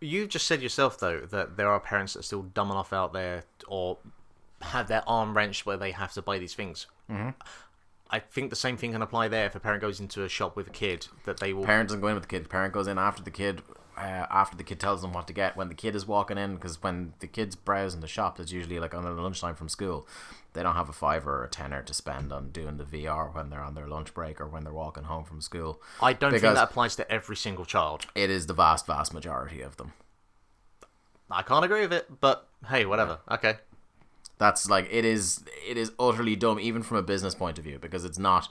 You've just said yourself, though, that there are parents that are still dumb enough out there or have their arm wrenched where they have to buy these things. Mm-hmm. I think the same thing can apply there. If a parent goes into a shop with a kid, that they will... Parent doesn't go in with the kid. The parent goes in after the kid... after the kid tells them what to get, when the kid is walking in, because when the kids browse in the shop, it's usually like on their lunchtime from school. They don't have a fiver or a tenner to spend on doing the VR when they're on their lunch break or when they're walking home from school. I don't think that applies to every single child. It is the vast, vast majority of them. I can't agree with it, but hey, whatever. Yeah. Okay. That's like, it is utterly dumb, even from a business point of view, because it's not,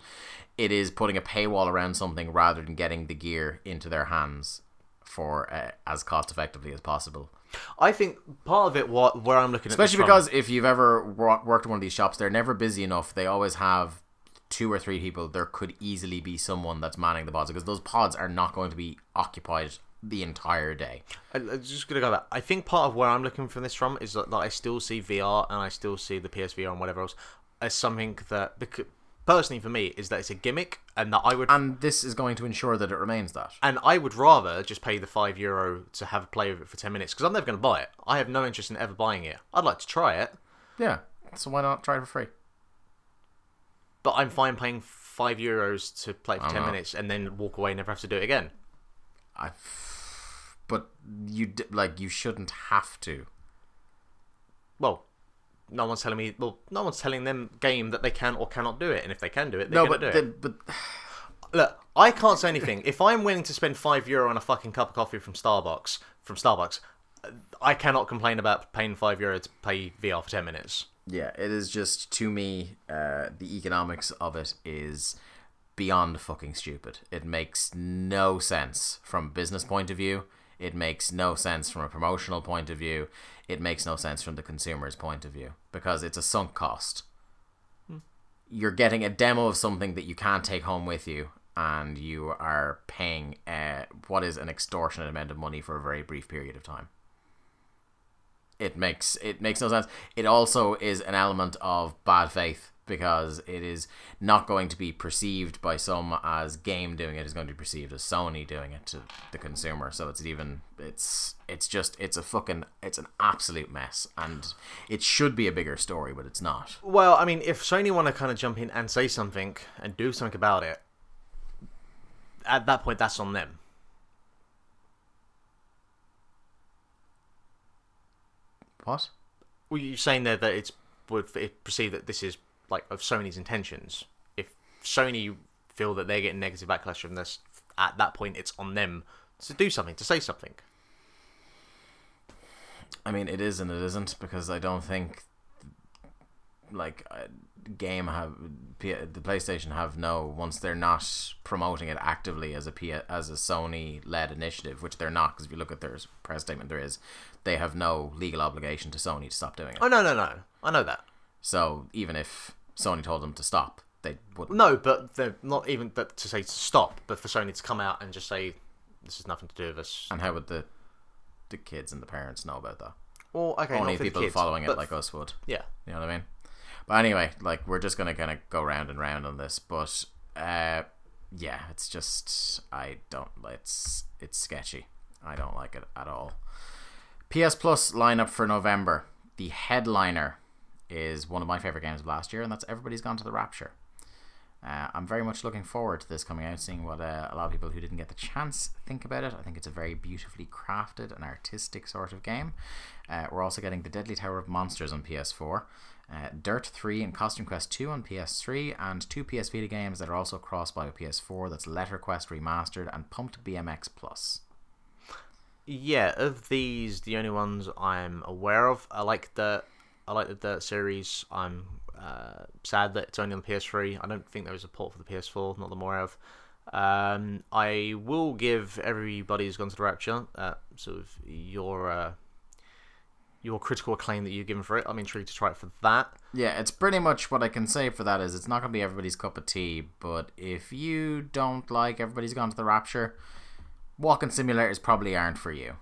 it is putting a paywall around something rather than getting the gear into their hands for as cost effectively as possible. I think part of it, where I'm looking at, especially because if you've ever worked in one of these shops, they're never busy enough. They always have 2 or 3 people. There could easily be someone that's manning the pods, because those pods are not going to be occupied the entire day. I'm just going to go back. I think part of where I'm looking for this from is that I still see VR and I still see the PSVR and whatever else as something that, personally for me, is that it's a gimmick, and that I would... And this is going to ensure that it remains that. And I would rather just pay the €5 to have a play of it for 10 minutes, because I'm never going to buy it. I have no interest in ever buying it. I'd like to try it. Yeah, so why not try it for free? But I'm fine paying €5 to play it for 10 minutes and then walk away and never have to do it again. But you shouldn't have to. Well... no one's telling them, Game, that they can or cannot do it, and if they can do it, they're going to do it. But... Look, I can't say anything. If I'm willing to spend €5 on a fucking cup of coffee from Starbucks, I cannot complain about paying €5 to play VR for 10 minutes. Yeah, it is just, to me, the economics of it is beyond fucking stupid. It makes no sense from a business point of view. It makes no sense from a promotional point of view. It makes no sense from the consumer's point of view, because it's a sunk cost. You're getting a demo of something that you can't take home with you, and you are paying what is an extortionate amount of money for a very brief period of time. It makes no sense. It also is an element of bad faith, because it is not going to be perceived by some as Game doing it. It's going to be perceived as Sony doing it to the consumer. So it's an absolute mess, and it should be a bigger story, but it's not. Well, I mean, if Sony want to kind of jump in and say something and do something about it, at that point, that's on them. What? Well, you're saying there that it perceived that this is like of Sony's intentions. If Sony feel that they're getting negative backlash from this, at that point, it's on them to do something, to say something. I mean, it is and it isn't, because I don't think the PlayStation have no, once they're not promoting it actively as a Sony led initiative, which they're not, because if you look at their press statement, they have no legal obligation to Sony to stop doing it. Oh no, I know that. So even if Sony told them to stop, they wouldn't. No, but they're not even that to say to stop, but for Sony to come out and just say this is nothing to do with us. And how would the kids and the parents know about that? Well, okay, only people following it like us would. Yeah, you know what I mean. But anyway, like, we're just gonna kind of go round and round on this, but yeah, it's just it's sketchy. I don't like it at all. PS Plus lineup for November. The headliner is one of my favorite games of last year, and that's Everybody's Gone to the Rapture. I'm very much looking forward to this coming out, seeing what a lot of people who didn't get the chance think about it. I think it's a very beautifully crafted and artistic sort of game. We're also getting The Deadly Tower of Monsters on PS4, Dirt 3 and Costume Quest 2 on PS3, and two PS Vita games that are also crossed by a PS4. That's Letter Quest Remastered and Pumped BMX Plus. Yeah, of these, the only ones I'm aware of, I like the Dirt series. I'm sad that it's only on PS3. I don't think there was a port for the PS4, not that I'm aware of. I will give Everybody's Gone to the Rapture sort of your critical acclaim that you've given for it. I'm intrigued to try it for that. Yeah, it's pretty much what I can say for that is it's not going to be everybody's cup of tea, but if you don't like Everybody's Gone to the Rapture, walking simulators probably aren't for you,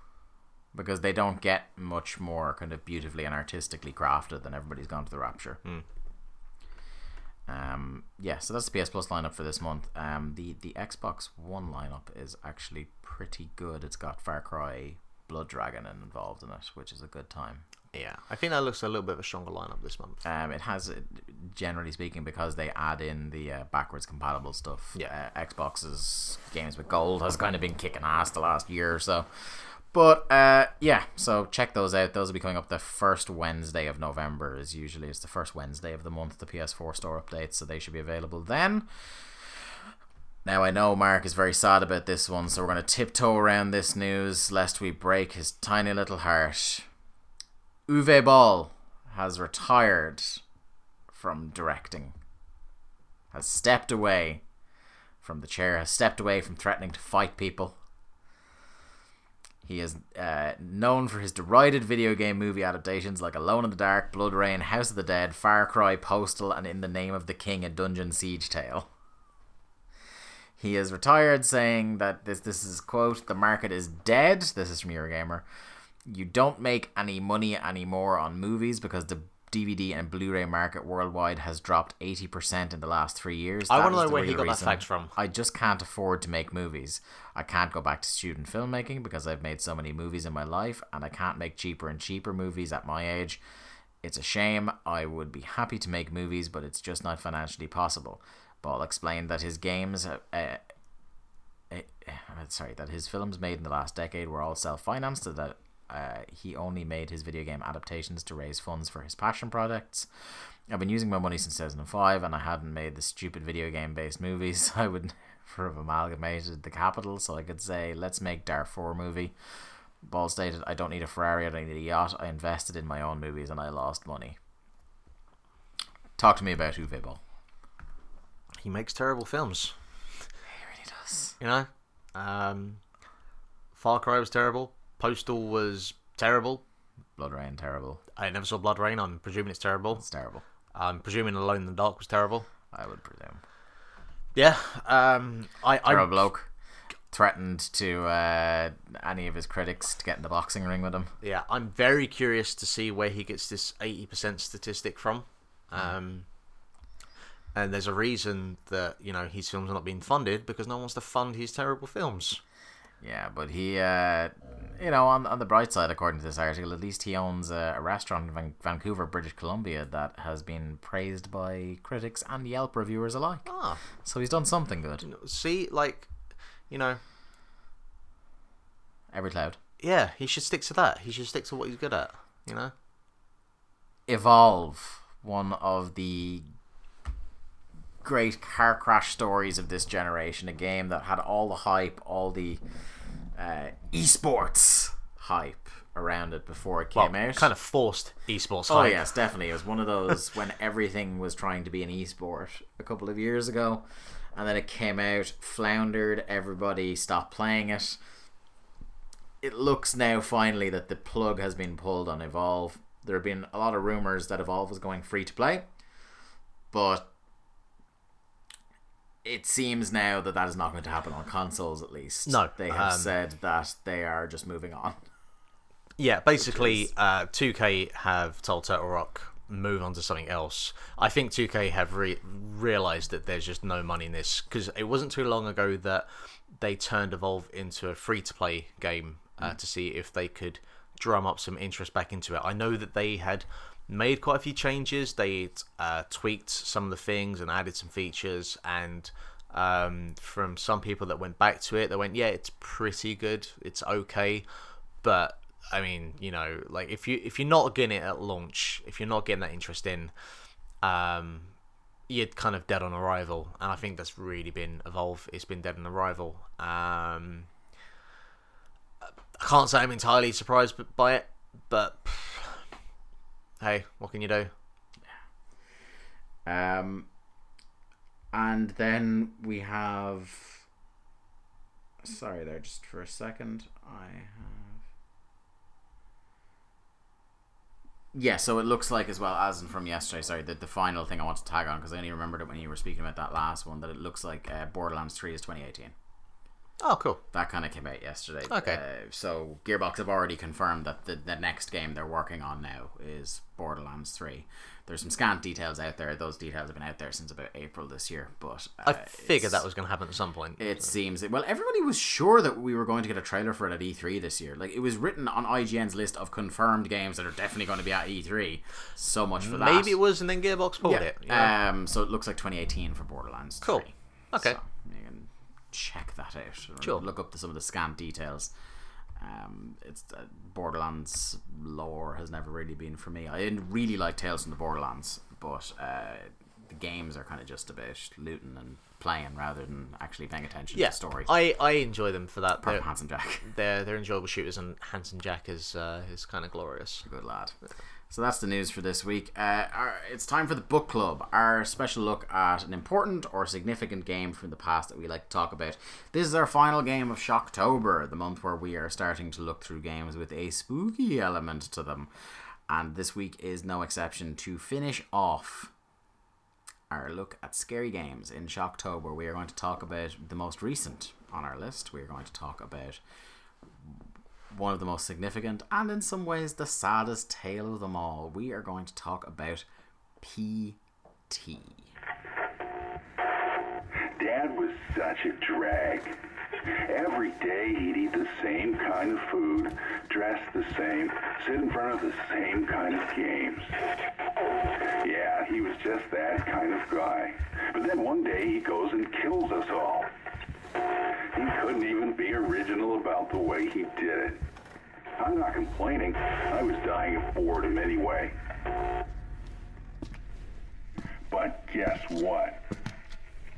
because they don't get much more kind of beautifully and artistically crafted than Everybody's Gone to the Rapture. Mm. Yeah, so that's the PS Plus lineup for this month. The Xbox One lineup is actually pretty good. It's got Far Cry Blood Dragon involved in it, which is a good time. Yeah, I think that looks a little bit of a stronger lineup this month. It has, generally speaking, because they add in the backwards compatible stuff. Yeah, Xbox's Games with Gold has kind of been kicking ass the last year or so. But yeah, so check those out. Those will be coming up the first Wednesday of November. As usually, it's the first Wednesday of the month. The PS4 store updates, so they should be available then. Now I know Mark is very sad about this one, so we're going to tiptoe around this news lest we break his tiny little heart. Uwe Boll has retired from directing. Has stepped away from the chair. Has stepped away from threatening to fight people. He is known for his derided video game movie adaptations like Alone in the Dark, Blood Rain, House of the Dead, Far Cry, Postal, and In the Name of the King, a Dungeon Siege Tale. He is retired, saying that this is, quote, "The market is dead." This is from Eurogamer. "You don't make any money anymore on movies because the DVD and Blu-ray market worldwide has dropped 80% in the last 3 years. I want to know where he got that fact from. I just can't afford to make movies. I can't go back to student filmmaking because I've made so many movies in my life, and I can't make cheaper and cheaper movies at my age. It's a shame. I would be happy to make movies, but it's just not financially possible." Ball explained that his games... that his films made in the last decade were all self-financed, and that he only made his video game adaptations to raise funds for his passion projects. "I've been using my money since 2005, and I hadn't made the stupid video game based movies. I would never have amalgamated the capital so I could say, let's make Darfur movie." Ball stated, "I don't need a Ferrari, I don't need a yacht. I invested in my own movies and I lost money." Talk to me about Uwe Boll. He makes terrible films. He really does. You know? Far Cry was terrible. Postal was terrible. Blood Rain, terrible. I never saw Blood Rain. I'm presuming it's terrible. It's terrible. I'm presuming Alone in the Dark was terrible. I would presume. Yeah. Terrible bloke. Threatened to any of his critics to get in the boxing ring with him. Yeah, I'm very curious to see where he gets this 80% statistic from. And there's a reason that, you know, his films are not being funded, because no one wants to fund his terrible films. Yeah, but he, you know, on the bright side, according to this article, at least he owns a restaurant in Vancouver, British Columbia, that has been praised by critics and Yelp reviewers alike. Ah. So he's done something good. See, like, you know. Every cloud. Yeah, he should stick to that. He should stick to what he's good at, you know. Evolve, one of the great car crash stories of this generation, a game that had all the hype, all the esports hype around it before it came out. Kind of forced esports hype. Oh yes, definitely. It was one of those when everything was trying to be an esport a couple of years ago, and then it came out, floundered, everybody stopped playing it. It looks now finally that the plug has been pulled on Evolve. There have been a lot of rumours that Evolve was going free to play, but it seems now that that is not going to happen on consoles, at least. No. They have said that they are just moving on. Yeah, basically, 2K have told Turtle Rock, move on to something else. I think 2K have realised that there's just no money in this, because it wasn't too long ago that they turned Evolve into a free-to-play game to see if they could drum up some interest back into it. I know that they had made quite a few changes. They tweaked some of the things and added some features, and from some people that went back to it, they went, yeah, it's pretty good, it's okay. But I mean, you know, like if you're not getting it at launch, if you're not getting that interest in, you're kind of dead on arrival. And I think that's really been Evolve. It's been dead on arrival. I can't say I'm entirely surprised by it, but hey, what can you do? And then we have... Sorry there, just for a second. Yeah, so it looks like, as well as from yesterday, sorry, the final thing I want to tag on, because I only remembered it when you were speaking about that last one, that it looks like Borderlands 3 is 2018. Oh, cool. That kind of came out yesterday. Okay. So Gearbox have already confirmed that the next game they're working on now is Borderlands 3. There's some scant details out there. Those details have been out there since about April this year, but... I figured that was going to happen at some point. It seems... Well, everybody was sure that we were going to get a trailer for it at E3 this year. Like, it was written on IGN's list of confirmed games that are definitely going to be at E3. So much for that. Maybe it was, and then Gearbox pulled it. Yeah. So it looks like 2018 for Borderlands 3. Cool. Okay. So, you can check that out. Sure. Look up some of the scant details. It's Borderlands lore has never really been for me. I didn't really like Tales from the Borderlands, but the games are kind of just about looting and playing rather than actually paying attention to the story. I enjoy them for that. Apart from Handsome Jack. They're enjoyable shooters, and Handsome Jack is kind of glorious. Good lad. So that's the news for this week. It's time for the book club, our special look at an important or significant game from the past that we like to talk about. This is our final game of Shocktober, the month where we are starting to look through games with a spooky element to them. And this week is no exception. To finish off our look at scary games in Shocktober, we are going to talk about the most recent on our list. We are going to talk about one of the most significant, and in some ways the saddest tale of them all. We are going to talk about PT. Dad was such a drag. Every day he'd eat the same kind of food, dress the same, sit in front of the same kind of games. Yeah, he was just that kind of guy. But then one day he goes and kills us all. He couldn't even be original about the way he did it. I'm not complaining. I was dying of boredom anyway. But guess what?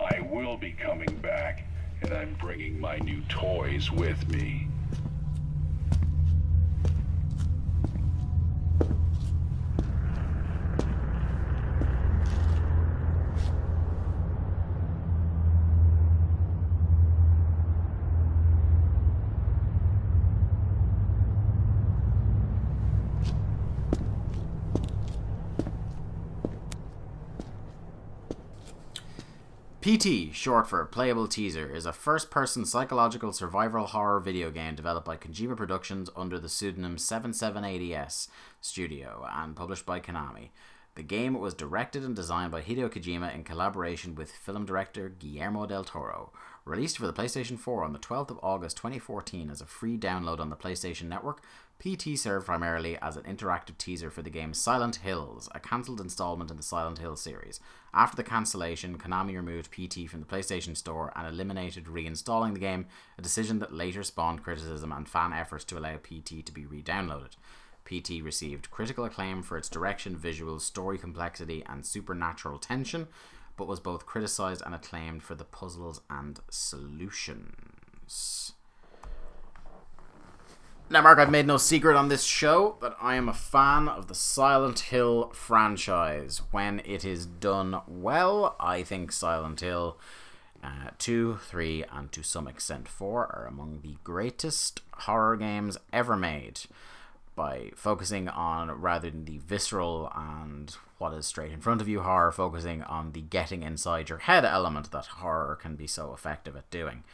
I will be coming back, and I'm bringing my new toys with me. PT, short for Playable Teaser, is a first-person psychological survival horror video game developed by Kojima Productions under the pseudonym 7780S Studio and published by Konami. The game was directed and designed by Hideo Kojima in collaboration with film director Guillermo del Toro. Released for the PlayStation 4 on the 12th of August 2014 as a free download on the PlayStation Network, PT served primarily as an interactive teaser for the game Silent Hills, a cancelled installment in the Silent Hill series. After the cancellation, Konami removed PT from the PlayStation Store and eliminated reinstalling the game, a decision that later spawned criticism and fan efforts to allow PT to be re-downloaded. PT received critical acclaim for its direction, visuals, story complexity, and supernatural tension, but was both criticized and acclaimed for the puzzles and solutions. Now, Mark, I've made no secret on this show that I am a fan of the Silent Hill franchise. When it is done well, I think Silent Hill 2, 3, and to some extent 4 are among the greatest horror games ever made. By focusing on, rather than the visceral and what is straight in front of you horror, focusing on the getting inside your head element that horror can be so effective at doing.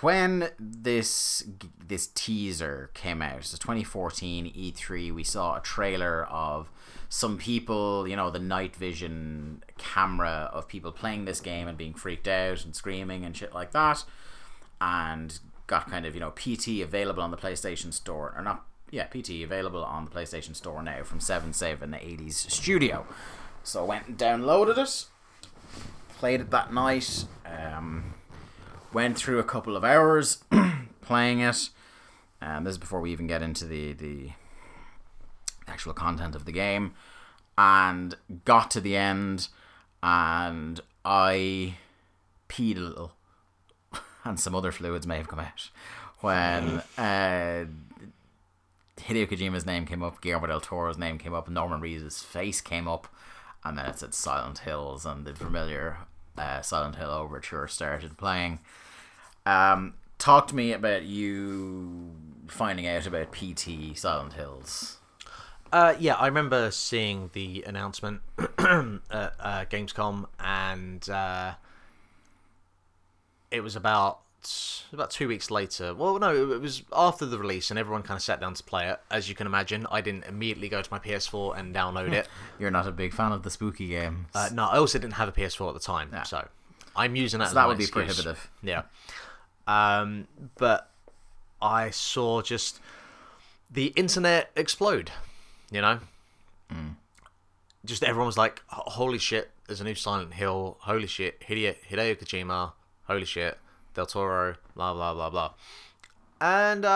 When this teaser came out, so 2014 E3, we saw a trailer of some people, you know, the night vision camera of people playing this game and being freaked out and screaming and shit like that, and got kind of, you know, PT available on the PlayStation Store, or not, yeah, PT available on the PlayStation Store now from 7Save and the 80s Studio. So I went and downloaded it, played it that night, went through a couple of hours playing it, and this is before we even get into the actual content of the game, and got to the end, and I peed a little. And some other fluids may have come out when Hideo Kojima's name came up, Guillermo del Toro's name came up, Norman Reedus' face came up, and then it said Silent Hills, and the familiar Silent Hill overture started playing. Talk to me about you finding out about PT Silent Hills. Yeah, I remember seeing the announcement at Gamescom, and it was about 2 weeks later. Well, no, it was after the release, and everyone kind of sat down to play it. As you can imagine, I didn't immediately go to my PS4 and download it. You're not a big fan of the spooky games. No, I also didn't have a PS4 at the time, yeah. So I'm using that. So as that would be excuse. Prohibitive. Yeah, but I saw just the internet explode. You know, just everyone was like, "Holy shit! There's a new Silent Hill! Holy shit! Hideo Kojima!" Holy shit, Del Toro, blah, blah, blah, blah. And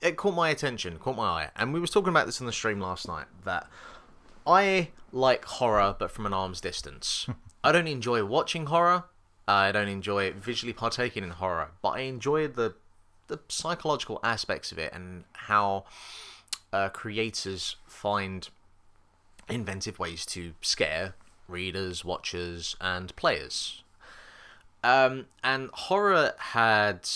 it caught my attention, caught my eye. And we were talking about this in the stream last night, that I like horror, but from an arm's distance. I don't enjoy watching horror. I don't enjoy visually partaking in horror. But I enjoy the psychological aspects of it and how creators find inventive ways to scare readers, watchers, and players. And horror had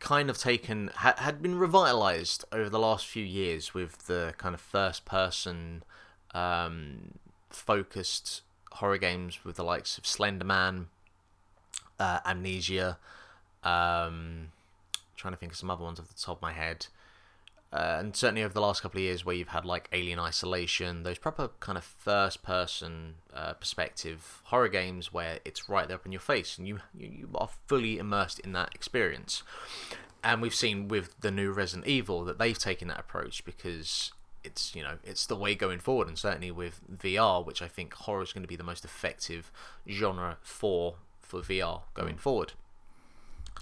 kind of had been revitalized over the last few years with the kind of first-person focused horror games with the likes of Slender Man, Amnesia. Trying to think of some other ones off the top of my head. And certainly over the last couple of years where you've had like Alien Isolation, those proper kind of first-person perspective horror games where it's right there up in your face and you are fully immersed in that experience. And we've seen with the new Resident Evil that they've taken that approach because it's, you know, it's the way going forward. And certainly with VR, which I think horror is going to be the most effective genre for VR going forward.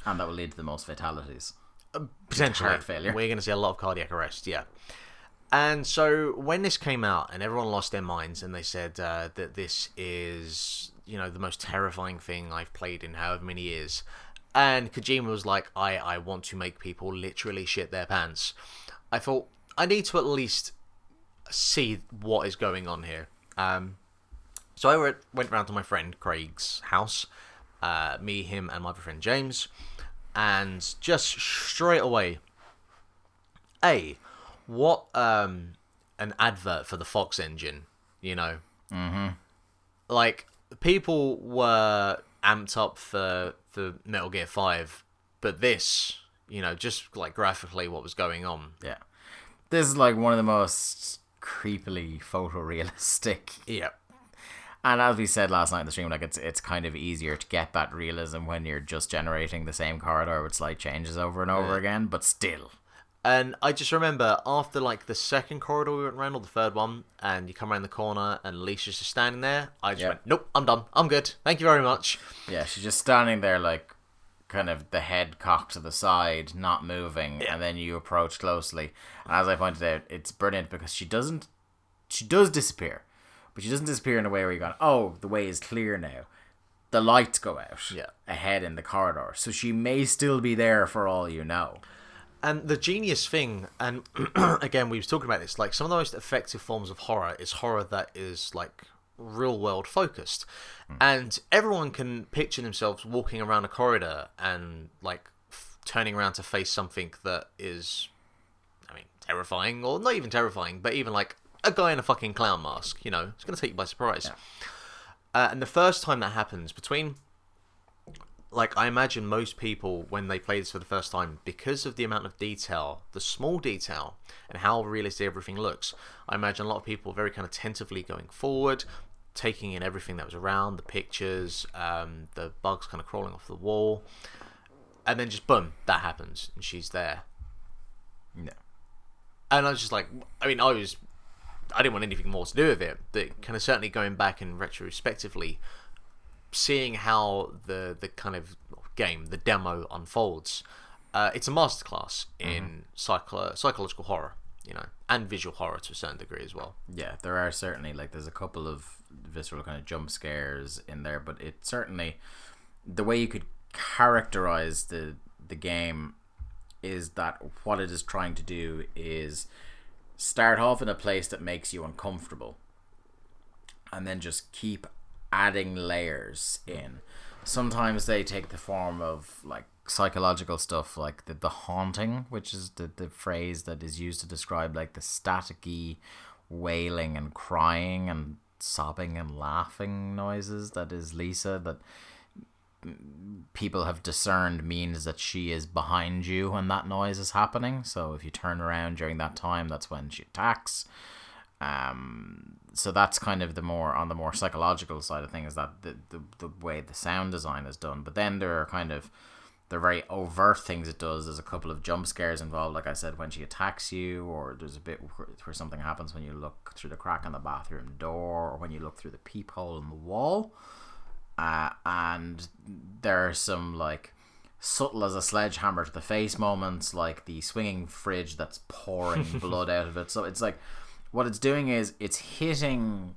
And that will lead to the most fatalities. Potentially heart failure. We're going to see a lot of cardiac arrest, yeah. And so when this came out and everyone lost their minds and they said that this is, you know, the most terrifying thing I've played in however many years, and Kojima was like, I want to make people literally shit their pants, I thought, I need to at least see what is going on here. So I went round to my friend Craig's house, me, him, and my other friend James. And just straight away, what an advert for the Fox engine, you know? Mm-hmm. Like, people were amped up for Metal Gear 5, but this, you know, just like graphically what was going on. Yeah. This is like one of the most creepily photorealistic. Yeah. And as we said last night in the stream, like it's kind of easier to get that realism when you're just generating the same corridor with slight changes over and over again, but still. And I just remember after like the second corridor we went around, or the third one, and you come around the corner and Alicia's just standing there, I just went, nope, I'm done. I'm good. Thank you very much. Yeah, she's just standing there like kind of the head cocked to the side, not moving, and then you approach closely. And as I pointed out, it's brilliant because she does disappear. But she doesn't disappear in a way where you're going, oh, the way is clear now. The lights go out ahead in the corridor. So she may still be there for all you know. And the genius thing, and again, we were talking about this, like some of the most effective forms of horror is horror that is like real world focused. Mm. And everyone can picture themselves walking around a corridor and like turning around to face something that is, I mean, terrifying, or not even terrifying, but even like a guy in a fucking clown mask, you know, it's going to take you by surprise. Yeah. And the first time that happens between, like, I imagine most people when they play this for the first time, because of the amount of detail, the small detail, and how realistic everything looks, I imagine a lot of people very kind of tentatively going forward, taking in everything that was around, the pictures, the bugs kind of crawling off the wall, and then just boom, that happens, and she's there. No. And I was just like, I mean, I didn't want anything more to do with it, but kind of certainly going back and retrospectively seeing how the kind of game, the demo unfolds, it's a masterclass in psychological horror, you know, and visual horror to a certain degree as well. Yeah, there are certainly, like, there's a couple of visceral kind of jump scares in there, but it certainly, the way you could characterize the game is that what it is trying to do is start off in a place that makes you uncomfortable and then just keep adding layers in. Sometimes they take the form of like psychological stuff, like the haunting, which is the phrase that is used to describe like the staticky wailing and crying and sobbing and laughing noises that is Lisa, that people have discerned means that she is behind you when that noise is happening. So if you turn around during that time, that's when she attacks. So that's kind of the more psychological side of things, that the way the sound design is done. But then there are kind of the very overt things it does. There's a couple of jump scares involved, like I said, when she attacks you, or there's a bit where something happens when you look through the crack in the bathroom door, or when you look through the peephole in the wall. And there are some like subtle as a sledgehammer to the face moments, like the swinging fridge that's pouring blood out of it. So it's like what it's doing is it's hitting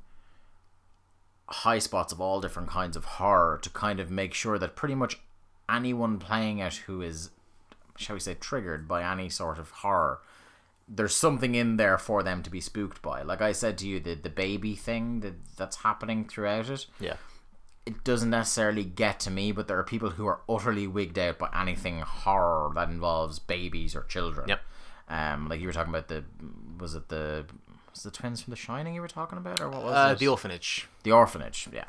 high spots of all different kinds of horror to kind of make sure that pretty much anyone playing it who is, shall we say, triggered by any sort of horror, there's something in there for them to be spooked by. Like I said to you, the baby thing that's happening throughout it. Yeah. It doesn't necessarily get to me, but there are people who are utterly wigged out by anything horror that involves babies or children. Yep. Like you were talking about was it the twins from The Shining you were talking about, or what was it? The orphanage. The orphanage, yeah.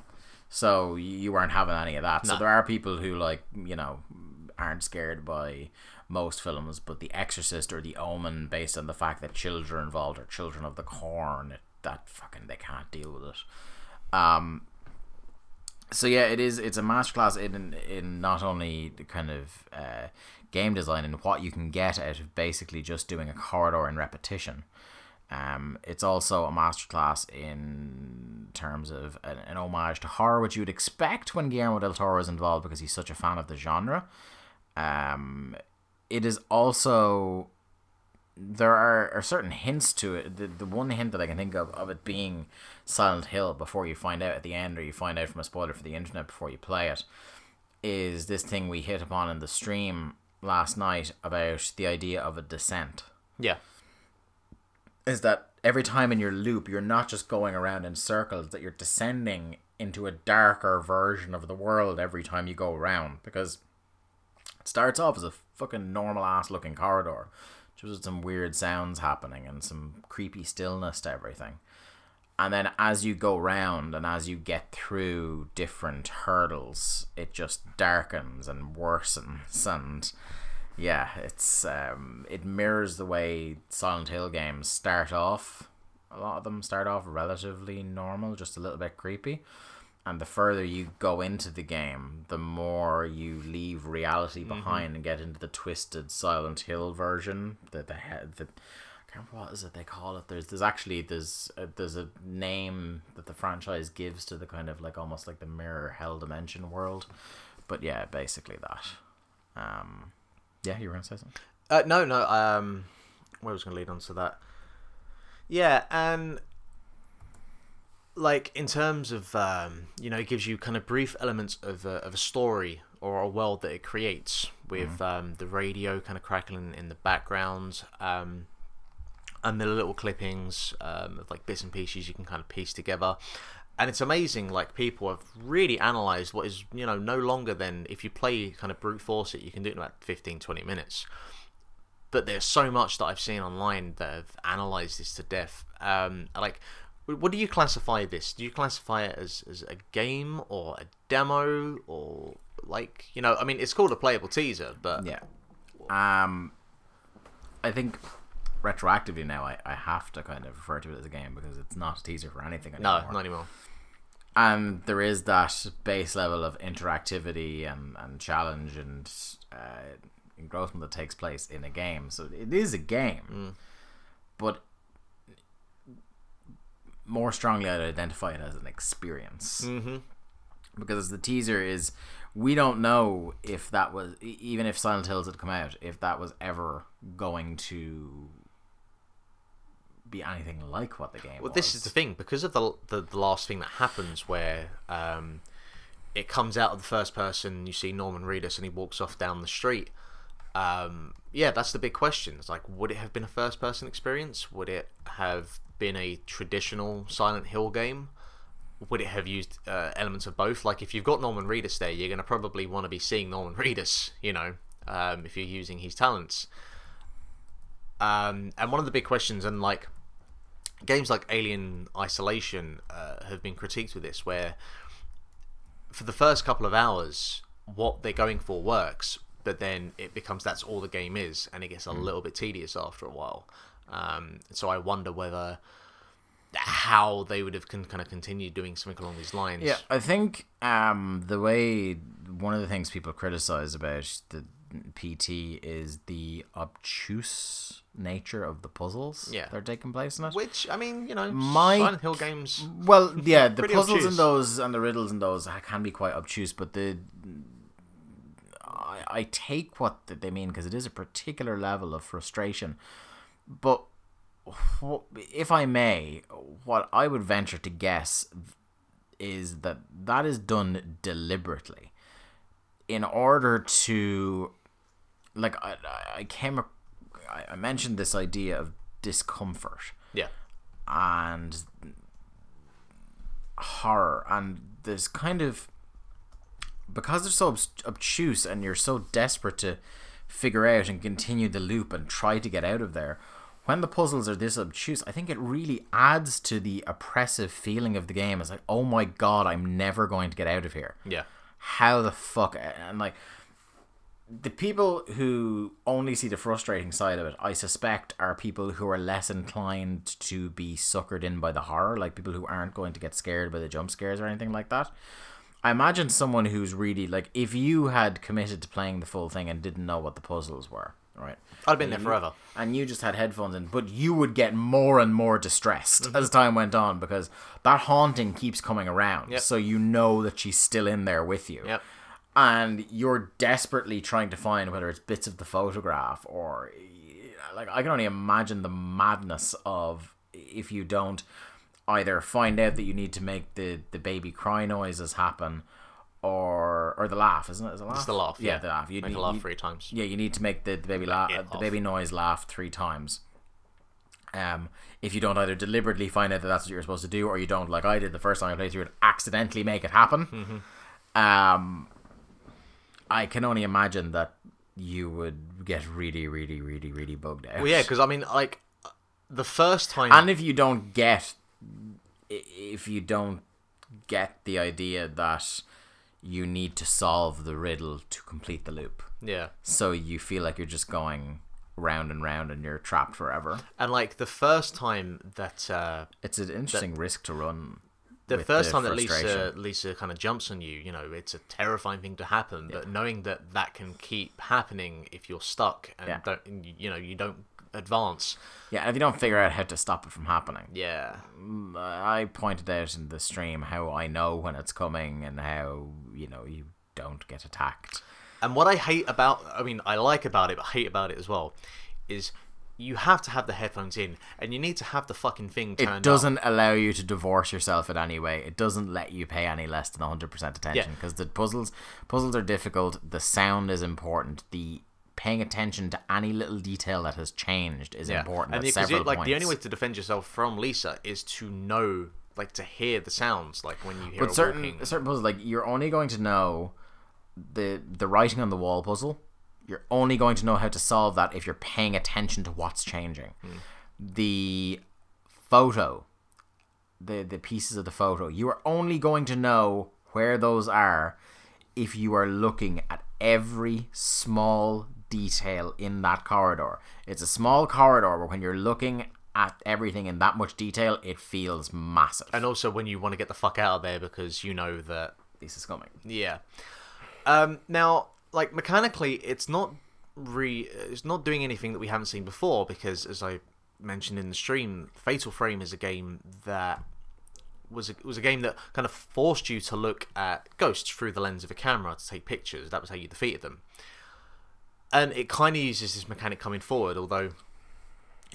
So you weren't having any of that. No. So there are people who, like, you know, aren't scared by most films, but The Exorcist or The Omen, based on the fact that children involved are children of the corn, that fucking they can't deal with it. So yeah, it's a masterclass in not only the kind of game design and what you can get out of basically just doing a corridor in repetition. It's also a masterclass in terms of an homage to horror, which you would expect when Guillermo del Toro is involved because he's such a fan of the genre. It is also, there are certain hints to it. The one hint that I can think of it being Silent Hill before you find out at the end, or you find out from a spoiler for the internet before you play it, is this thing we hit upon in the stream last night about the idea of a descent. Yeah. Is that every time in your loop, you're not just going around in circles, that you're descending into a darker version of the world every time you go around, because it starts off as a fucking normal ass looking corridor. Just some weird sounds happening and some creepy stillness to everything. And then as you go round and as you get through different hurdles, it just darkens and worsens. And yeah, it mirrors the way Silent Hill games start off A lot of them start off relatively normal, just a little bit creepy. And the further you go into the game, the more you leave reality behind and get into the twisted Silent Hill version. The I can't remember what is it they call it. There's a name that the franchise gives to the kind of like almost like the mirror hell dimension world. But yeah, basically that. Yeah, you were gonna say something? No. I was gonna lead on to that. Yeah, and. Like, in terms of, it gives you kind of brief elements of a story or a world that it creates with the radio kind of crackling in the background, and the little clippings of, like, bits and pieces you can kind of piece together. And it's amazing, like, people have really analysed what is, no longer than, if you play kind of brute force it, you can do it in about 15, 20 minutes. But there's so much that I've seen online that have analysed this to death. What do you classify this? Do you classify it as a game or a demo or it's called a playable teaser, but yeah. I think retroactively now I have to kind of refer to it as a game because it's not a teaser for anything anymore. No, not anymore. And there is that base level of interactivity and challenge and engrossment that takes place in a game. So it is a game, but more strongly I'd identify it as an experience because the teaser is, we don't know if that was, even if Silent Hills had come out, if that was ever going to be anything like what the game was. Well, this is the thing, because of the last thing that happens where it comes out of the first person, you see Norman Reedus and he walks off down the street. That's the big question. It's like, would it have been a first person experience? Would it have been a traditional Silent Hill game? Would it have used elements of both? Like, if you've got Norman Reedus there, you're going to probably want to be seeing Norman Reedus, if you're using his talents. And one of the big questions, and like games like Alien Isolation have been critiqued with this, where for the first couple of hours what they're going for works, but then it becomes that's all the game is, and it gets a little bit tedious after a while. So I wonder whether how they would have kind of continued doing something along these lines. Yeah, I think the way, one of the things people criticize about the PT is the obtuse nature of the puzzles that are taking place in it. Which, Silent Hill games... Well, yeah, the puzzles in those and the riddles in those can be quite obtuse, but I take what they mean because it is a particular level of frustration. But if I may, what I would venture to guess is that is done deliberately in order to, like, I mentioned this idea of discomfort, and horror, and there's kind of, because they're so obtuse and you're so desperate to figure out and continue the loop and try to get out of there, when the puzzles are this obtuse, I think it really adds to the oppressive feeling of the game. It's like, oh my god, I'm never going to get out of here. Yeah. How the fuck? And like, the people who only see the frustrating side of it, I suspect, are people who are less inclined to be suckered in by the horror, like people who aren't going to get scared by the jump scares or anything like that. I imagine someone who's really, like, if you had committed to playing the full thing and didn't know what the puzzles were, right? I'd have been there forever. And you just had headphones in, but you would get more and more distressed as time went on because that haunting keeps coming around. Yep. So you know that she's still in there with you. Yep. And you're desperately trying to find whether it's bits of the photograph or, like, I can only imagine the madness of if you don't either find out that you need to make the baby cry noises happen, or the laugh, isn't it? Is it laugh? It's the laugh. Yeah, the laugh. You make a laugh 3 times. Yeah, you need to make the baby laugh, the baby noise laugh 3 times. If you don't either deliberately find out that that's what you're supposed to do, or you don't, like I did the first time I played through it, accidentally make it happen. I can only imagine that you would get really, really, really, really bugged out. Well, yeah, because the first time, and if you don't get the idea that you need to solve the riddle to complete the loop. Yeah. So you feel like you're just going, round and round and you're trapped forever. And like the first time that it's an interesting risk to run. The first time that Lisa kind of jumps on you, you know, it's a terrifying thing to happen. Yeah. But knowing that that can keep happening if you're stuck and you don't advance. Yeah, if you don't figure out how to stop it from happening. Yeah. I pointed out in the stream how I know when it's coming and how, you know, you don't get attacked. And what I hate about, I mean, I like about it, but hate about it as well, is you have to have the headphones in, and you need to have the fucking thing turned up. It doesn't allow you to divorce yourself in any way. It doesn't let you pay any less than 100% attention, because the puzzles are difficult, the sound is important, the paying attention to any little detail that has changed is important at several points. The only way to defend yourself from Lisa is to know, like, to hear the sounds, like when you hear her walking. But certain puzzles, like, you're only going to know the writing on the wall puzzle. You're only going to know how to solve that if you're paying attention to what's changing. The photo, the pieces of the photo, you are only going to know where those are if you are looking at every small detail in that corridor. It's a small corridor, but when you're looking at everything in that much detail, it feels massive. And also when you want to get the fuck out of there because you know that this is coming. Yeah. Now, like, mechanically, it's not doing anything that we haven't seen before, because as I mentioned in the stream, Fatal Frame is a game that was a game that kind of forced you to look at ghosts through the lens of a camera to take pictures. That was how you defeated them. And it kind of uses this mechanic coming forward, although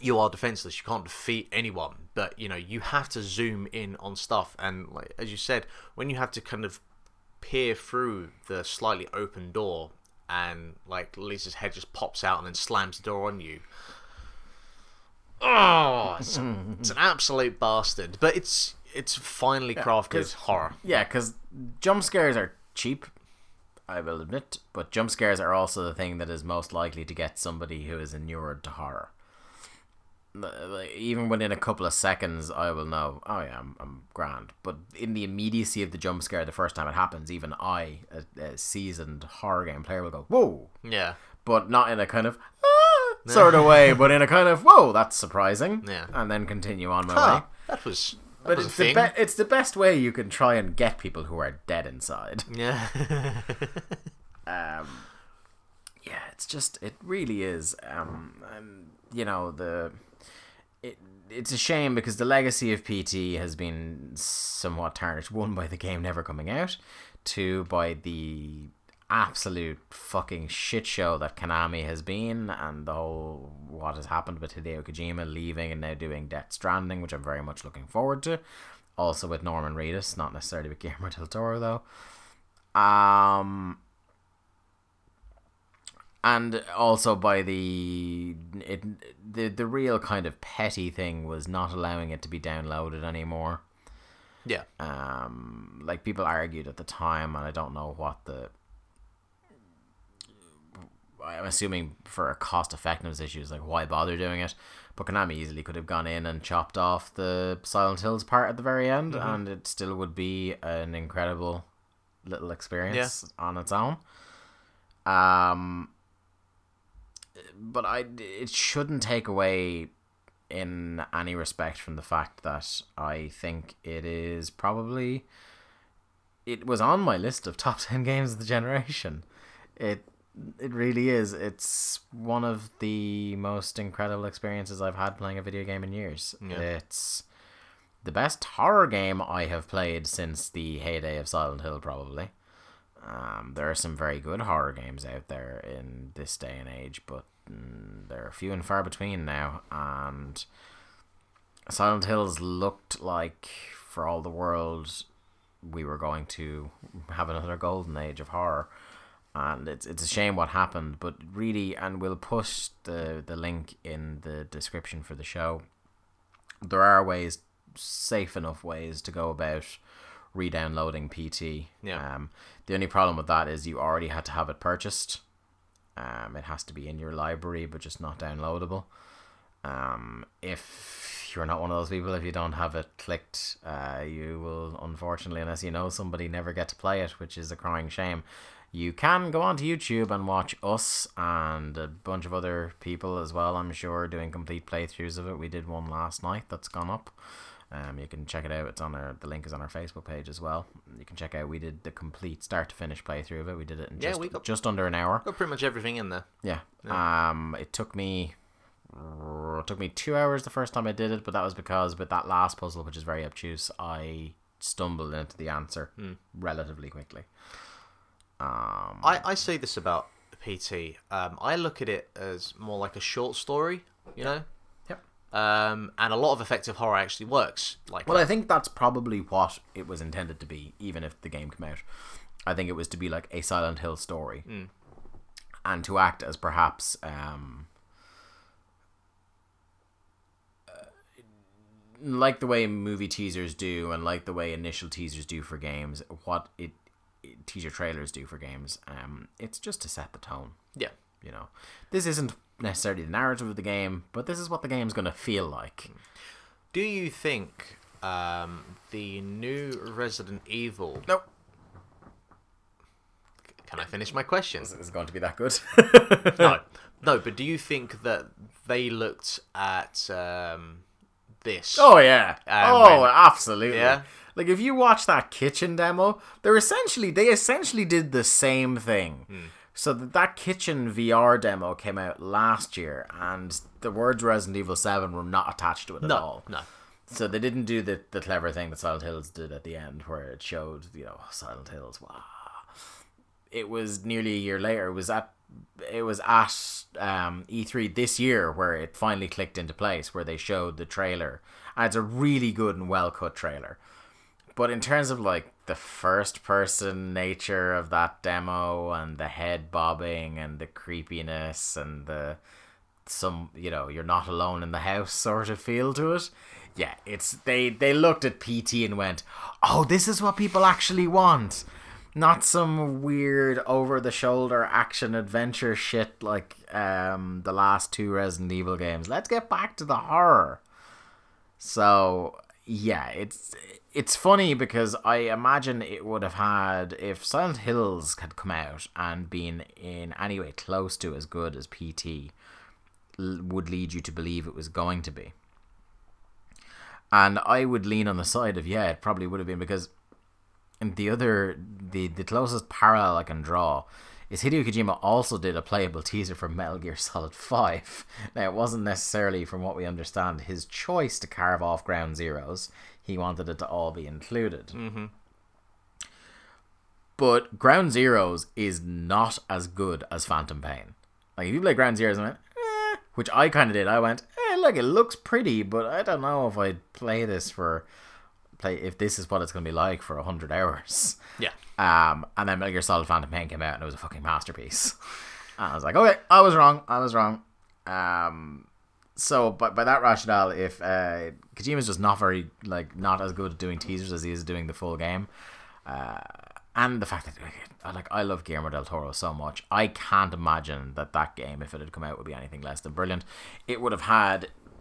you are defenseless, you can't defeat anyone, but, you know, you have to zoom in on stuff. And, like, as you said, when you have to kind of peer through the slightly open door and, like, Lisa's head just pops out and then slams the door on you. Oh, it's an absolute bastard. But it's finely crafted horror. Yeah, because jump scares are cheap, I will admit, but jump scares are also the thing that is most likely to get somebody who is inured to horror. Even within a couple of seconds, I will know, oh yeah, I'm grand. But in the immediacy of the jump scare, the first time it happens, even I, a seasoned horror game player, will go, whoa. Yeah. But not in a kind of, sort of way, but in a kind of, whoa, that's surprising. Yeah. And then continue on my way. It's the best way you can try and get people who are dead inside. Yeah. Yeah, it's just, it really is, you know, it's a shame because the legacy of PT has been somewhat tarnished. One, by the game never coming out. Two, by the absolute fucking shit show that Konami has been, and the whole what has happened with Hideo Kojima leaving and now doing Death Stranding, which I'm very much looking forward to. Also with Norman Reedus, not necessarily with Guillermo del Toro though. And also by the real kind of petty thing was not allowing it to be downloaded anymore. Yeah. Like, people argued at the time, and I don't know what the... I'm assuming for a cost-effectiveness issues, like, why bother doing it? But Konami easily could have gone in and chopped off the Silent Hills part at the very end, and it still would be an incredible little experience on its own. But it shouldn't take away in any respect from the fact that I think it was on my list of top 10 games of the generation. It really is. It's one of the most incredible experiences I've had playing a video game in years. Yeah. It's the best horror game I have played since the heyday of Silent Hill, probably. There are some very good horror games out there in this day and age, but they're few and far between now, and Silent Hills looked like, for all the world, we were going to have another golden age of horror, and it's a shame what happened, but really, and we'll push the link in the description for the show, there are ways, safe enough ways, to go about redownloading PT. Yeah. The only problem with that is you already had to have it purchased. It has to be in your library, but just not downloadable. If you're not one of those people, if you don't have it clicked, you will, unfortunately, unless you know somebody, never get to play it, which is a crying shame. You can go onto YouTube and watch us and a bunch of other people as well, I'm sure, doing complete playthroughs of it. We did one last night that's gone up. You can check it out. It's on our, the link is on our Facebook page as well. You can check out, we did the complete start to finish playthrough of it. We did it in just under an hour. Got pretty much everything in there. Yeah. It took me 2 hours the first time I did it, but that was because with that last puzzle, which is very obtuse, I stumbled into the answer relatively quickly. I say this about PT. I look at it as more like a short story, you know? And a lot of effective horror actually works like that. I think that's probably what it was intended to be, even if the game came out. I think it was to be like a Silent Hill story. And to act as perhaps like the way movie teasers do and like the way initial teasers do for games, what teaser trailers do for games, it's just to set the tone. Yeah. You know, this isn't necessarily the narrative of the game, but this is what the game's going to feel like. Do you think the new Resident Evil... Nope. Can I finish my question? Is it going to be that good? No, but do you think that they looked at this? Oh, yeah. Absolutely. Yeah. Like, if you watch that kitchen demo, they essentially did the same thing. So that kitchen VR demo came out last year, and the words Resident Evil 7 were not attached to it at all. No. So they didn't do the clever thing that Silent Hills did at the end, where it showed, Silent Hills. Wow. It was nearly a year later. It was at E3 this year where it finally clicked into place, where they showed the trailer. And it's a really good and well-cut trailer. But in terms of, the first-person nature of that demo and the head bobbing and the creepiness and the, you're not alone in the house sort of feel to it, yeah, it's they looked at PT and went, oh, this is what people actually want. Not some weird over-the-shoulder action-adventure shit like the last two Resident Evil games. Let's get back to the horror. So... yeah, it's funny because I imagine it would have had, if Silent Hills had come out and been in any way close to as good as PT, would lead you to believe it was going to be. And I would lean on the side of, it probably would have been, because the closest parallel I can draw is Hideo Kojima also did a playable teaser for Metal Gear Solid 5. Now, it wasn't necessarily, from what we understand, his choice to carve off Ground Zeroes. He wanted it to all be included. Mm-hmm. But Ground Zeroes is not as good as Phantom Pain. Like, if you play Ground Zeroes and went, which I kind of did, I went, look, it looks pretty, but I don't know if I'd play this if this is what it's going to be like for 100 hours. Yeah. And then Metal Gear Solid Phantom Pain came out and it was a fucking masterpiece. And I was like, okay, I was wrong. So by that rationale, if Kojima's just not very, not as good at doing teasers as he is doing the full game. And the fact that, I love Guillermo del Toro so much. I can't imagine that game, if it had come out, would be anything less than brilliant.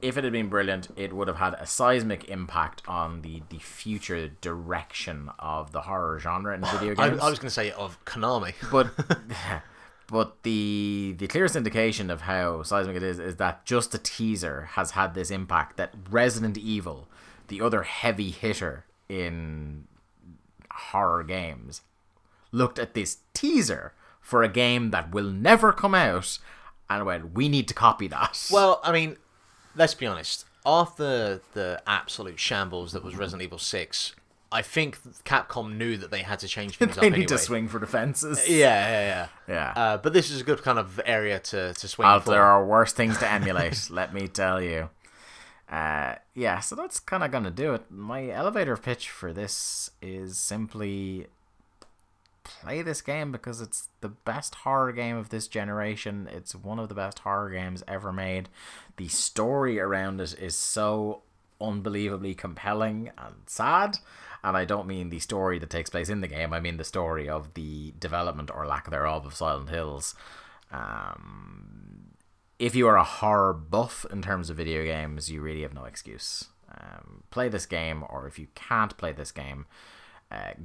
If it had been brilliant, it would have had a seismic impact on the future direction of the horror genre in video games. I was going to say of Konami. But the clearest indication of how seismic it is that just the teaser has had this impact that Resident Evil, the other heavy hitter in horror games, looked at this teaser for a game that will never come out and went, we need to copy that. Well, I mean... let's be honest, after the absolute shambles that was Resident Evil 6, I think Capcom knew that they had to change things up anyway. They need to swing for the fences. Yeah. But this is a good kind of area to swing for. There are worse things to emulate, let me tell you. So that's kind of going to do it. My elevator pitch for this is simply... play this game because it's the best horror game of this generation. It's one of the best horror games ever made. The story around it is so unbelievably compelling and sad. And I don't mean the story that takes place in the game. I mean the story of the development or lack thereof of Silent Hills. if you are a horror buff in terms of video games, you really have no excuse. Play this game, or if you can't play this game,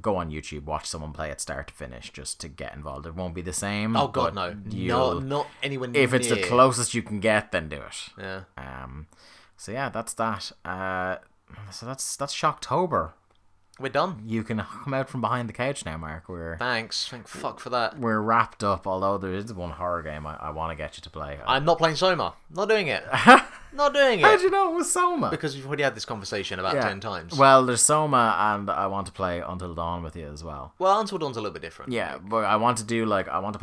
go on YouTube, watch someone play it start to finish just to get involved. It won't be the same. Oh god, no. Not anywhere near. If it's the closest you can get, then do it. Yeah. So yeah, that's that. So that's Shocktober. We're done. You can come out from behind the couch now, Mark. Thank fuck for that. We're wrapped up, although there is one horror game I want to get you to play. I'm not playing Soma. Not doing it. Not doing it. How did you know it was Soma? Because we've already had this conversation about 10 times. Well, there's Soma, and I want to play Until Dawn with you as well. Well, Until Dawn's a little bit different. Yeah, but I want to put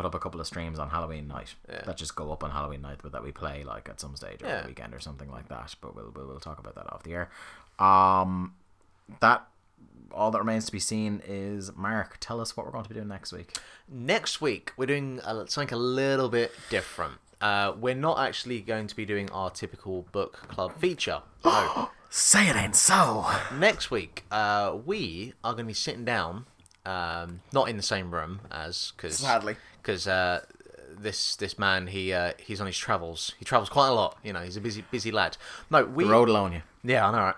up a couple of streams on Halloween night. Yeah. That just go up on Halloween night, but that we play at some stage or the weekend or something like that. But we'll talk about that off the air. All that remains to be seen is, Mark, tell us what we're going to be doing next week. Next week, we're doing something a little bit different. We're not actually going to be doing our typical book club feature. No. Say it ain't so. Next week, we are going to be sitting down, not in the same room as... Sadly. Because this man, he's on his travels. He travels quite a lot. He's a busy lad. No, the road alone, you. Yeah, I know, right?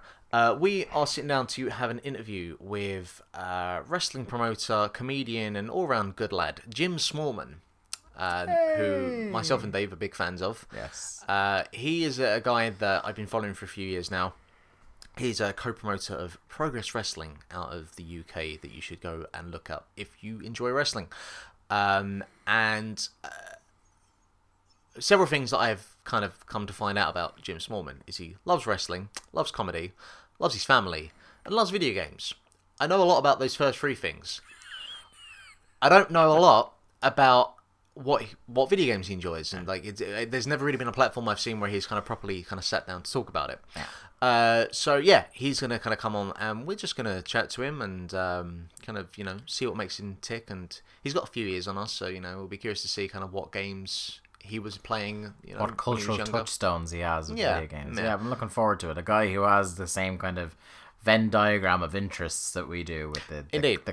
We are sitting down to have an interview with wrestling promoter, comedian, and all-round good lad, Jim Smallman, who myself and Dave are big fans of. Yes. He is a guy that I've been following for a few years now. He's a co-promoter of Progress Wrestling out of the UK that you should go and look up if you enjoy wrestling. Several things that I've kind of come to find out about Jim Smallman is he loves wrestling, loves comedy, loves his family, and loves video games. I know a lot about those first three things. I don't know a lot about what video games he enjoys, and there's never really been a platform I've seen where he's kind of properly kind of sat down to talk about it. He's gonna kind of come on, and we're just gonna chat to him and see what makes him tick. And he's got a few years on us, so we'll be curious to see kind of what games he was playing, what cultural touchstones he has with video games. Yeah, I'm looking forward to it. A guy who has the same kind of Venn diagram of interests that we do with the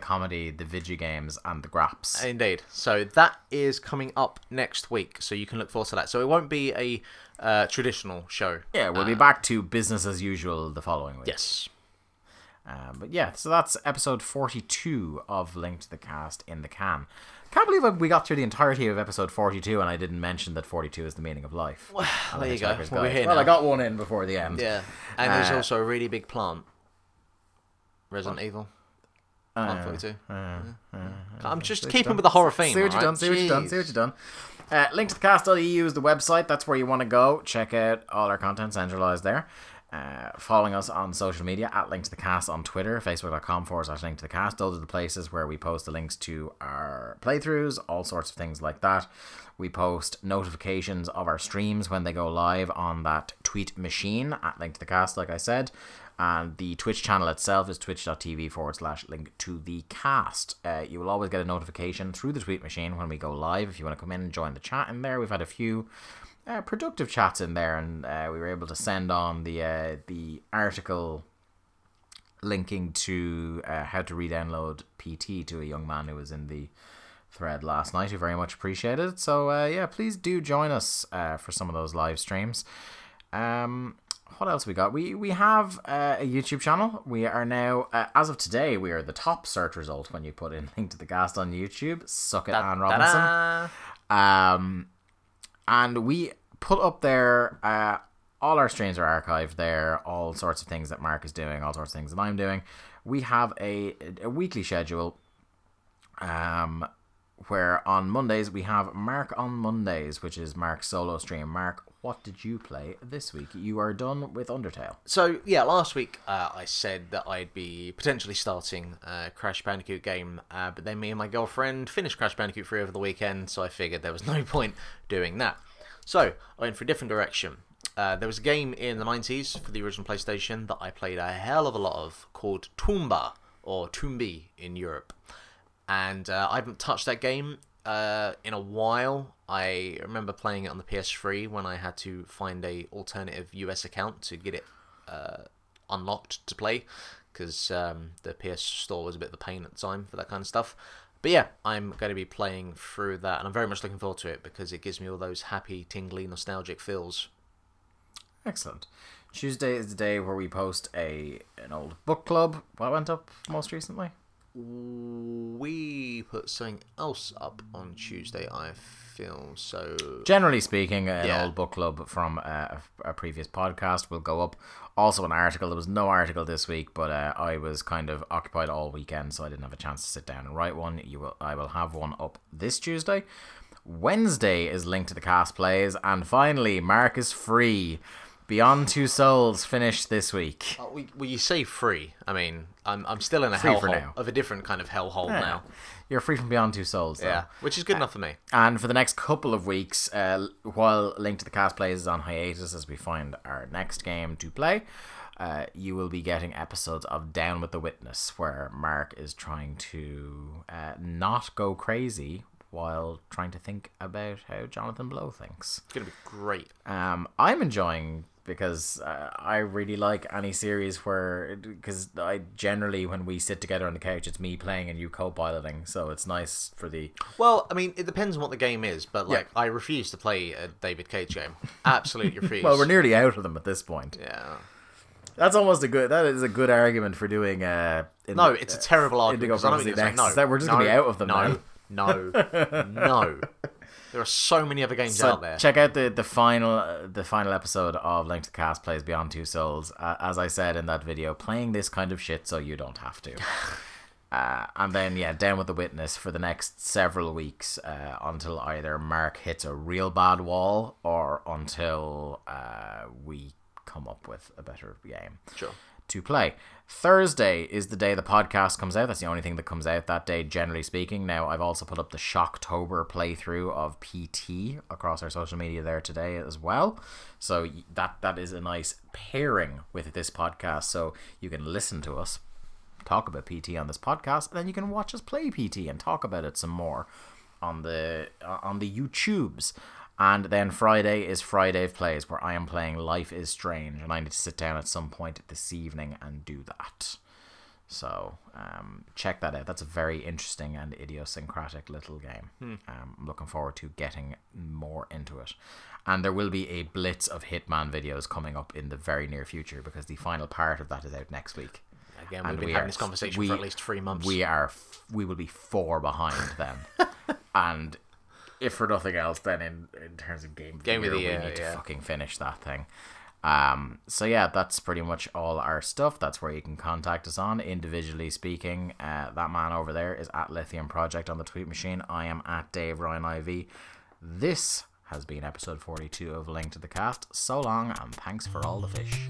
comedy, the video games, and the graps. Indeed. So that is coming up next week, so you can look forward to that. So it won't be a traditional show. Yeah, we'll be back to business as usual the following week. Yes. So that's episode 42 of Link to the Cast in the Can. Can't believe we got through the entirety of episode 42 and I didn't mention that 42 is the meaning of life. Well, there you go. I got one in before the end. Yeah, and there's also a really big plant. Resident Evil. Plant 42. I'm just keeping with the horror theme. See what you've done. See what you've done. See what you've done. Linktothecast.eu is the website. That's where you want to go. Check out all our content centralized there. Following us on social media at Link to the Cast on Twitter, facebook.com/Link to the Cast. Those are the places where we post the links to our playthroughs, all sorts of things like that. We post notifications of our streams when they go live on that tweet machine at Link to the Cast, like I said. And the Twitch channel itself is twitch.tv/Link to the Cast. You will always get a notification through the tweet machine when we go live. If you want to come in and join the chat in there, we've had a few productive chats in there, and we were able to send on the article linking to how to re-download PT to a young man who was in the thread last night, who very much appreciated it. So please do join us for some of those live streams. What else we got? We have a YouTube channel. We are now, as of today, we are the top search result when you put in Link to the Cast on YouTube. Suck it, Anne Robinson. And we put up there, all our streams are archived there, all sorts of things that Mark is doing, all sorts of things that I'm doing. We have a weekly schedule where on Mondays we have Mark on Mondays, which is Mark's solo stream. Mark, what did you play this week? You are done with Undertale. So, yeah, last week I said that I'd be potentially starting a Crash Bandicoot game, but then me and my girlfriend finished Crash Bandicoot 3 over the weekend, so I figured there was no point doing that. So, I went for a different direction. There was a game in the 90s for the original PlayStation that I played a hell of a lot of called Toomba, or Toombi in Europe. And I haven't touched that game in a while. I remember playing it on the PS3 when I had to find a alternative US account to get it unlocked to play, because the PS Store was a bit of a pain at the time for that kind of stuff. But yeah, I'm going to be playing through that, and I'm very much looking forward to it because it gives me all those happy, tingly, nostalgic feels. Excellent. Tuesday is the day where we post an old book club. What went up most recently? We put something else up on Tuesday, I feel, so... Generally speaking, an old book club from a previous podcast will go up. Also an article. There was no article this week, but I was kind of occupied all weekend, so I didn't have a chance to sit down and write one. I will have one up this Tuesday. Wednesday is linked to the cast plays, and finally, Mark is free. Beyond Two Souls finished this week. Well, you say free. I mean, I'm still in a hellhole of a different kind of hellhole now. You're free from Beyond Two Souls, though. Yeah, which is good enough for me. And for the next couple of weeks, while Link to the Cast Plays is on hiatus as we find our next game to play, you will be getting episodes of Down with the Witness, where Mark is trying to not go crazy while trying to think about how Jonathan Blow thinks. It's going to be great. I'm enjoying... because I really like any series where... because I generally, when we sit together on the couch, it's me playing and you co-piloting, so it's nice for the... Well, I mean, it depends on what the game is, but I refuse to play a David Cage game. Absolutely refuse. Well, we're nearly out of them at this point. Yeah. That's almost a good... that is a good argument for doing... no, it's a terrible argument. Indigo Prophecy Next. We're just going to be out of them now. No. There are so many other games out there. Check out the final episode of Link to the Cast Plays Beyond Two Souls. As I said in that video, playing this kind of shit so you don't have to. And then, Down with the Witness for the next several weeks until either Mark hits a real bad wall or until we come up with a better game. Sure. To play. Thursday is the day the podcast comes out. That's the only thing that comes out that day, generally speaking. Now, I've also put up the Shocktober playthrough of PT across our social media there today as well. So that is a nice pairing with this podcast. So you can listen to us talk about PT on this podcast, and then you can watch us play PT and talk about it some more on the YouTubes. And then Friday is Friday of Plays, where I am playing Life is Strange, and I need to sit down at some point this evening and do that. So check that out. That's a very interesting and idiosyncratic little game. I'm looking forward to getting more into it. And there will be a blitz of Hitman videos coming up in the very near future, because the final part of that is out next week. Again, we've been having this conversation for at least 3 months. We will be 4 behind then. And... if for nothing else, then in terms of game of the year, we need to fucking finish that thing. That's pretty much all our stuff. That's where you can contact us on, individually speaking. That man over there is at Lithium Project on the tweet machine. I am at Dave Ryan IV. This has been episode 42 of Link to the Cast. So long, and thanks for all the fish.